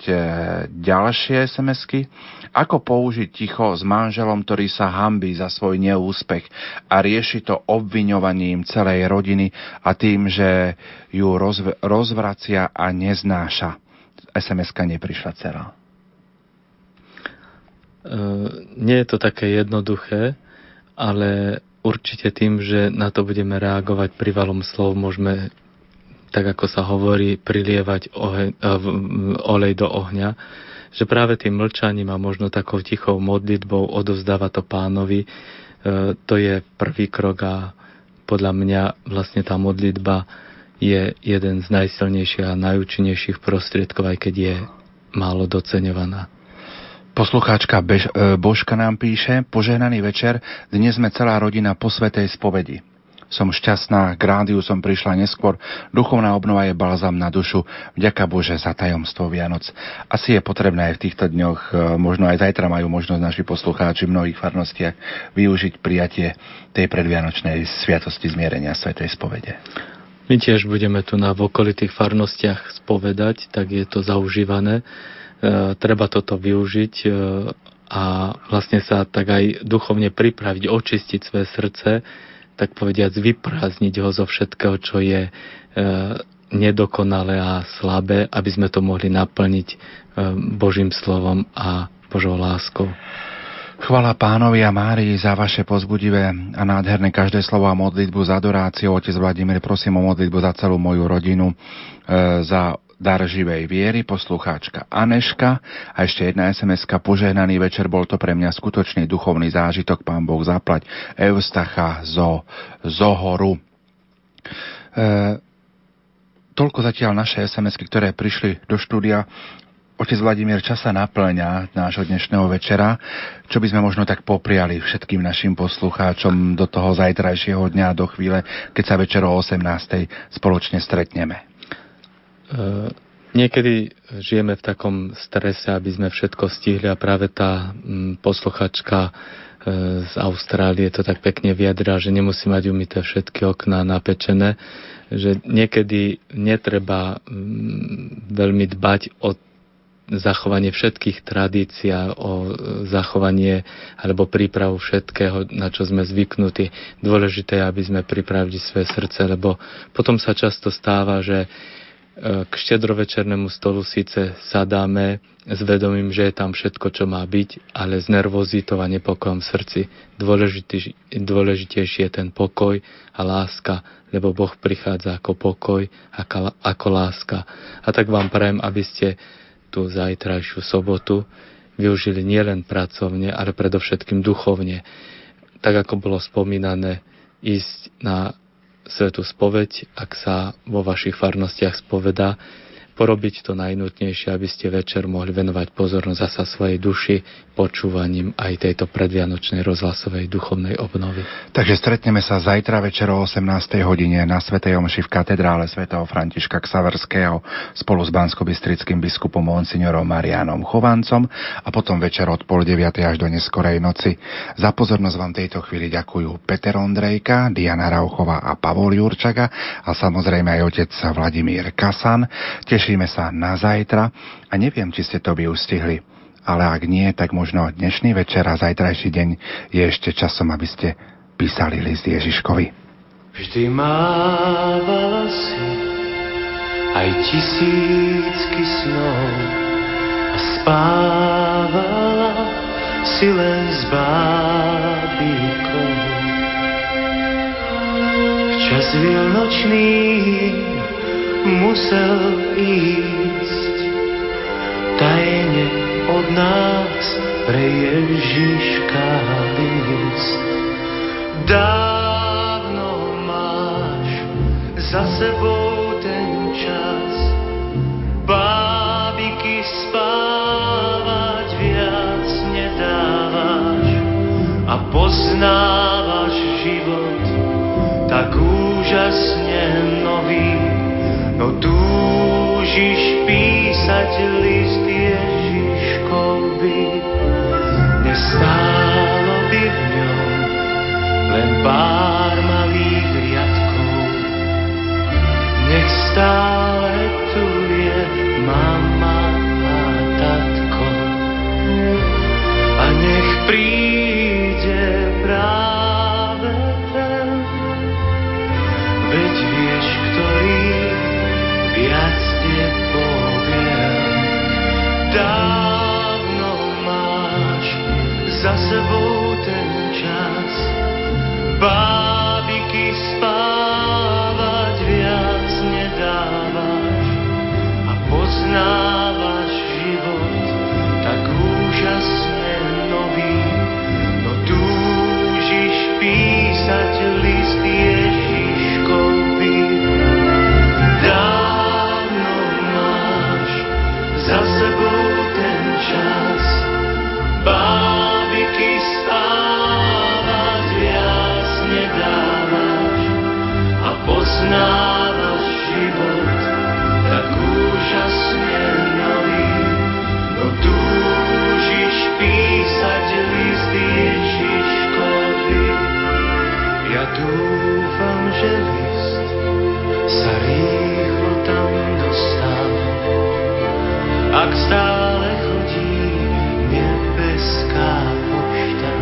ďalšie SMS-ky. Ako použiť ticho s manželom, ktorý sa hanbí za svoj neúspech a rieši to obviňovaním celej rodiny a tým, že ju rozvracia a neznáša? SMS-ka neprišla dcera. Nie je to také jednoduché, ale určite tým, že na to budeme reagovať privalom slov, môžeme, tak ako sa hovorí, prilievať olej do ohňa, že práve tým mlčaním a možno takou tichou modlitbou odovzdáva to Pánovi. To je prvý krok a podľa mňa vlastne tá modlitba je jeden z najsilnejších a najúčinnejších prostriedkov, aj keď je málo doceňovaná. Poslucháčka Božka nám píše: požehnaný večer, dnes sme celá rodina po svätej spovedi. Som šťastná, k rádiu som prišla neskôr. Duchovná obnova je balzam na dušu. Vďaka Bože za tajomstvo Vianoc. Asi je potrebné aj v týchto dňoch, možno aj zajtra majú možnosť naši poslucháči v mnohých farnostiach využiť prijatie tej predvianočnej sviatosti zmierenia svätej spovede. My tiež budeme tu na okolitých farnostiach spovedať, tak je to zaužívané. Treba toto využiť a vlastne sa tak aj duchovne pripraviť, očistiť svoje srdce, tak povediac vyprázdniť ho zo všetkého, čo je nedokonalé a slabé, aby sme to mohli naplniť Božím slovom a Božou láskou. Chvala Pánovi a Márii za vaše povzbudivé a nádherné každé slovo a modlitbu za adoráciu. Otec Vladimír, prosím o modlitbu za celú moju rodinu, za dar živej viery, poslucháčka Aneška. A ešte jedna SMS-ka: požehnaný večer, bol to pre mňa skutočný duchovný zážitok, Pán Boh zaplať. Eustacha Zohoru. Toľko zatiaľ naše SMS-ky, ktoré prišli do štúdia. Otec Vladimír, čas sa naplňa nášho dnešného večera. Čo by sme možno tak popriali všetkým našim poslucháčom do toho zajtrajšieho dňa, do chvíle, keď sa večer o 18:00 spoločne stretneme? Niekedy žijeme v takom strese, aby sme všetko stihli, a práve tá posluchačka z Austrálie to tak pekne vyjadrila, že nemusí mať umyté všetky okná napečené, že niekedy netreba veľmi dbať o zachovanie všetkých tradícií, o zachovanie alebo prípravu všetkého, na čo sme zvyknutí. Dôležité je, aby sme pripravili svoje srdce, lebo potom sa často stáva, že k štedrovečernému stolu síce sadáme s vedomím, že je tam všetko, čo má byť, ale s nervozitou a nepokojom v srdci. Dôležitejší je ten pokoj a láska, lebo Boh prichádza ako pokoj, ako láska. A tak vám prajem, aby ste tú zajtrajšiu sobotu využili nielen pracovne, ale predovšetkým duchovne. Tak ako bolo spomínané, ísť na svätú spoveď, ak sa vo vašich farnostiach spovedá, porobiť to najnutnejšie, aby ste večer mohli venovať pozornosť zasa svojej duši počúvaním aj tejto predvianočnej rozhlasovej duchovnej obnovy. Takže stretneme sa zajtra večer o 18:00 hodine na svätej omši v katedrále svätého Františka Ksaverského spolu s banskobystrickým biskupom monsignorom Marianom Chovancom a potom večer od 8:30 až do neskorej noci. Za pozornosť vám tejto chvíli ďakujú Peter Ondrejka, Diana Rauchová a Pavol Jurčaga a samozrejme aj otec Vladimír Kasan. Tešíme sa na zajtra a neviem, či ste to by už stihli, ale ak nie, tak možno dnešný večer a zajtrajší deň je ešte časom, aby ste písali list Ježiškovi. Vždy mávala si aj tisícky snov a spávala si len s bábikou. Čas vianočný musel ísť tajne od nás pre Ježiška líst. Dávno máš za sebou ten čas, bábiky spávať viac nedávaš a poznávaš život tak úžasne nový. No túžiš písať list Ježiškovi, nestálo by v ňom len pár malých riadkov. Nech stále tu je mama a tatko a nech príde práve ten, veď vieš, ktorý viac nepoviem. Dávno máš za sebou ten čas, bábiky spávať viac nedávaš a poznávaš život tak úžasne nový. No túžiš písať list Ježiškovi. Za sebou ten čas, bábiky spávať viac nedávaš a poznávaš život tak úžasne nový. No túžiš písať list Ježiškovi. Ja dúfam, že list sa rýchlo tam dostal. Ak stále chodí nebeská pošta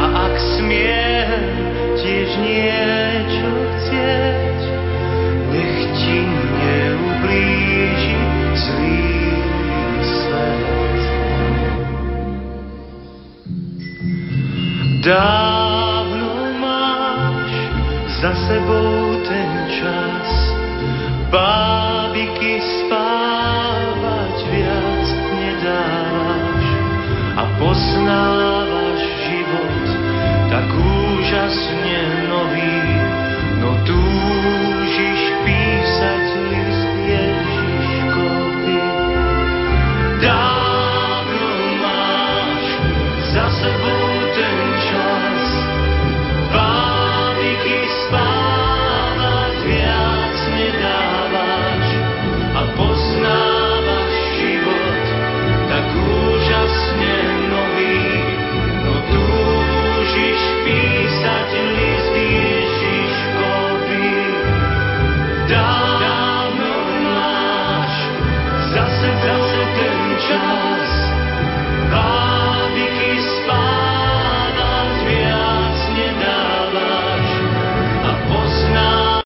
a ak smiem tiež niečo chcieť, nech ti neublíži zlý svet. Dávno máš za sebou ten čas, bábiky spávať viac nedáš a poznávaš život tak úžasne nový. No túžiš písať